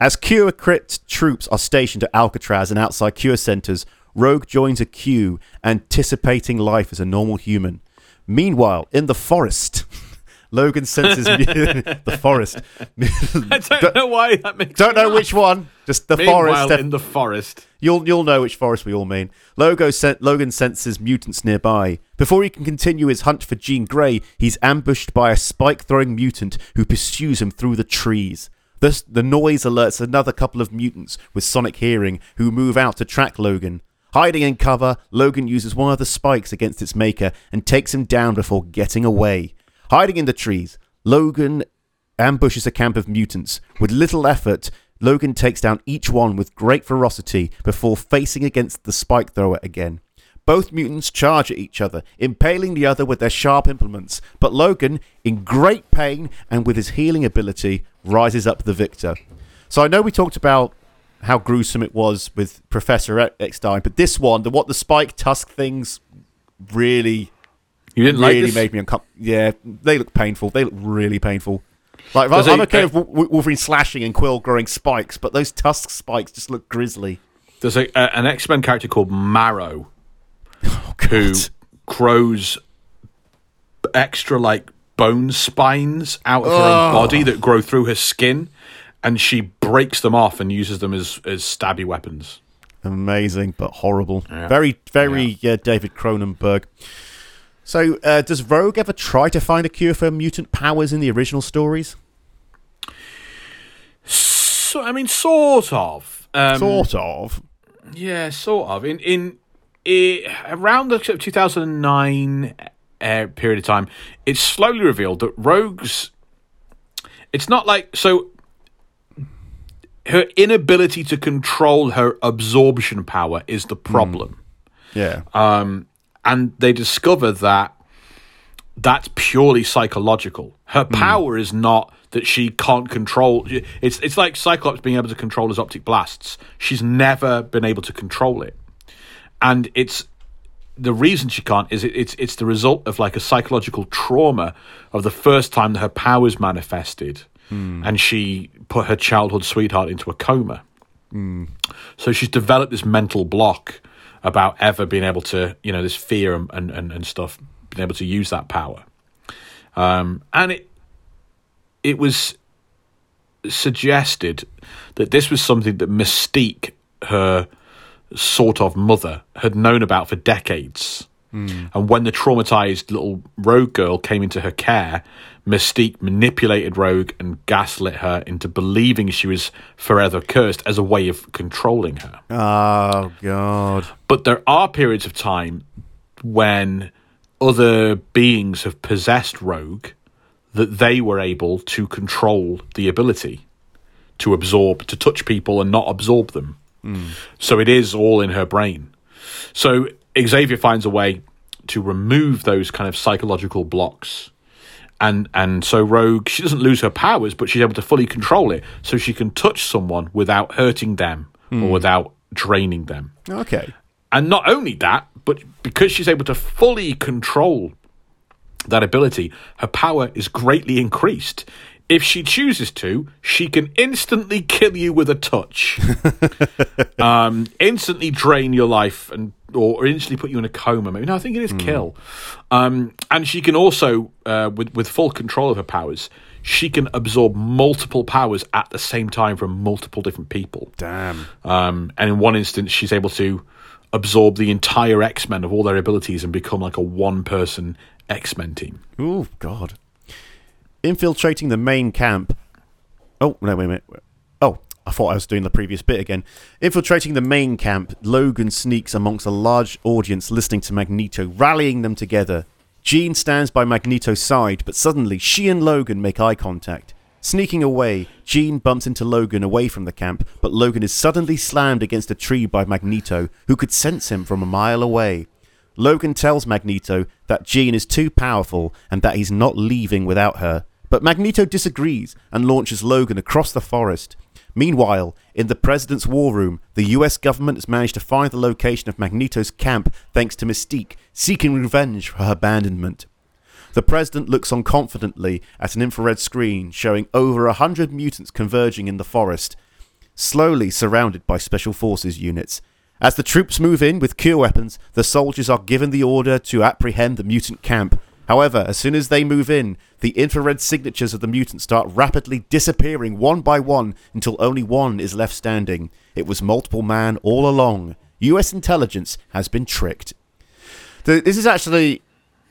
As Cure-Crit troops are stationed at Alcatraz and outside Cure centres, Rogue joins a queue, anticipating life as a normal human. Meanwhile, in the forest, Logan senses the forest. I don't know why that makes. Don't know which one. Just the forest. Meanwhile, in the forest, you'll know which forest we all mean. Logan senses mutants nearby. Before he can continue his hunt for Jean Grey, he's ambushed by a spike-throwing mutant who pursues him through the trees. The noise alerts another couple of mutants with sonic hearing, who move out to track Logan. Hiding in cover, Logan uses one of the spikes against its maker and takes him down before getting away. Hiding in the trees, Logan ambushes a camp of mutants. With little effort, Logan takes down each one with great ferocity before facing against the spike thrower again. Both mutants charge at each other, impaling the other with their sharp implements, but Logan, in great pain and with his healing ability, rises up the victor. So I know we talked about how gruesome it was with Professor Eckstein, but this one, the spike tusk things really... You didn't really like this? Made me uncomfortable. Yeah, they look painful. They look really painful. Like I'm okay with Wolverine slashing and Quill growing spikes, but those tusk spikes just look grisly. There's an X-Men character called Marrow who grows extra like bone spines out of her own body that grow through her skin, and she breaks them off and uses them as stabby weapons. Amazing, but horrible. Yeah. Very, David Cronenberg. So, does Rogue ever try to find a cure for mutant powers in the original stories? So, I mean, sort of. Yeah, sort of. In around the 2009 period of time, it's slowly revealed that Rogue's... It's not like... So, her inability to control her absorption power is the problem. Yeah. And they discover that that's purely psychological. Her power is not that she can't control... It's like Cyclops being able to control his optic blasts. She's never been able to control it. And it's the reason she can't is it's the result of like a psychological trauma of the first time that her powers manifested. And she put her childhood sweetheart into a coma. So she's developed this mental block about ever being able to, this fear and stuff, being able to use that power. And it was suggested that this was something that Mystique, her sort of mother, had known about for decades. Mm. And when the traumatized little Rogue girl came into her care, Mystique manipulated Rogue and gaslit her into believing she was forever cursed as a way of controlling her. Oh, God. But there are periods of time when other beings have possessed Rogue that they were able to control the ability to absorb, to touch people and not absorb them. Mm. So it is all in her brain. So Xavier finds a way to remove those kind of psychological blocks. And so Rogue, she doesn't lose her powers, but she's able to fully control it. So she can touch someone without hurting them or without draining them. Okay. And not only that, but because she's able to fully control that ability, her power is greatly increased. If she chooses to, she can instantly kill you with a touch, instantly drain your life, or instantly put you in a coma. Maybe no, I think it is kill. And she can also, with full control of her powers, she can absorb multiple powers at the same time from multiple different people. Damn. And in one instance, she's able to absorb the entire X-Men of all their abilities and become like a one-person X-Men team. Oh, God. Infiltrating the main camp. Oh, no, wait a minute. Oh, I thought I was doing the previous bit again. Infiltrating the main camp, Logan sneaks amongst a large audience listening to Magneto, rallying them together. Jean stands by Magneto's side, but suddenly she and Logan make eye contact. Sneaking away, Jean bumps into Logan away from the camp, but Logan is suddenly slammed against a tree by Magneto, who could sense him from a mile away. Logan tells Magneto that Jean is too powerful and that he's not leaving without her. But Magneto disagrees and launches Logan across the forest. Meanwhile, in the President's War Room, the US government has managed to find the location of Magneto's camp thanks to Mystique, seeking revenge for her abandonment. The President looks on confidently at an infrared screen showing over 100 mutants converging in the forest, slowly surrounded by Special Forces units. As the troops move in with cure weapons, the soldiers are given the order to apprehend the mutant camp. However, as soon as they move in, the infrared signatures of the mutants start rapidly disappearing one by one until only one is left standing. It was multiple man all along. US intelligence has been tricked. This is actually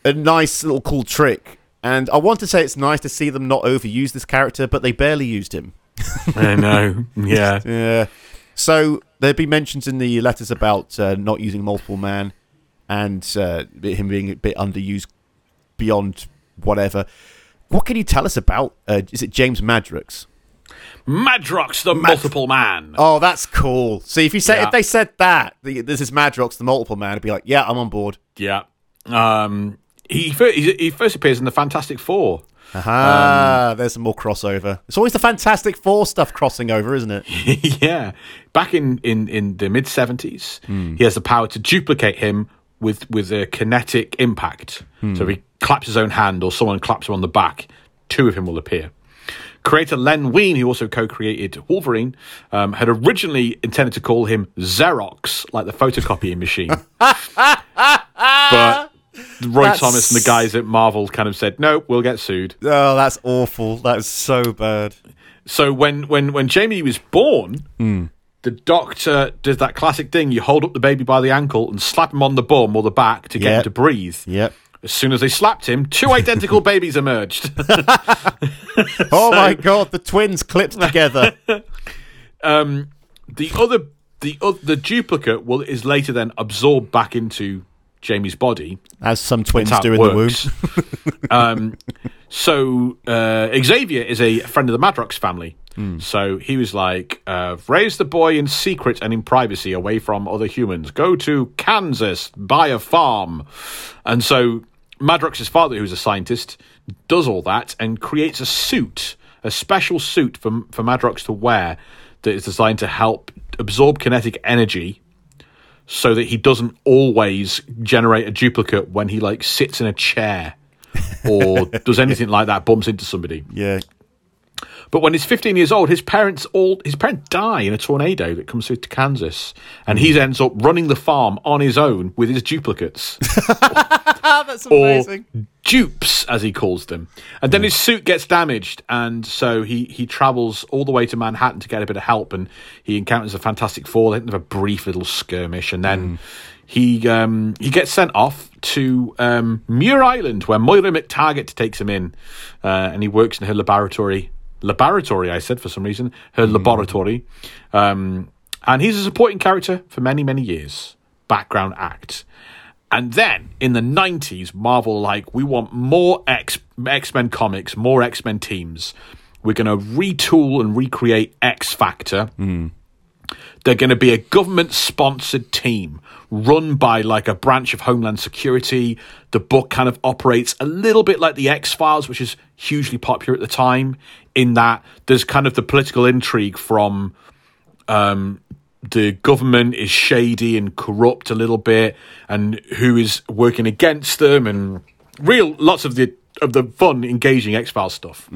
a nice little cool trick. And I want to say it's nice to see them not overuse this character, but they barely used him. I know. Yeah. Yeah. So there'd be mentions in the letters about not using multiple man and him being a bit underused beyond whatever. What can you tell us about, is it James Madrox? Madrox the multiple man. Oh, that's cool. See, if they said that, this is Madrox the multiple man, I'd be like, yeah, I'm on board. Yeah. He first appears in the Fantastic Four. Aha, there's some more crossover. It's always the Fantastic Four stuff crossing over, isn't it? Yeah. Back in the mid-'70s, he has the power to duplicate him with a kinetic impact. So if he claps his own hand or someone claps him on the back, two of him will appear. Creator Len Wein, who also co-created Wolverine, had originally intended to call him Xerox, like the photocopying machine. But Thomas and the guys at Marvel kind of said, no, we'll get sued. Oh, that's awful. That is so bad. So when Jamie was born, the doctor does that classic thing. You hold up the baby by the ankle and slap him on the bum or the back to get him to breathe. Yep. As soon as they slapped him, two identical babies emerged. My God, the twins clipped together. The duplicate is later then absorbed back into Jamie's body, as some twins do in the womb. So Xavier is a friend of the Madrox family. So he was like, raise the boy in secret and in privacy, away from other humans. Go to Kansas, buy a farm. And so Madrox's father, who's a scientist, does all that and creates a special suit for Madrox to wear that is designed to help absorb kinetic energy so that he doesn't always generate a duplicate when he like sits in a chair or does anything like that, bumps into somebody. Yeah. But when he's 15 years old, his parents die in a tornado that comes through to Kansas, and he ends up running the farm on his own with his duplicates. That's amazing. Or dupes, as he calls them. And then his suit gets damaged, and so he travels all the way to Manhattan to get a bit of help, and he encounters the Fantastic Four. They have a brief little skirmish, and then he gets sent off to Muir Island, where Moira McTaggart takes him in, and he works in her laboratory. Laboratory, I said for some reason. Her laboratory. And he's a supporting character for many, many years. Background act. And then, in the 90s, Marvel like, we want more X-Men comics, more X-Men teams. We're going to retool and recreate X-Factor. They're going to be a government-sponsored team run by like a branch of Homeland Security. The book kind of operates a little bit like the X-Files, which is hugely popular at the time, in that there's kind of the political intrigue from... the government is shady and corrupt a little bit, and who is working against them, and real lots of the fun, engaging X-Files stuff.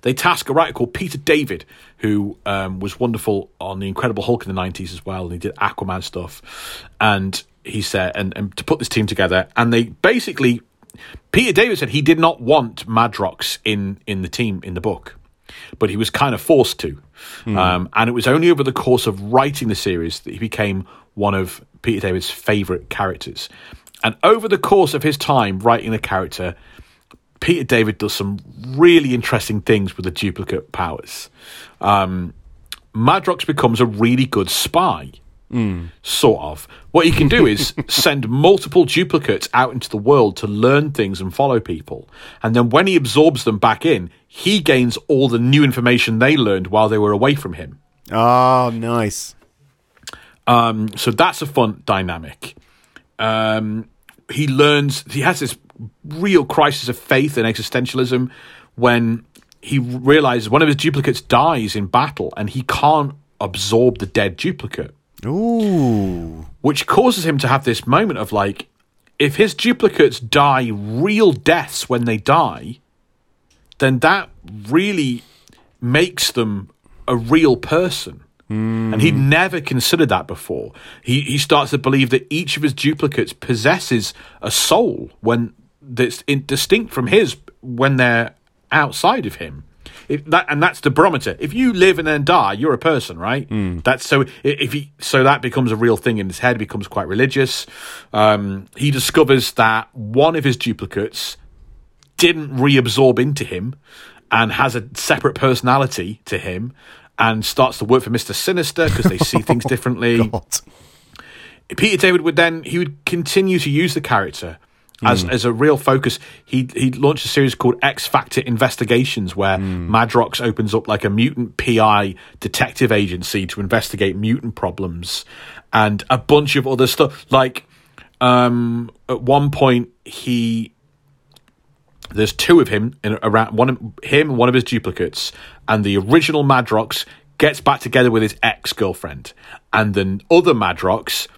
They task a writer called Peter David, who was wonderful on The Incredible Hulk in the 90s as well, and he did Aquaman stuff. And he said, and to put this team together, and they basically, Peter David said he did not want Madrox in the team in the book, but he was kind of forced to. And it was only over the course of writing the series that he became one of Peter David's favourite characters. And over the course of his time writing the character, Peter David does some really interesting things with the duplicate powers. Madrox becomes a really good spy, sort of. What he can do is send multiple duplicates out into the world to learn things and follow people. And then when he absorbs them back in, he gains all the new information they learned while they were away from him. Oh, nice. So that's a fun dynamic. He learns... He has this real crisis of faith and existentialism when he realizes one of his duplicates dies in battle and he can't absorb the dead duplicate. Ooh. Which causes him to have this moment of like, if his duplicates die real deaths when they die... then that really makes them a real person. And he'd never considered that before. He starts to believe that each of his duplicates possesses a soul when that's distinct from his when they're outside of him. And that's the barometer. If you live and then die, you're a person, right? That's so. So that becomes a real thing in his head. Becomes quite religious. He discovers that one of his duplicates didn't reabsorb into him and has a separate personality to him and starts to work for Mr. Sinister because they see things differently. God. Peter David would then... He would continue to use the character as a real focus. He launched a series called X-Factor Investigations where Madrox opens up like a mutant PI detective agency to investigate mutant problems and a bunch of other stuff. Like, at one point, there's two of him around, him and one of his duplicates, and the original Madrox gets back together with his ex-girlfriend, and then other Madrox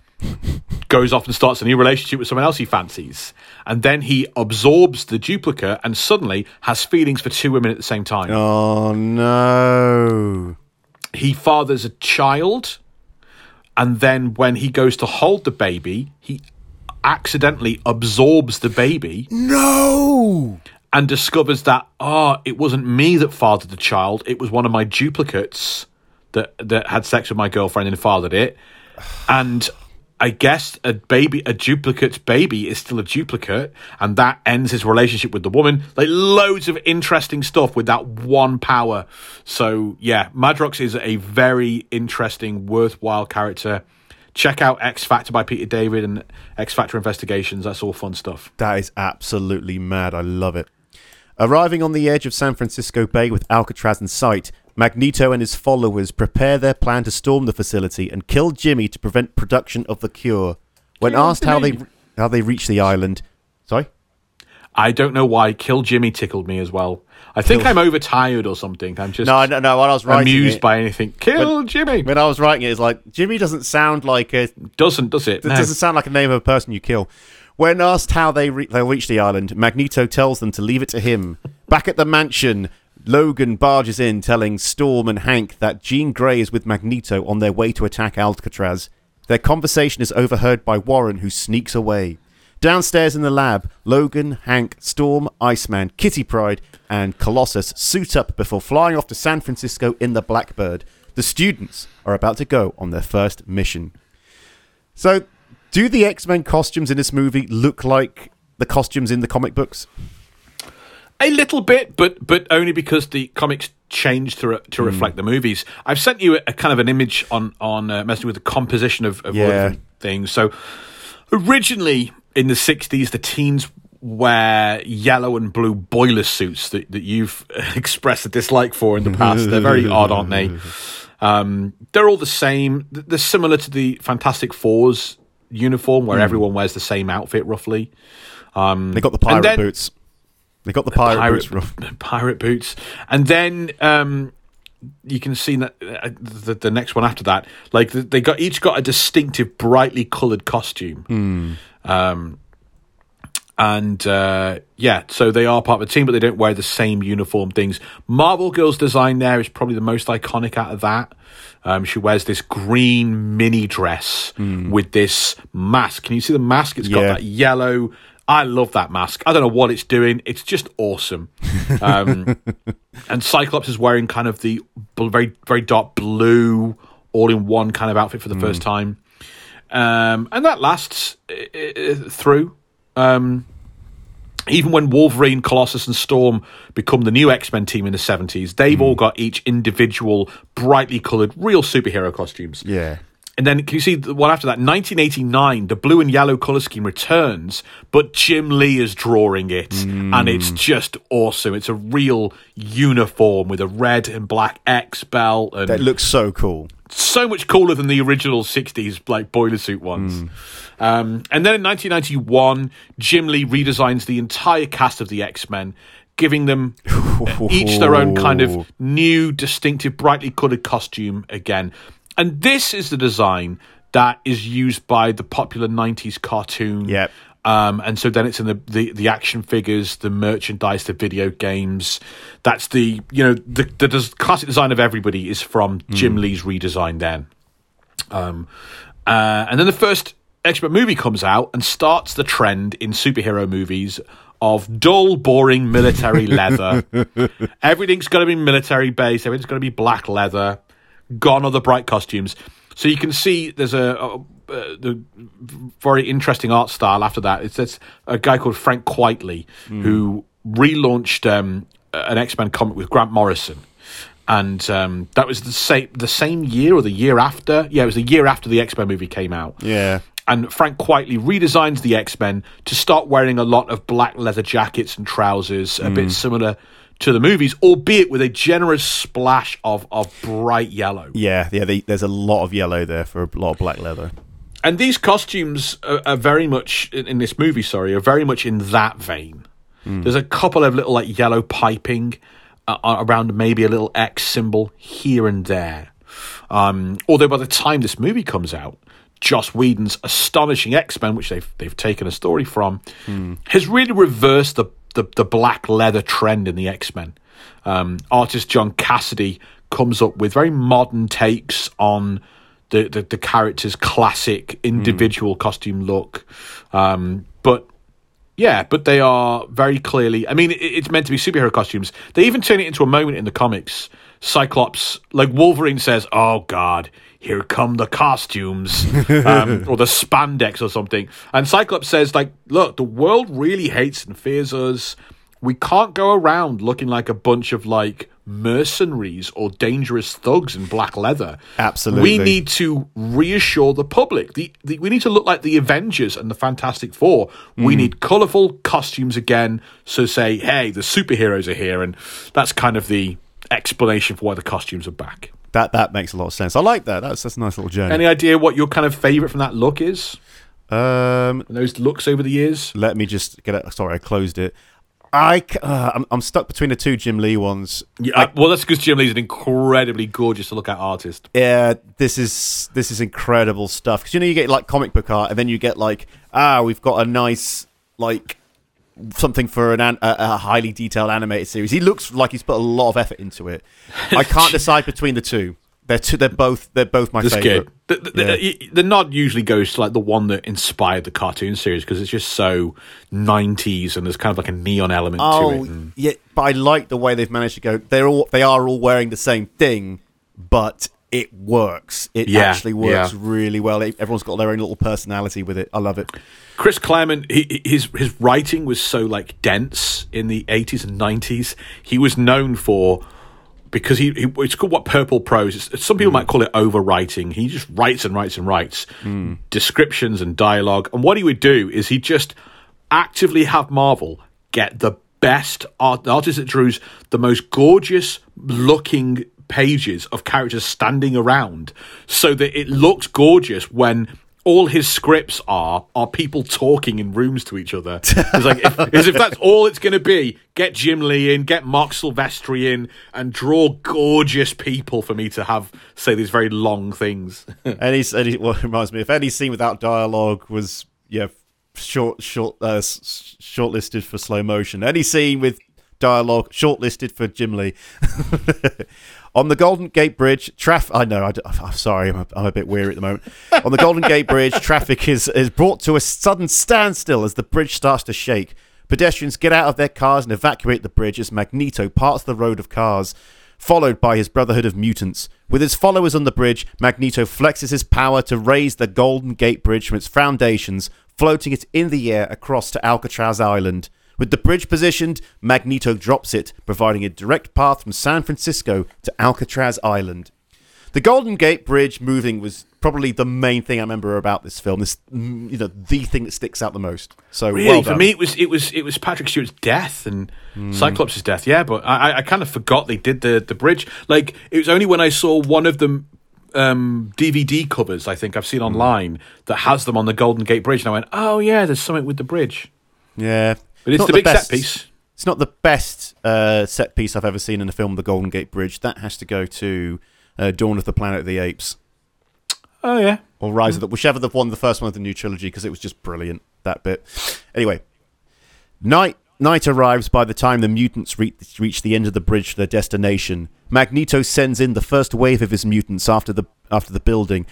goes off and starts a new relationship with someone else he fancies, and then he absorbs the duplicate and suddenly has feelings for two women at the same time. Oh no! He fathers a child, and then when he goes to hold the baby, he accidentally absorbs the baby. No! And discovers that, it wasn't me that fathered the child. It was one of my duplicates that had sex with my girlfriend and fathered it. And I guess a duplicate's baby is still a duplicate. And that ends his relationship with the woman. Like, loads of interesting stuff with that one power. So, yeah, Madrox is a very interesting, worthwhile character. Check out X Factor by Peter David and X Factor Investigations. That's all fun stuff. That is absolutely mad. I love it. Arriving on the edge of San Francisco Bay with Alcatraz in sight, Magneto and his followers prepare their plan to storm the facility and kill Jimmy to prevent production of the cure. When asked how they reach the island... Sorry? I don't know why Kill Jimmy tickled me as well. I think I'm overtired or something. I'm just no. When I was writing amused it, by anything, Jimmy. When I was writing it, it's like Jimmy doesn't sound like a doesn't does it? No. Doesn't sound like a name of a person you kill. When asked how they reach the island, Magneto tells them to leave it to him. Back at the mansion, Logan barges in, telling Storm and Hank that Jean Grey is with Magneto on their way to attack Alcatraz. Their conversation is overheard by Warren, who sneaks away. Downstairs in the lab, Logan, Hank, Storm, Iceman, Kitty Pryde, and Colossus suit up before flying off to San Francisco in the Blackbird. The students are about to go on their first mission. So, do the X-Men costumes in this movie look like the costumes in the comic books? A little bit, but only because the comics changed to reflect the movies. I've sent you a kind of an image on messing with the composition of all different things. So, originally, in the 60s, the teens wear yellow and blue boiler suits that you've expressed a dislike for in the past. They're very odd, aren't they? They're all the same. They're similar to the Fantastic Four's uniform, where everyone wears the same outfit, roughly. They got the pirate boots. They got the pirate boots. And then you can see that the next one after that, like they got each got a distinctive, brightly coloured costume. So they are part of the team, but they don't wear the same uniform things. Marvel Girl's design there is probably the most iconic out of that. She wears this green mini dress with this mask. Can you see the mask? It's got that yellow. I love that mask. I don't know what it's doing. It's just awesome. And Cyclops is wearing kind of the very, very dark blue, all-in-one kind of outfit for the first time. And that lasts through. Even when Wolverine, Colossus, and Storm become the new X-Men team in the 70s, they've all got each individual, brightly coloured, real superhero costumes. Yeah. And then can you see the one after that? 1989, the blue and yellow colour scheme returns, but Jim Lee is drawing it, and it's just awesome. It's a real uniform with a red and black X belt. And that looks so cool. So much cooler than the original 60s like boiler suit ones. And then in 1991, Jim Lee redesigns the entire cast of the X-Men, giving them each their own kind of new, distinctive, brightly coloured costume again. And this is the design that is used by the popular 90s cartoon. Yep. And so then it's in the action figures, the merchandise, the video games. That's the classic design of everybody is from Jim Lee's redesign then. And then the first X-Men movie comes out and starts the trend in superhero movies of dull, boring military leather. Everything's got to be military-based. Everything's got to be black leather. Gone are the bright costumes. So you can see there's a very interesting art style after that. It's a guy called Frank Quitely who relaunched an X-Men comic with Grant Morrison. And that was the same year or the year after. Yeah, it was the year after the X-Men movie came out. Yeah. And Frank Quitely redesigns the X-Men to start wearing a lot of black leather jackets and trousers, a bit similar to the movies, albeit with a generous splash of bright yellow. There's a lot of yellow there for a lot of black leather. And these costumes are very much, in this movie, are very much in that vein. There's a couple of little like yellow piping around maybe a little X symbol here and there. Although by the time this movie comes out, Joss Whedon's astonishing X-Men, which they've taken a story from, has really reversed the black leather trend in the X-Men. Artist John Cassaday comes up with very modern takes on the character's classic individual costume look. But they are very clearly... I mean, it's meant to be superhero costumes. They even turn it into a moment in the comics. Cyclops, like Wolverine says, "Oh, God, here come the costumes," or the spandex or something. And Cyclops says, like, "Look, the world really hates and fears us. We can't go around looking like a bunch of, like, mercenaries or dangerous thugs in black leather. Absolutely. We need to reassure the public. We need to look like the Avengers and the Fantastic Four. We need colourful costumes again. So say, hey, the superheroes are here." And that's kind of the explanation for why the costumes are back. That makes a lot of sense. I like that. That's a nice little journey. Any idea what your kind of favourite from that look is? Those looks over the years? Let me just get it. Sorry, I closed it. I'm stuck between the two Jim Lee ones. Yeah, well, that's because Jim Lee's an incredibly gorgeous to look at artist. Yeah, this is incredible stuff. Because you get like comic book art, and then you get like we've got a nice like something for a highly detailed animated series. He looks like he's put a lot of effort into it. I can't decide between the two. They're both my favorite. Good. The nod usually goes to like the one that inspired the cartoon series because it's just so 90s and there's kind of like a neon element to it. And... yeah, but I like the way they've managed to go. They are all wearing the same thing, but it works. It actually works really well. Everyone's got their own little personality with it. I love it. Chris Claremont, his writing was so like dense in the 80s and 90s. He was known for. Because it's called what purple prose. Some people might call it overwriting. He just writes and writes and writes descriptions and dialogue. And what he would do is he'd just actively have Marvel get the best artist that drews the most gorgeous looking pages of characters standing around, so that it looks gorgeous when all his scripts are people talking in rooms to each other. It's like, as if that's all it's going to be, get Jim Lee in, get Mark Silvestri in, and draw gorgeous people for me to have say these very long things. It reminds me, if any scene without dialogue was shortlisted for slow motion, any scene with dialogue shortlisted for Jim Lee. On the Golden Gate Bridge, I'm a bit weary at the moment. On the Golden Gate Bridge, traffic is brought to a sudden standstill as the bridge starts to shake. Pedestrians get out of their cars and evacuate the bridge as Magneto parts the road of cars, followed by his Brotherhood of Mutants. With his followers on the bridge, Magneto flexes his power to raise the Golden Gate Bridge from its foundations, floating it in the air across to Alcatraz Island. With the bridge positioned, Magneto drops it, providing a direct path from San Francisco to Alcatraz Island. The Golden Gate Bridge moving was probably the main thing I remember about this film. This, the thing that sticks out the most. So really, well done. For me, it was Patrick Stewart's death and Cyclops' death. Yeah, but I kind of forgot they did the bridge. Like, it was only when I saw one of them. DVD covers I think I've seen online that has them on the Golden Gate Bridge, and I went, "Oh yeah, there's something with the bridge." Yeah. But it's the big set piece. It's not the best set piece I've ever seen in a film, The Golden Gate Bridge. That has to go to Dawn of the Planet of the Apes. Oh, yeah. Or Rise of the... whichever the first one of the new trilogy, because it was just brilliant, that bit. Anyway, night arrives by the time the mutants reach the end of the bridge to their destination. Magneto sends in the first wave of his mutants after the building,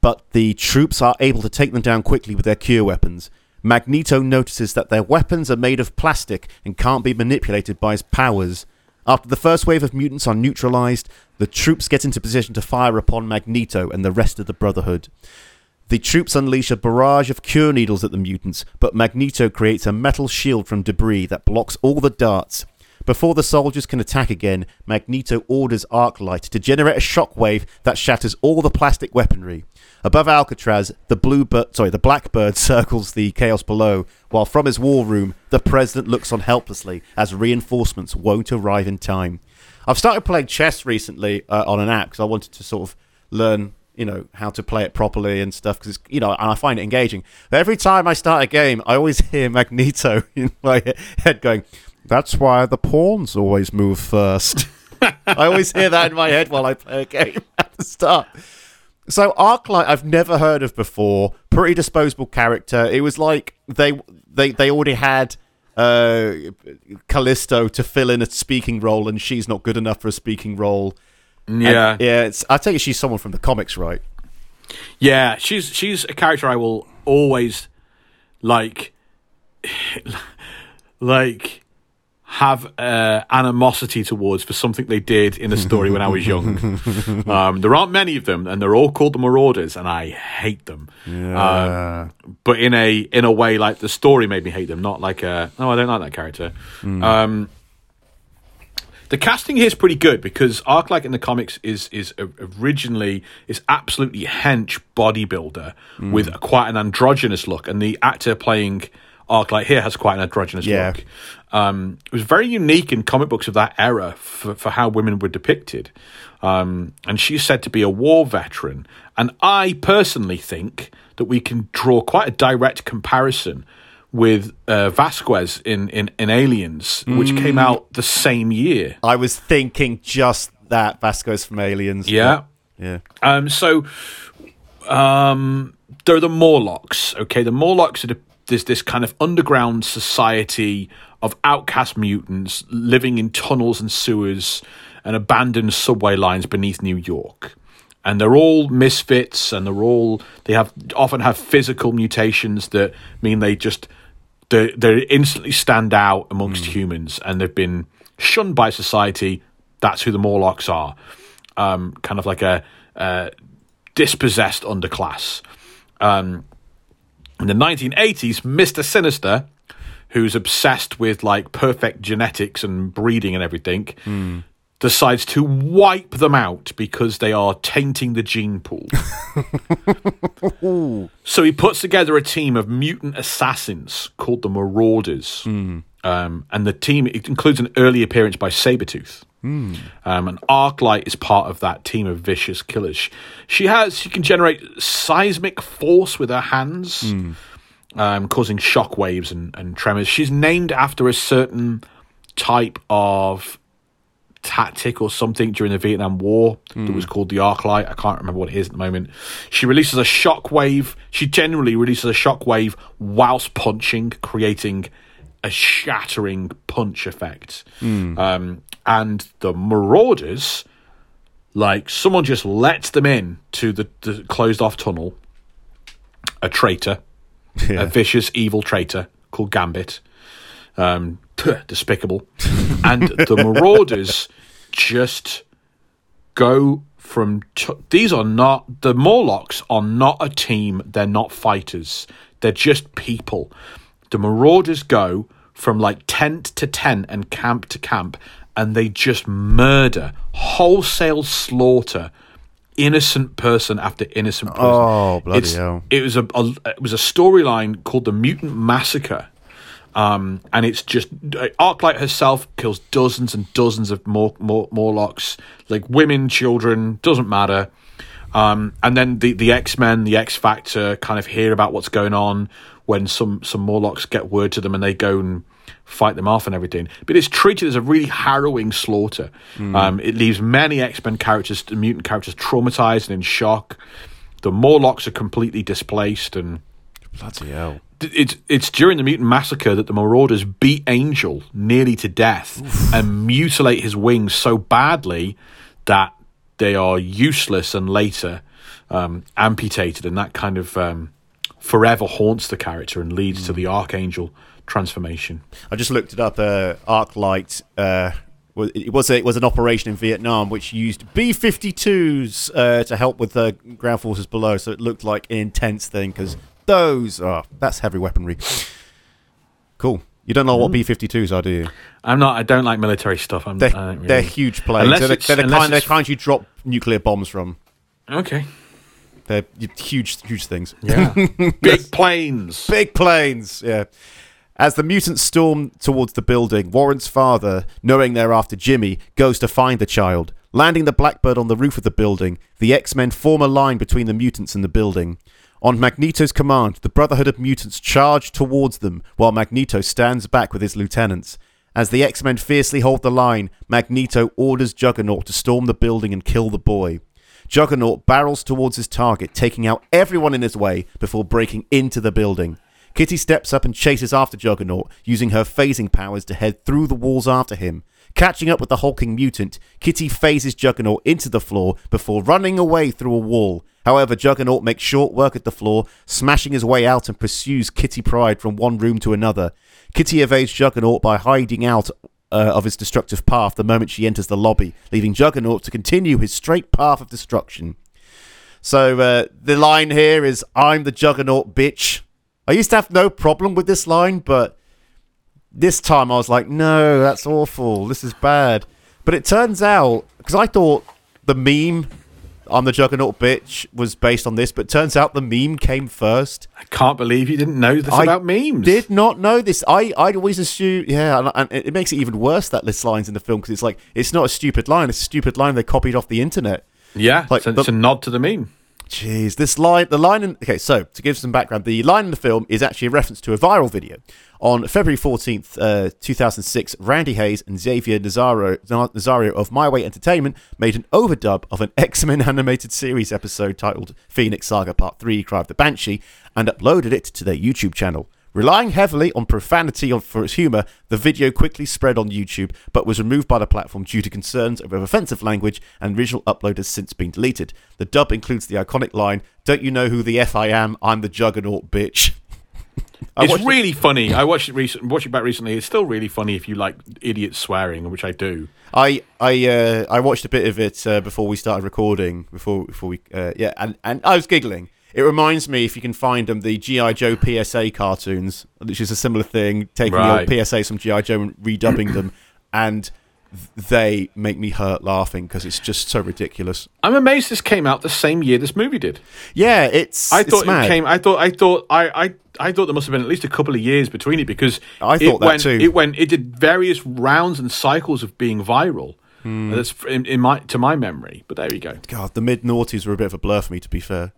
but the troops are able to take them down quickly with their cure weapons. Magneto notices that their weapons are made of plastic and can't be manipulated by his powers. After the first wave of mutants are neutralized, the troops get into position to fire upon Magneto and the rest of the Brotherhood. The troops unleash a barrage of cure needles at the mutants, but Magneto creates a metal shield from debris that blocks all the darts. Before the soldiers can attack again, Magneto orders Arclight to generate a shockwave that shatters all the plastic weaponry. Above Alcatraz, the Blackbird circles the chaos below, while from his war room, the President looks on helplessly as reinforcements won't arrive in time. I've started playing chess recently on an app because I wanted to sort of learn, how to play it properly and stuff, because and I find it engaging. But every time I start a game, I always hear Magneto in my head going, "That's why the pawns always move first." I always hear that in my head while I play a game at the start. So Arclight, I've never heard of before. Pretty disposable character. It was like they already had Callisto to fill in a speaking role, and she's not good enough for a speaking role. Yeah, I take it she's someone from the comics, right? Yeah, she's a character I will always like have animosity towards for something they did in a story when I was young. There aren't many of them, and they're all called the Marauders, and I hate them. Yeah. But in a way, like, the story made me hate them, not like I don't like that character. The casting here is pretty good, because Arclight in the comics is originally absolutely hench bodybuilder with quite an androgynous look, and the actor playing Arclight here has quite an androgynous look. It was very unique in comic books of that era for how women were depicted. And she's said to be a war veteran. And I personally think that we can draw quite a direct comparison with Vasquez in Aliens, which came out the same year. I was thinking just that, Vasquez from Aliens. Yeah. Yeah. So there are the Morlocks. Okay, the Morlocks are there's this kind of underground society of outcast mutants living in tunnels and sewers and abandoned subway lines beneath New York. And they're all misfits, and they're all they often have physical mutations that mean they just they instantly stand out amongst humans, and they've been shunned by society. That's who the Morlocks are, kind of like a dispossessed underclass. In the 1980s, Mr. Sinister, who's obsessed with like perfect genetics and breeding and everything, decides to wipe them out because they are tainting the gene pool. So he puts together a team of mutant assassins called the Marauders. And the team, it includes an early appearance by Sabretooth. And Arclight is part of that team of vicious killers. She can generate seismic force with her hands, causing shockwaves and tremors. She's named after a certain type of tactic or something during the Vietnam War that was called the Arclight. I can't remember what it is at the moment. She releases a shockwave. She generally releases a shockwave whilst punching, creating a shattering punch effect. And the Marauders, like, someone just lets them in to the closed-off tunnel. A traitor. Yeah. A vicious, evil traitor called Gambit. Despicable. And the Marauders just go from... These are not... The Morlocks are not a team. They're not fighters. They're just people. The Marauders go from, like, tent to tent and camp to camp, and they just murder, wholesale slaughter, innocent person after innocent person. Oh, bloody hell. It was a storyline called The Mutant Massacre. And it's just... Arclight herself kills dozens and dozens of Morlocks, like women, children, doesn't matter. And then the X-Men, the X-Factor, kind of hear about what's going on when some Morlocks get word to them and they go and fight them off and everything. But it's treated as a really harrowing slaughter. It leaves many X-Men characters, mutant characters, traumatized and in shock. The Morlocks are completely displaced. And bloody hell. It's during the Mutant Massacre that the Marauders beat Angel nearly to death and mutilate his wings so badly that they are useless and later amputated. And that kind of forever haunts the character and leads to the Archangel transformation. I just looked it up. Arclight it was an operation in Vietnam which used B-52s to help with the ground forces below, so it looked like an intense thing because that's heavy weaponry. Cool. You don't know what B-52s are, do you? I don't like military stuff. I don't really. They're huge planes. They're the kind you drop nuclear bombs from. Okay. They're huge things. Yeah. Big planes. Yeah. As the mutants storm towards the building, Warren's father, knowing they're after Jimmy, goes to find the child. Landing the Blackbird on the roof of the building, the X-Men form a line between the mutants and the building. On Magneto's command, the Brotherhood of Mutants charge towards them, while Magneto stands back with his lieutenants. As the X-Men fiercely hold the line, Magneto orders Juggernaut to storm the building and kill the boy. Juggernaut barrels towards his target, taking out everyone in his way before breaking into the building. Kitty steps up and chases after Juggernaut, using her phasing powers to head through the walls after him. Catching up with the hulking mutant, Kitty phases Juggernaut into the floor before running away through a wall. However, Juggernaut makes short work at the floor, smashing his way out and pursues Kitty Pryde from one room to another. Kitty evades Juggernaut by hiding out of his destructive path the moment she enters the lobby, leaving Juggernaut to continue his straight path of destruction. So the line here is, "I'm the Juggernaut, bitch." I used to have no problem with this line, but this time I was like, no, that's awful. This is bad. But it turns out, because I thought the meme, "I'm the Juggernaut, bitch," was based on this, but turns out the meme came first. I can't believe you didn't know this about memes. Did not know this. I'd always assume, and it makes it even worse that this line's in the film, because it's like, it's not a stupid line. It's a stupid line they copied off the internet. Yeah, like, it's a nod to the meme. Jeez, this line, okay, so to give some background, the line in the film is actually a reference to a viral video. On February 14th, 2006, Randy Hayes and Xavier Nazario of My Way Entertainment made an overdub of an X-Men animated series episode titled Phoenix Saga Part 3, Cry of the Banshee, and uploaded it to their YouTube channel. Relying heavily on profanity for its humour, the video quickly spread on YouTube, but was removed by the platform due to concerns over offensive language, and original upload has since been deleted. The dub includes the iconic line, "Don't you know who the F I am? I'm the Juggernaut, bitch." It's really funny. I watched it back recently. It's still really funny if you like idiots swearing, which I do. I watched a bit of it before we started recording. And I was giggling. It reminds me, if you can find them, the G.I. Joe PSA cartoons, which is a similar thing, taking the old PSAs from G.I. Joe and redubbing them, and they make me hurt laughing because it's just so ridiculous. I'm amazed this came out the same year this movie did. Yeah, I thought there must have been at least a couple of years between it, because it did various rounds and cycles of being viral. That's to my memory, but there you go. God, the mid-noughties were a bit of a blur for me, to be fair.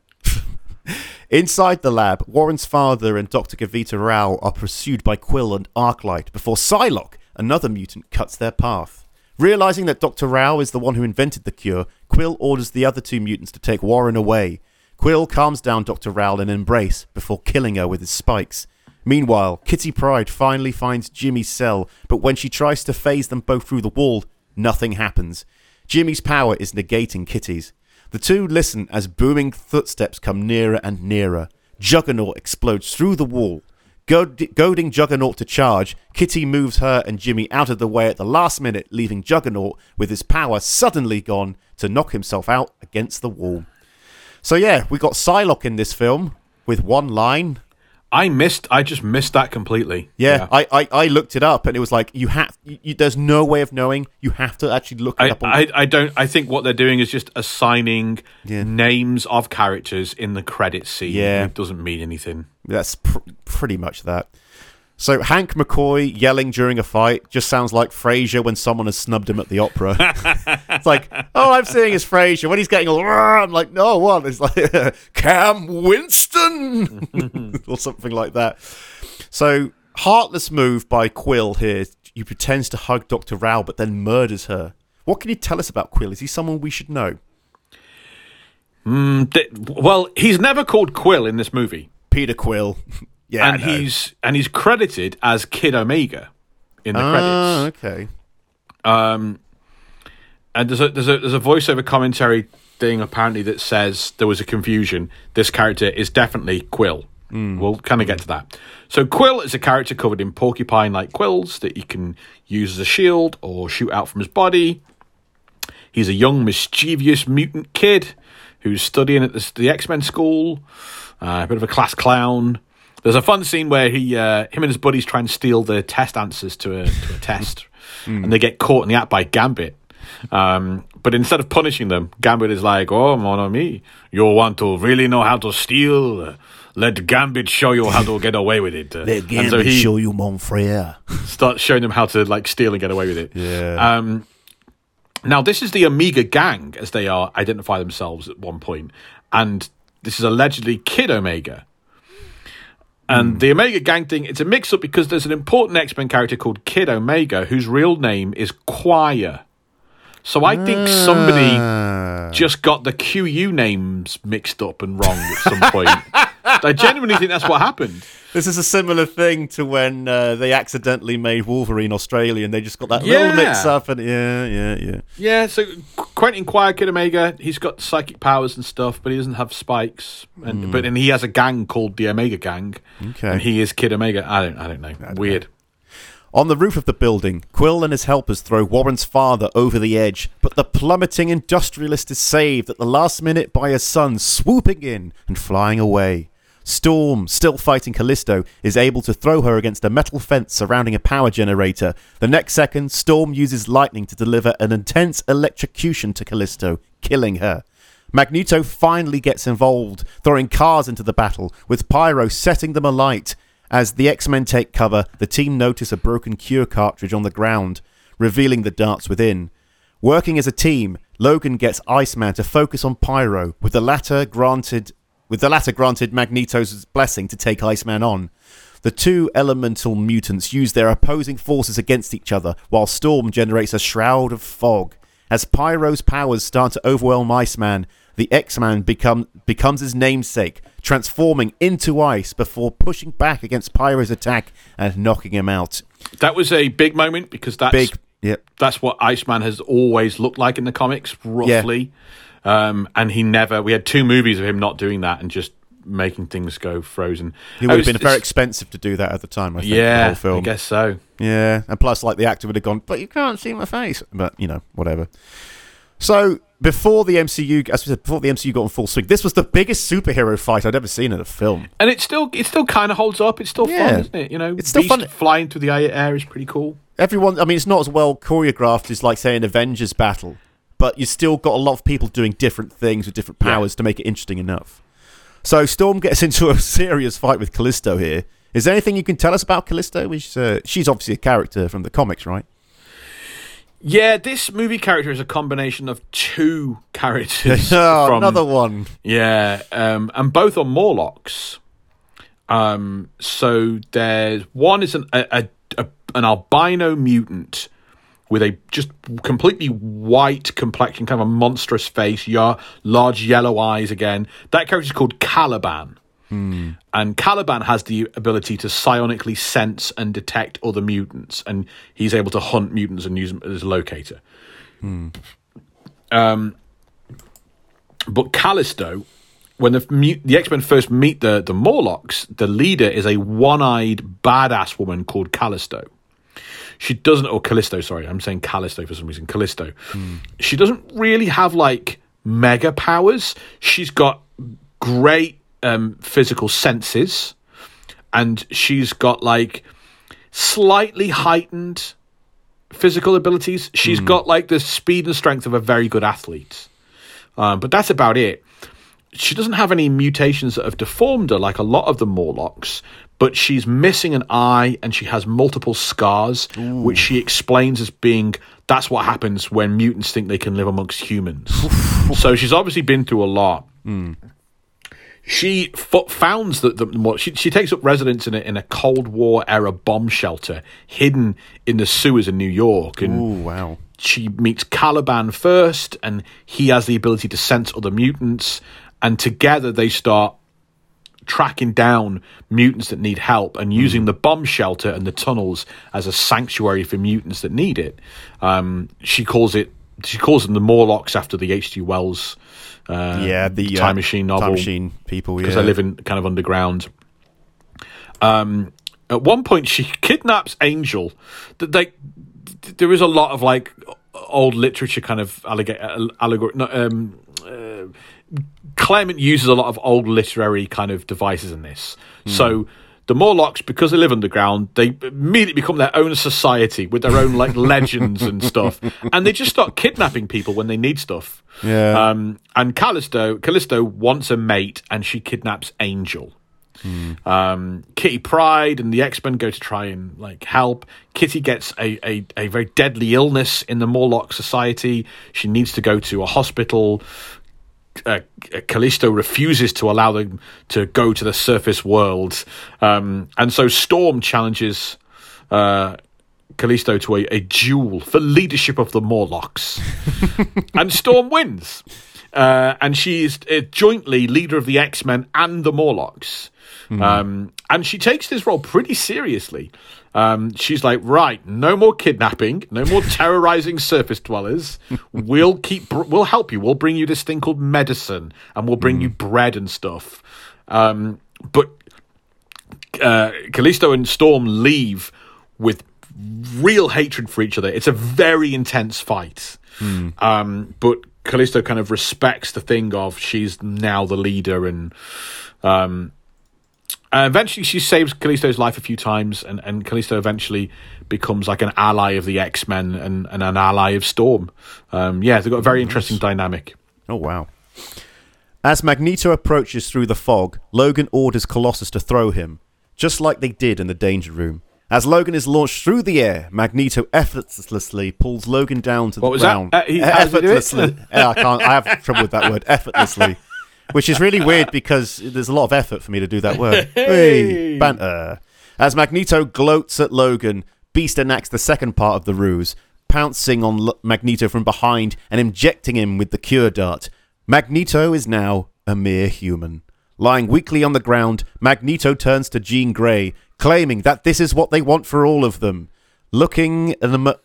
Inside the lab, Warren's father and Dr. Kavita Rao are pursued by Quill and Arclight before Psylocke, another mutant, cuts their path. Realizing that Dr. Rao is the one who invented the cure, Quill orders the other two mutants to take Warren away. Quill calms down Dr. Rao in an embrace before killing her with his spikes. Meanwhile, Kitty Pryde finally finds Jimmy's cell, but when she tries to phase them both through the wall, nothing happens. Jimmy's power is negating Kitty's. The two listen as booming footsteps come nearer and nearer. Juggernaut explodes through the wall. Goading Juggernaut to charge, Kitty moves her and Jimmy out of the way at the last minute, leaving Juggernaut, with his power suddenly gone, to knock himself out against the wall. So yeah, we got Psylocke in this film with one line. I just missed that completely. Yeah. I looked it up and it was like, there's no way of knowing. You have to actually look it up. I think what they're doing is just assigning names of characters in the credits scene. Yeah. It doesn't mean anything. That's pretty much that. So Hank McCoy yelling during a fight just sounds like Frasier when someone has snubbed him at the opera. It's like, all I'm seeing is Frasier. When he's getting all, I'm like, no, what? It's like, Cam Winston or something like that. So heartless move by Quill here. He pretends to hug Dr. Rao but then murders her. What can you tell us about Quill? Is he someone we should know? Well, he's never called Quill in this movie. Peter Quill. Yeah, and he's credited as Kid Omega in the credits. Okay. And there's a voiceover commentary thing apparently that says there was a confusion. This character is definitely Quill. We'll kind of get to that. So Quill is a character covered in porcupine-like quills that he can use as a shield or shoot out from his body. He's a young, mischievous mutant kid who's studying at the X-Men school. A bit of a class clown. There's a fun scene where him and his buddies try and steal the test answers to a test, and they get caught in the act by Gambit. But instead of punishing them, Gambit is like, "Oh, mon ami, you want to really know how to steal? Let Gambit show you how to get away with it." Let Gambit show you, mon frere. Starts showing them how to steal and get away with it. Yeah. Now, this is the Omega Gang, as they identify themselves at one point, and this is allegedly Kid Omega. And the Omega Gang thing, it's a mix-up because there's an important X-Men character called Kid Omega whose real name is Choir. So I think somebody just got the QU names mixed up and wrong at some point. I genuinely think that's what happened. This is a similar thing to when they accidentally made Wolverine Australian. They just got that little mix-up. And yeah. Yeah, so Quentin Quire, Kid Omega, he's got psychic powers and stuff, but he doesn't have spikes. But he has a gang called the Omega Gang. Okay. And he is Kid Omega. I don't know. Weird. On the roof of the building, Quill and his helpers throw Warren's father over the edge, but the plummeting industrialist is saved at the last minute by his son swooping in and flying away. Storm, still fighting Callisto, is able to throw her against a metal fence surrounding a power generator. The next second, Storm uses lightning to deliver an intense electrocution to Callisto, killing her. Magneto finally gets involved, throwing cars into the battle, with Pyro setting them alight. As the X-Men take cover, the team notice a broken cure cartridge on the ground, revealing the darts within. Working as a team, Logan gets Iceman to focus on Pyro, with the latter granted Magneto's blessing to take Iceman on. The two elemental mutants use their opposing forces against each other, while Storm generates a shroud of fog. As Pyro's powers start to overwhelm Iceman, the X-Man becomes his namesake, transforming into ice before pushing back against Pyro's attack and knocking him out. That was a big moment because that's big. Yep. That's what Iceman has always looked like in the comics, roughly. Yeah. And he never... We had two movies of him not doing that and just making things go frozen. It would have been very expensive to do that at the time, I think, the whole film. I guess so. Yeah, and plus, like, the actor would have gone, but you can't see my face. But, you know, whatever. So... Before the MCU, as we said, before the MCU got in full swing, this was the biggest superhero fight I'd ever seen in a film, and it still kind of holds up. It's still fun, isn't it? You know, it's still Beast fun. Flying through the air is pretty cool. Everyone, I mean, it's not as well choreographed as, like, say, an Avengers battle, but you still got a lot of people doing different things with different powers to make it interesting enough. So Storm gets into a serious fight with Callisto here. Is there anything you can tell us about Callisto? Which she's obviously a character from the comics, right? Yeah, this movie character is a combination of two characters. Another one. Yeah, and both are Morlocks. So there's one is an albino mutant with a just completely white complexion, kind of a monstrous face, large yellow eyes again. That character is called Caliban. Hmm. And Caliban has the ability to psionically sense and detect other mutants, and he's able to hunt mutants and use them as a locator. Hmm. But Callisto, when the X-Men first meet the Morlocks, the leader is a one-eyed badass woman called Callisto. Callisto, sorry, I'm saying Callisto for some reason. Callisto. Hmm. She doesn't really have, like, mega powers. She's got great physical senses, and she's got, like, slightly heightened physical abilities. She's got, like, the speed and strength of a very good athlete, but that's about it. She doesn't have any mutations that have deformed her like a lot of the Morlocks, but she's missing an eye and she has multiple scars, which she explains as being that's what happens when mutants think they can live amongst humans. So she's obviously been through a lot. She founds that she takes up residence in a Cold War era bomb shelter hidden in the sewers in New York. And she meets Caliban first, and he has the ability to sense other mutants, and together they start tracking down mutants that need help and using the bomb shelter and the tunnels as a sanctuary for mutants that need it. She calls them the Morlocks after the H.G. Wells the Time Machine novel. Time Machine people, because they live in kind of underground. At one point, she kidnaps Angel. There is a lot of, like, old literature kind of allegory. Claremont uses a lot of old literary kind of devices in this. So the Morlocks, because they live underground, they immediately become their own society with their own, like, legends and stuff. And they just start kidnapping people when they need stuff. Yeah. And Callisto wants a mate, and she kidnaps Angel. Kitty Pryde and the X-Men go to try and, like, help. Kitty gets a very deadly illness in the Morlock society. She needs to go to a hospital. Callisto refuses to allow them to go to the surface world, and so Storm challenges Callisto to a duel for leadership of the Morlocks, and Storm wins, and she is jointly leader of the X-Men and the Morlocks. And she takes this role pretty seriously. She's like, right, no more kidnapping, no more terrorizing surface dwellers. We'll help you. We'll bring you this thing called medicine, and we'll bring you bread and stuff. But Callisto and Storm leave with real hatred for each other. It's a very intense fight. But Callisto kind of respects the thing of she's now the leader, and... eventually she saves Callisto's life a few times, and Callisto eventually becomes, like, an ally of the X-Men and an ally of Storm. They've got a very interesting dynamic. Oh, wow. As Magneto approaches through the fog, Logan orders Colossus to throw him, just like they did in the Danger Room. As Logan is launched through the air, Magneto effortlessly pulls Logan down to the ground. What was that? Effortlessly. I have trouble with that word. Effortlessly. Which is really weird because there's a lot of effort for me to do that word. Hey, banter. As Magneto gloats at Logan, Beast enacts the second part of the ruse, pouncing on Magneto from behind and injecting him with the cure dart. Magneto is now a mere human. Lying weakly on the ground, Magneto turns to Jean Grey, claiming that this is what they want for all of them. Looking at an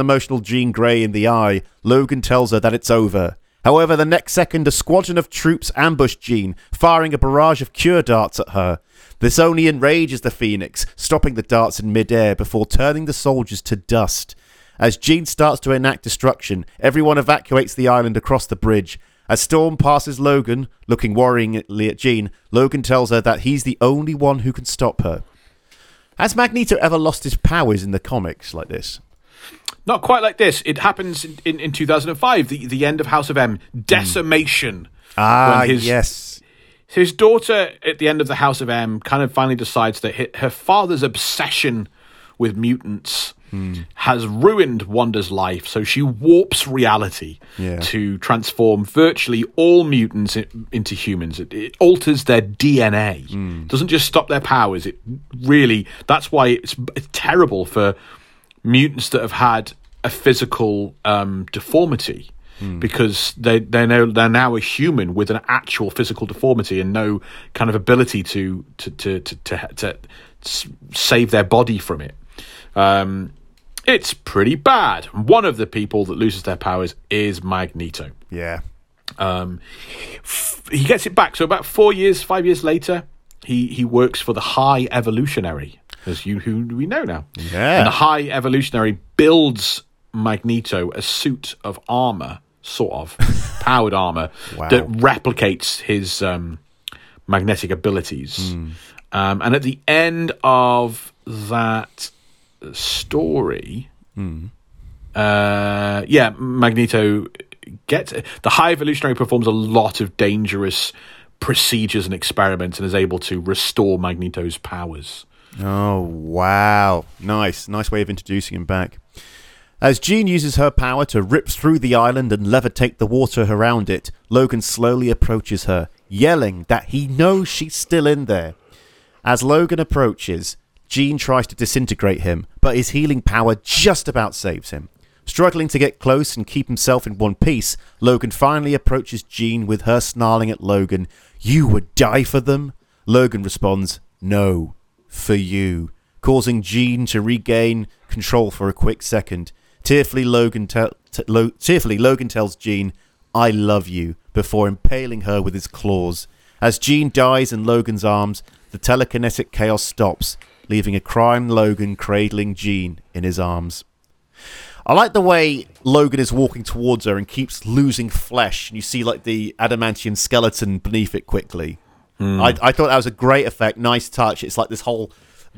emotional Jean Grey in the eye, Logan tells her that it's over. However, the next second, a squadron of troops ambush Jean, firing a barrage of cure darts at her. This only enrages the Phoenix, stopping the darts in midair before turning the soldiers to dust. As Jean starts to enact destruction, everyone evacuates the island across the bridge. As Storm passes Logan, looking worryingly at Jean, Logan tells her that he's the only one who can stop her. Has Magneto ever lost his powers in the comics like this? Not quite like this. It happens in 2005, the end of House of M. Decimation. Yes. His daughter, at the end of the House of M, kind of finally decides that her father's obsession with mutants has ruined Wanda's life, so she warps reality to transform virtually all mutants into humans. It alters their DNA. It doesn't just stop their powers. It really... That's why it's terrible for mutants that have had a physical deformity, because they're now a human with an actual physical deformity and no kind of ability to save their body from it. It's pretty bad. One of the people that loses their powers is Magneto. Yeah. He gets it back. So about 5 years later, he works for the High Evolutionary, who we know now. Yeah. And the High Evolutionary builds Magneto a suit of armor, sort of, powered armor, that replicates his magnetic abilities. And at the end of that story, Magneto gets it. The High Evolutionary performs a lot of dangerous procedures and experiments and is able to restore Magneto's powers. Oh, wow. Nice way of introducing him back. As Jean uses her power to rip through the island and levitate the water around it, Logan slowly approaches her, yelling that he knows she's still in there. As Logan approaches, Jean tries to disintegrate him, but his healing power just about saves him. Struggling to get close and keep himself in one piece, Logan finally approaches Jean with her snarling at Logan, "You would die for them?" Logan responds, "No, for you," causing Jean to regain control for a quick second. Tearfully, Logan tells Jean, "I love you," before impaling her with his claws. As Jean dies in Logan's arms, the telekinetic chaos stops, leaving a crying Logan cradling Jean in his arms. I like the way Logan is walking towards her and keeps losing flesh, and you see like the adamantium skeleton beneath it quickly. I thought that was a great effect, nice touch. It's like this whole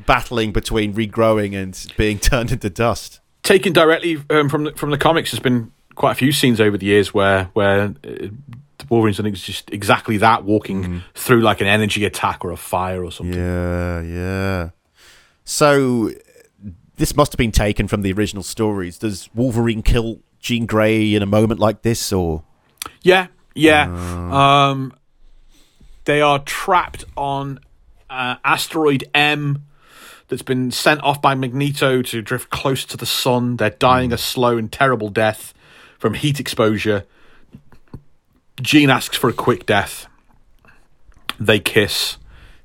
battling between regrowing and being turned into dust. Taken directly from the comics, there's been quite a few scenes over the years where Wolverine's done just exactly that, walking through like an energy attack or a fire or something. Yeah. So this must have been taken from the original stories. Does Wolverine kill Jean Grey in a moment like this, or? Yeah. They are trapped on asteroid M that's been sent off by Magneto to drift close to the sun. They're dying a slow and terrible death from heat exposure. Jean asks for a quick death. They kiss.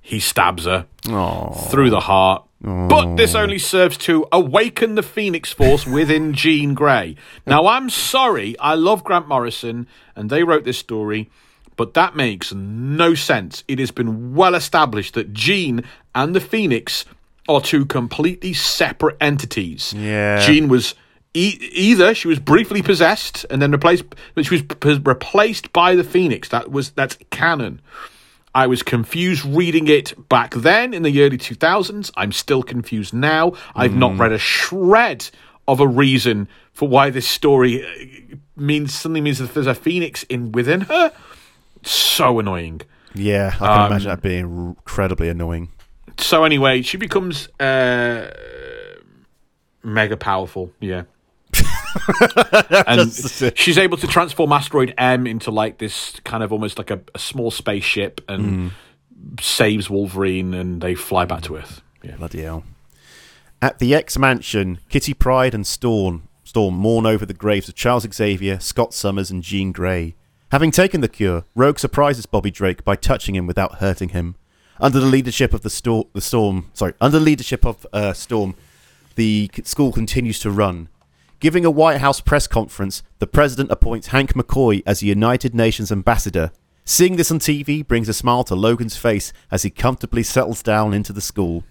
He stabs her through the heart. But this only serves to awaken the Phoenix Force within Jean Grey. Now, I'm sorry, I love Grant Morrison, and they wrote this story, but that makes no sense. It has been well established that Jean and the Phoenix are two completely separate entities. Yeah. Jean was either she was briefly possessed and then replaced, but she was replaced by the Phoenix. That's canon. I was confused reading it back then in the early 2000s. I'm still confused now. I've not read a shred of a reason for why this story suddenly means that there's a phoenix within her. So annoying. Yeah, I can imagine that being incredibly annoying. So anyway, she becomes mega powerful. Yeah. And she's able to transform Asteroid M into like this kind of almost like a small spaceship and saves Wolverine, and they fly back to Earth. Yeah. Bloody hell. At the X-Mansion, Kitty Pryde and Storm mourn over the graves of Charles Xavier, Scott Summers and Jean Grey. Having taken the cure, Rogue surprises Bobby Drake by touching him without hurting him. Under the leadership of Storm, the school continues to run. Giving a White House press conference, the president appoints Hank McCoy as a United Nations ambassador. Seeing this on TV brings a smile to Logan's face as he comfortably settles down into the school.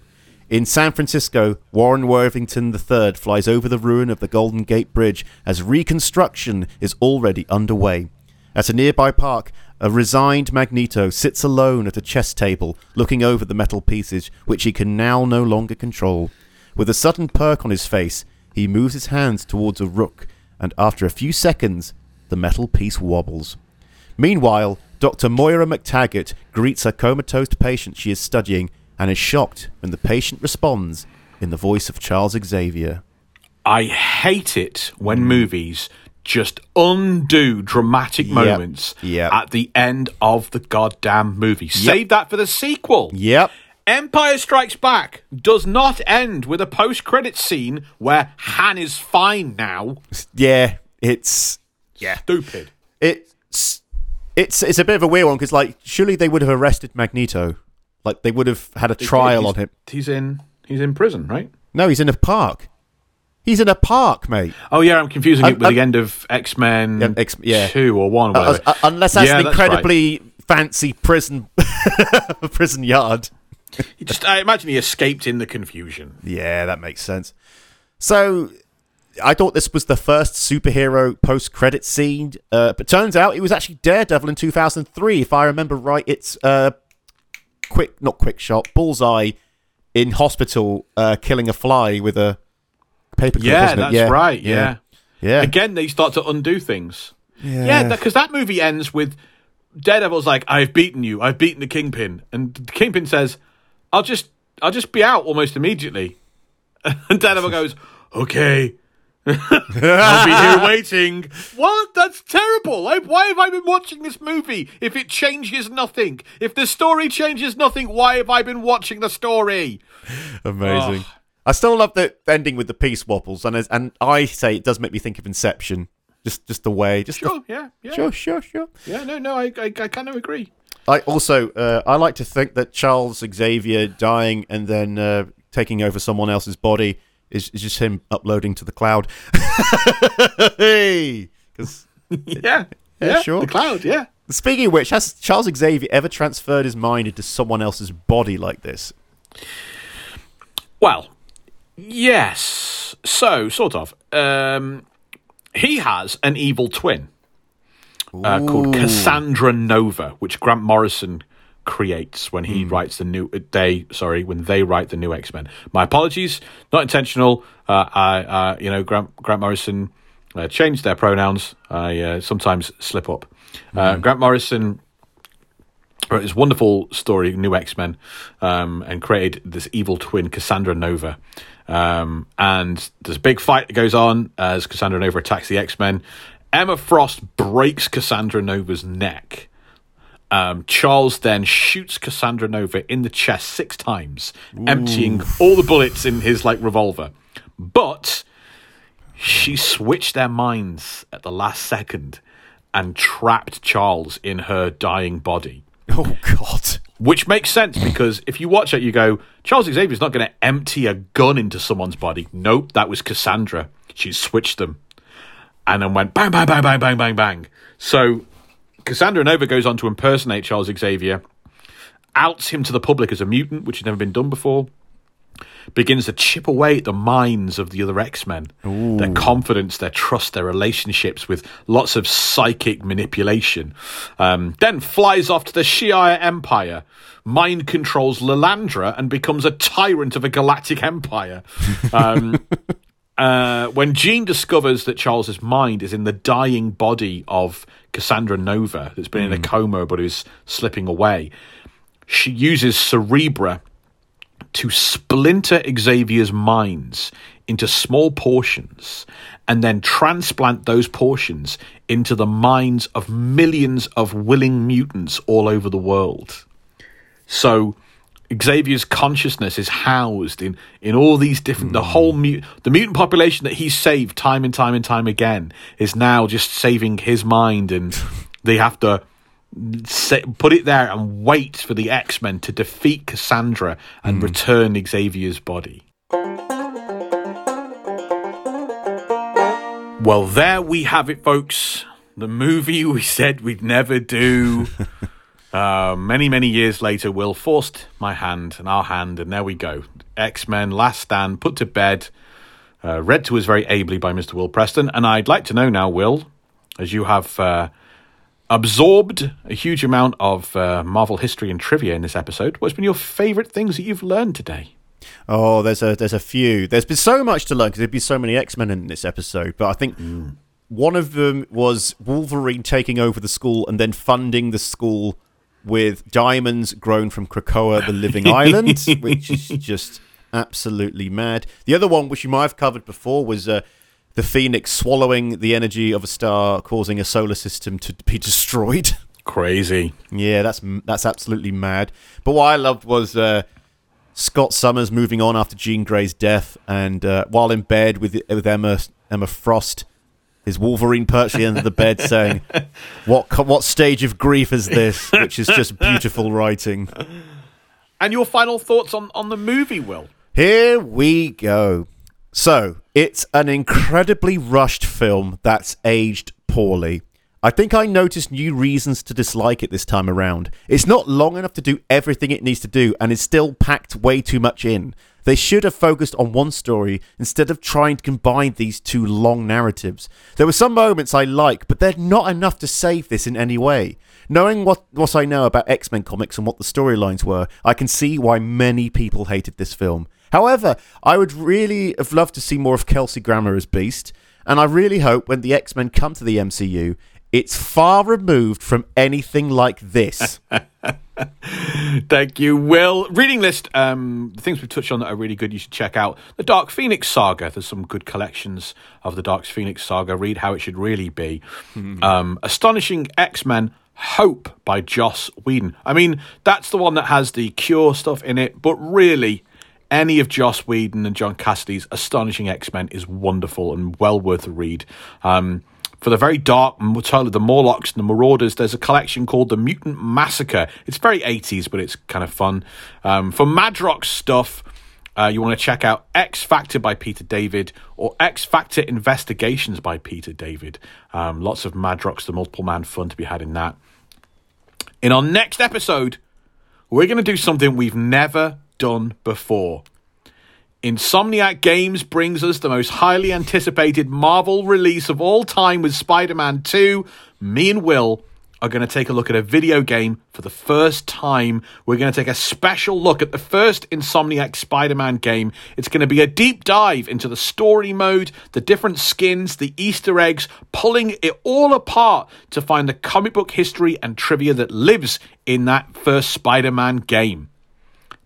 In San Francisco, Warren Worthington III flies over the ruin of the Golden Gate Bridge as reconstruction is already underway. At a nearby park, a resigned Magneto sits alone at a chess table, looking over the metal pieces, which he can now no longer control. With a sudden perk on his face, he moves his hands towards a rook, and after a few seconds, the metal piece wobbles. Meanwhile, Dr. Moira McTaggart greets her comatose patient she is studying and is shocked when the patient responds in the voice of Charles Xavier. I hate it when movies just undo dramatic moments at the end of the goddamn movie. Save that for the sequel. Yep. Empire Strikes Back does not end with a post-credits scene where Han is fine now. Yeah, it's stupid. It's a bit of a weird one because, like, surely they would have arrested Magneto. Like, they would have had a trial on him. He's in prison, right? No, he's in a park. He's in a park, mate. Oh yeah, I'm confusing it with the end of X-Men 2 or 1 or whatever. Unless that's an incredibly fancy prison prison yard. I imagine he escaped in the confusion. Yeah, that makes sense. So, I thought this was the first superhero post-credit scene, but turns out it was actually Daredevil in 2003. If I remember right, it's Bullseye in hospital killing a fly with a paperclip. Yeah, that's right. Yeah. Again, they start to undo things. Yeah, because that movie ends with Daredevil's like, "I've beaten you. I've beaten the Kingpin," and the Kingpin says, I'll just be out almost immediately. And Daredevil goes, "Okay, I'll be here waiting." What? That's terrible. Why have I been watching this movie? If it changes nothing, if the story changes nothing, why have I been watching the story? Amazing. Oh. I still love the ending with the peace wobbles, and I say it does make me think of Inception. Just the way. Sure. Yeah, no, I kind of agree. I also, I like to think that Charles Xavier dying and then taking over someone else's body is just him uploading to the cloud. Hey! Sure. The cloud, yeah. Speaking of which, has Charles Xavier ever transferred his mind into someone else's body like this? Well, yes. So, sort of. He has an evil twin. Called Cassandra Nova, which Grant Morrison creates when he writes when they write the new X-Men. My apologies, not intentional. Grant Morrison changed their pronouns. I sometimes slip up. Grant Morrison wrote this wonderful story, New X-Men, and created this evil twin, Cassandra Nova. And there's a big fight that goes on as Cassandra Nova attacks the X-Men. Emma Frost breaks Cassandra Nova's neck. Charles then shoots Cassandra Nova in the chest 6 times, emptying all the bullets in his revolver. But she switched their minds at the last second and trapped Charles in her dying body. Oh, God. Which makes sense, because if you watch it, you go, Charles Xavier's not going to empty a gun into someone's body. Nope, that was Cassandra. She switched them. And then went bang, bang, bang, bang, bang, bang, bang. So Cassandra Nova goes on to impersonate Charles Xavier, outs him to the public as a mutant, which had never been done before, begins to chip away at the minds of the other X-Men, their confidence, their trust, their relationships, with lots of psychic manipulation. Then flies off to the Shi'ar Empire, mind controls Lilandra, and becomes a tyrant of a galactic empire. When Jean discovers that Charles's mind is in the dying body of Cassandra Nova, that's been in a coma but is slipping away, she uses Cerebra to splinter Xavier's minds into small portions and then transplant those portions into the minds of millions of willing mutants all over the world. So Xavier's consciousness is housed in all these different... The mutant population that he saved time and time again is now just saving his mind and they have to put it there and wait for the X-Men to defeat Cassandra and return Xavier's body. Well, there we have it, folks. The movie we said we'd never do. Many, many years later, Will forced my hand and our hand, and there we go. X-Men, Last Stand, put to bed, read to us very ably by Mr. Will Preston. And I'd like to know now, Will, as you have absorbed a huge amount of Marvel history and trivia in this episode, what's been your favourite things that you've learned today? Oh, there's a few. There's been so much to learn because there'd be so many X-Men in this episode, but I think... One of them was Wolverine taking over the school and then funding the school with diamonds grown from Krakoa, the living island, which is just absolutely mad. The other one, which you might have covered before, was the Phoenix swallowing the energy of a star, causing a solar system to be destroyed. Crazy. Yeah, that's absolutely mad. But what I loved was... Scott Summers moving on after Jean Grey's death, and while in bed with Emma Frost, is Wolverine perched at the end of the bed saying, "What stage of grief is this?" Which is just beautiful writing. And your final thoughts on the movie, Will? Here we go. So it's an incredibly rushed film that's aged poorly. I think I noticed new reasons to dislike it this time around. It's not long enough to do everything it needs to do, and it's still packed way too much in. They should have focused on one story instead of trying to combine these two long narratives. There were some moments I like, but they're not enough to save this in any way. Knowing what I know about X-Men comics and what the storylines were, I can see why many people hated this film. However, I would really have loved to see more of Kelsey Grammer as Beast, and I really hope when the X-Men come to the MCU... it's far removed from anything like this. Thank you, Will. Reading list, the things we've touched on that are really good, you should check out. The Dark Phoenix Saga. There's some good collections of the Dark Phoenix Saga. Read How It Should Really Be. Astonishing X-Men Hope by Joss Whedon. I mean, that's the one that has the Cure stuff in it, but really... any of Joss Whedon and John Cassady's Astonishing X-Men is wonderful and well worth a read. For the very dark, the Morlocks and the Marauders, there's a collection called The Mutant Massacre. It's very 80s, but it's kind of fun. For Madrox stuff, you want to check out X Factor by Peter David or X Factor Investigations by Peter David. Lots of Madrox, the multiple man fun to be had in that. In our next episode, we're going to do something we've never done before. Insomniac Games brings us the most highly anticipated Marvel release of all time with Spider-Man 2. Me and Will are going to take a look at a video game for the first time. We're going to take a special look at the first Insomniac Spider-Man game. It's going to be a deep dive into the story mode, the different skins, the Easter eggs, pulling it all apart to find the comic book history and trivia that lives in that first Spider-Man game.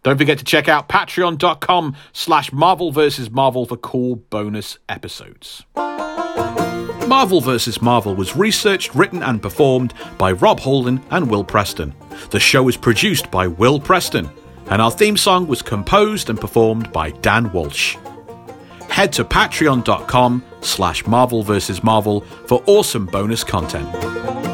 Don't forget to check out patreon.com/Marvel vs. Marvel for cool bonus episodes. Marvel vs. Marvel was researched, written and performed by Rob Holden and Will Preston. The show was produced by Will Preston, and our theme song was composed and performed by Dan Walsh. Head to patreon.com/Marvel vs. Marvel for awesome bonus content.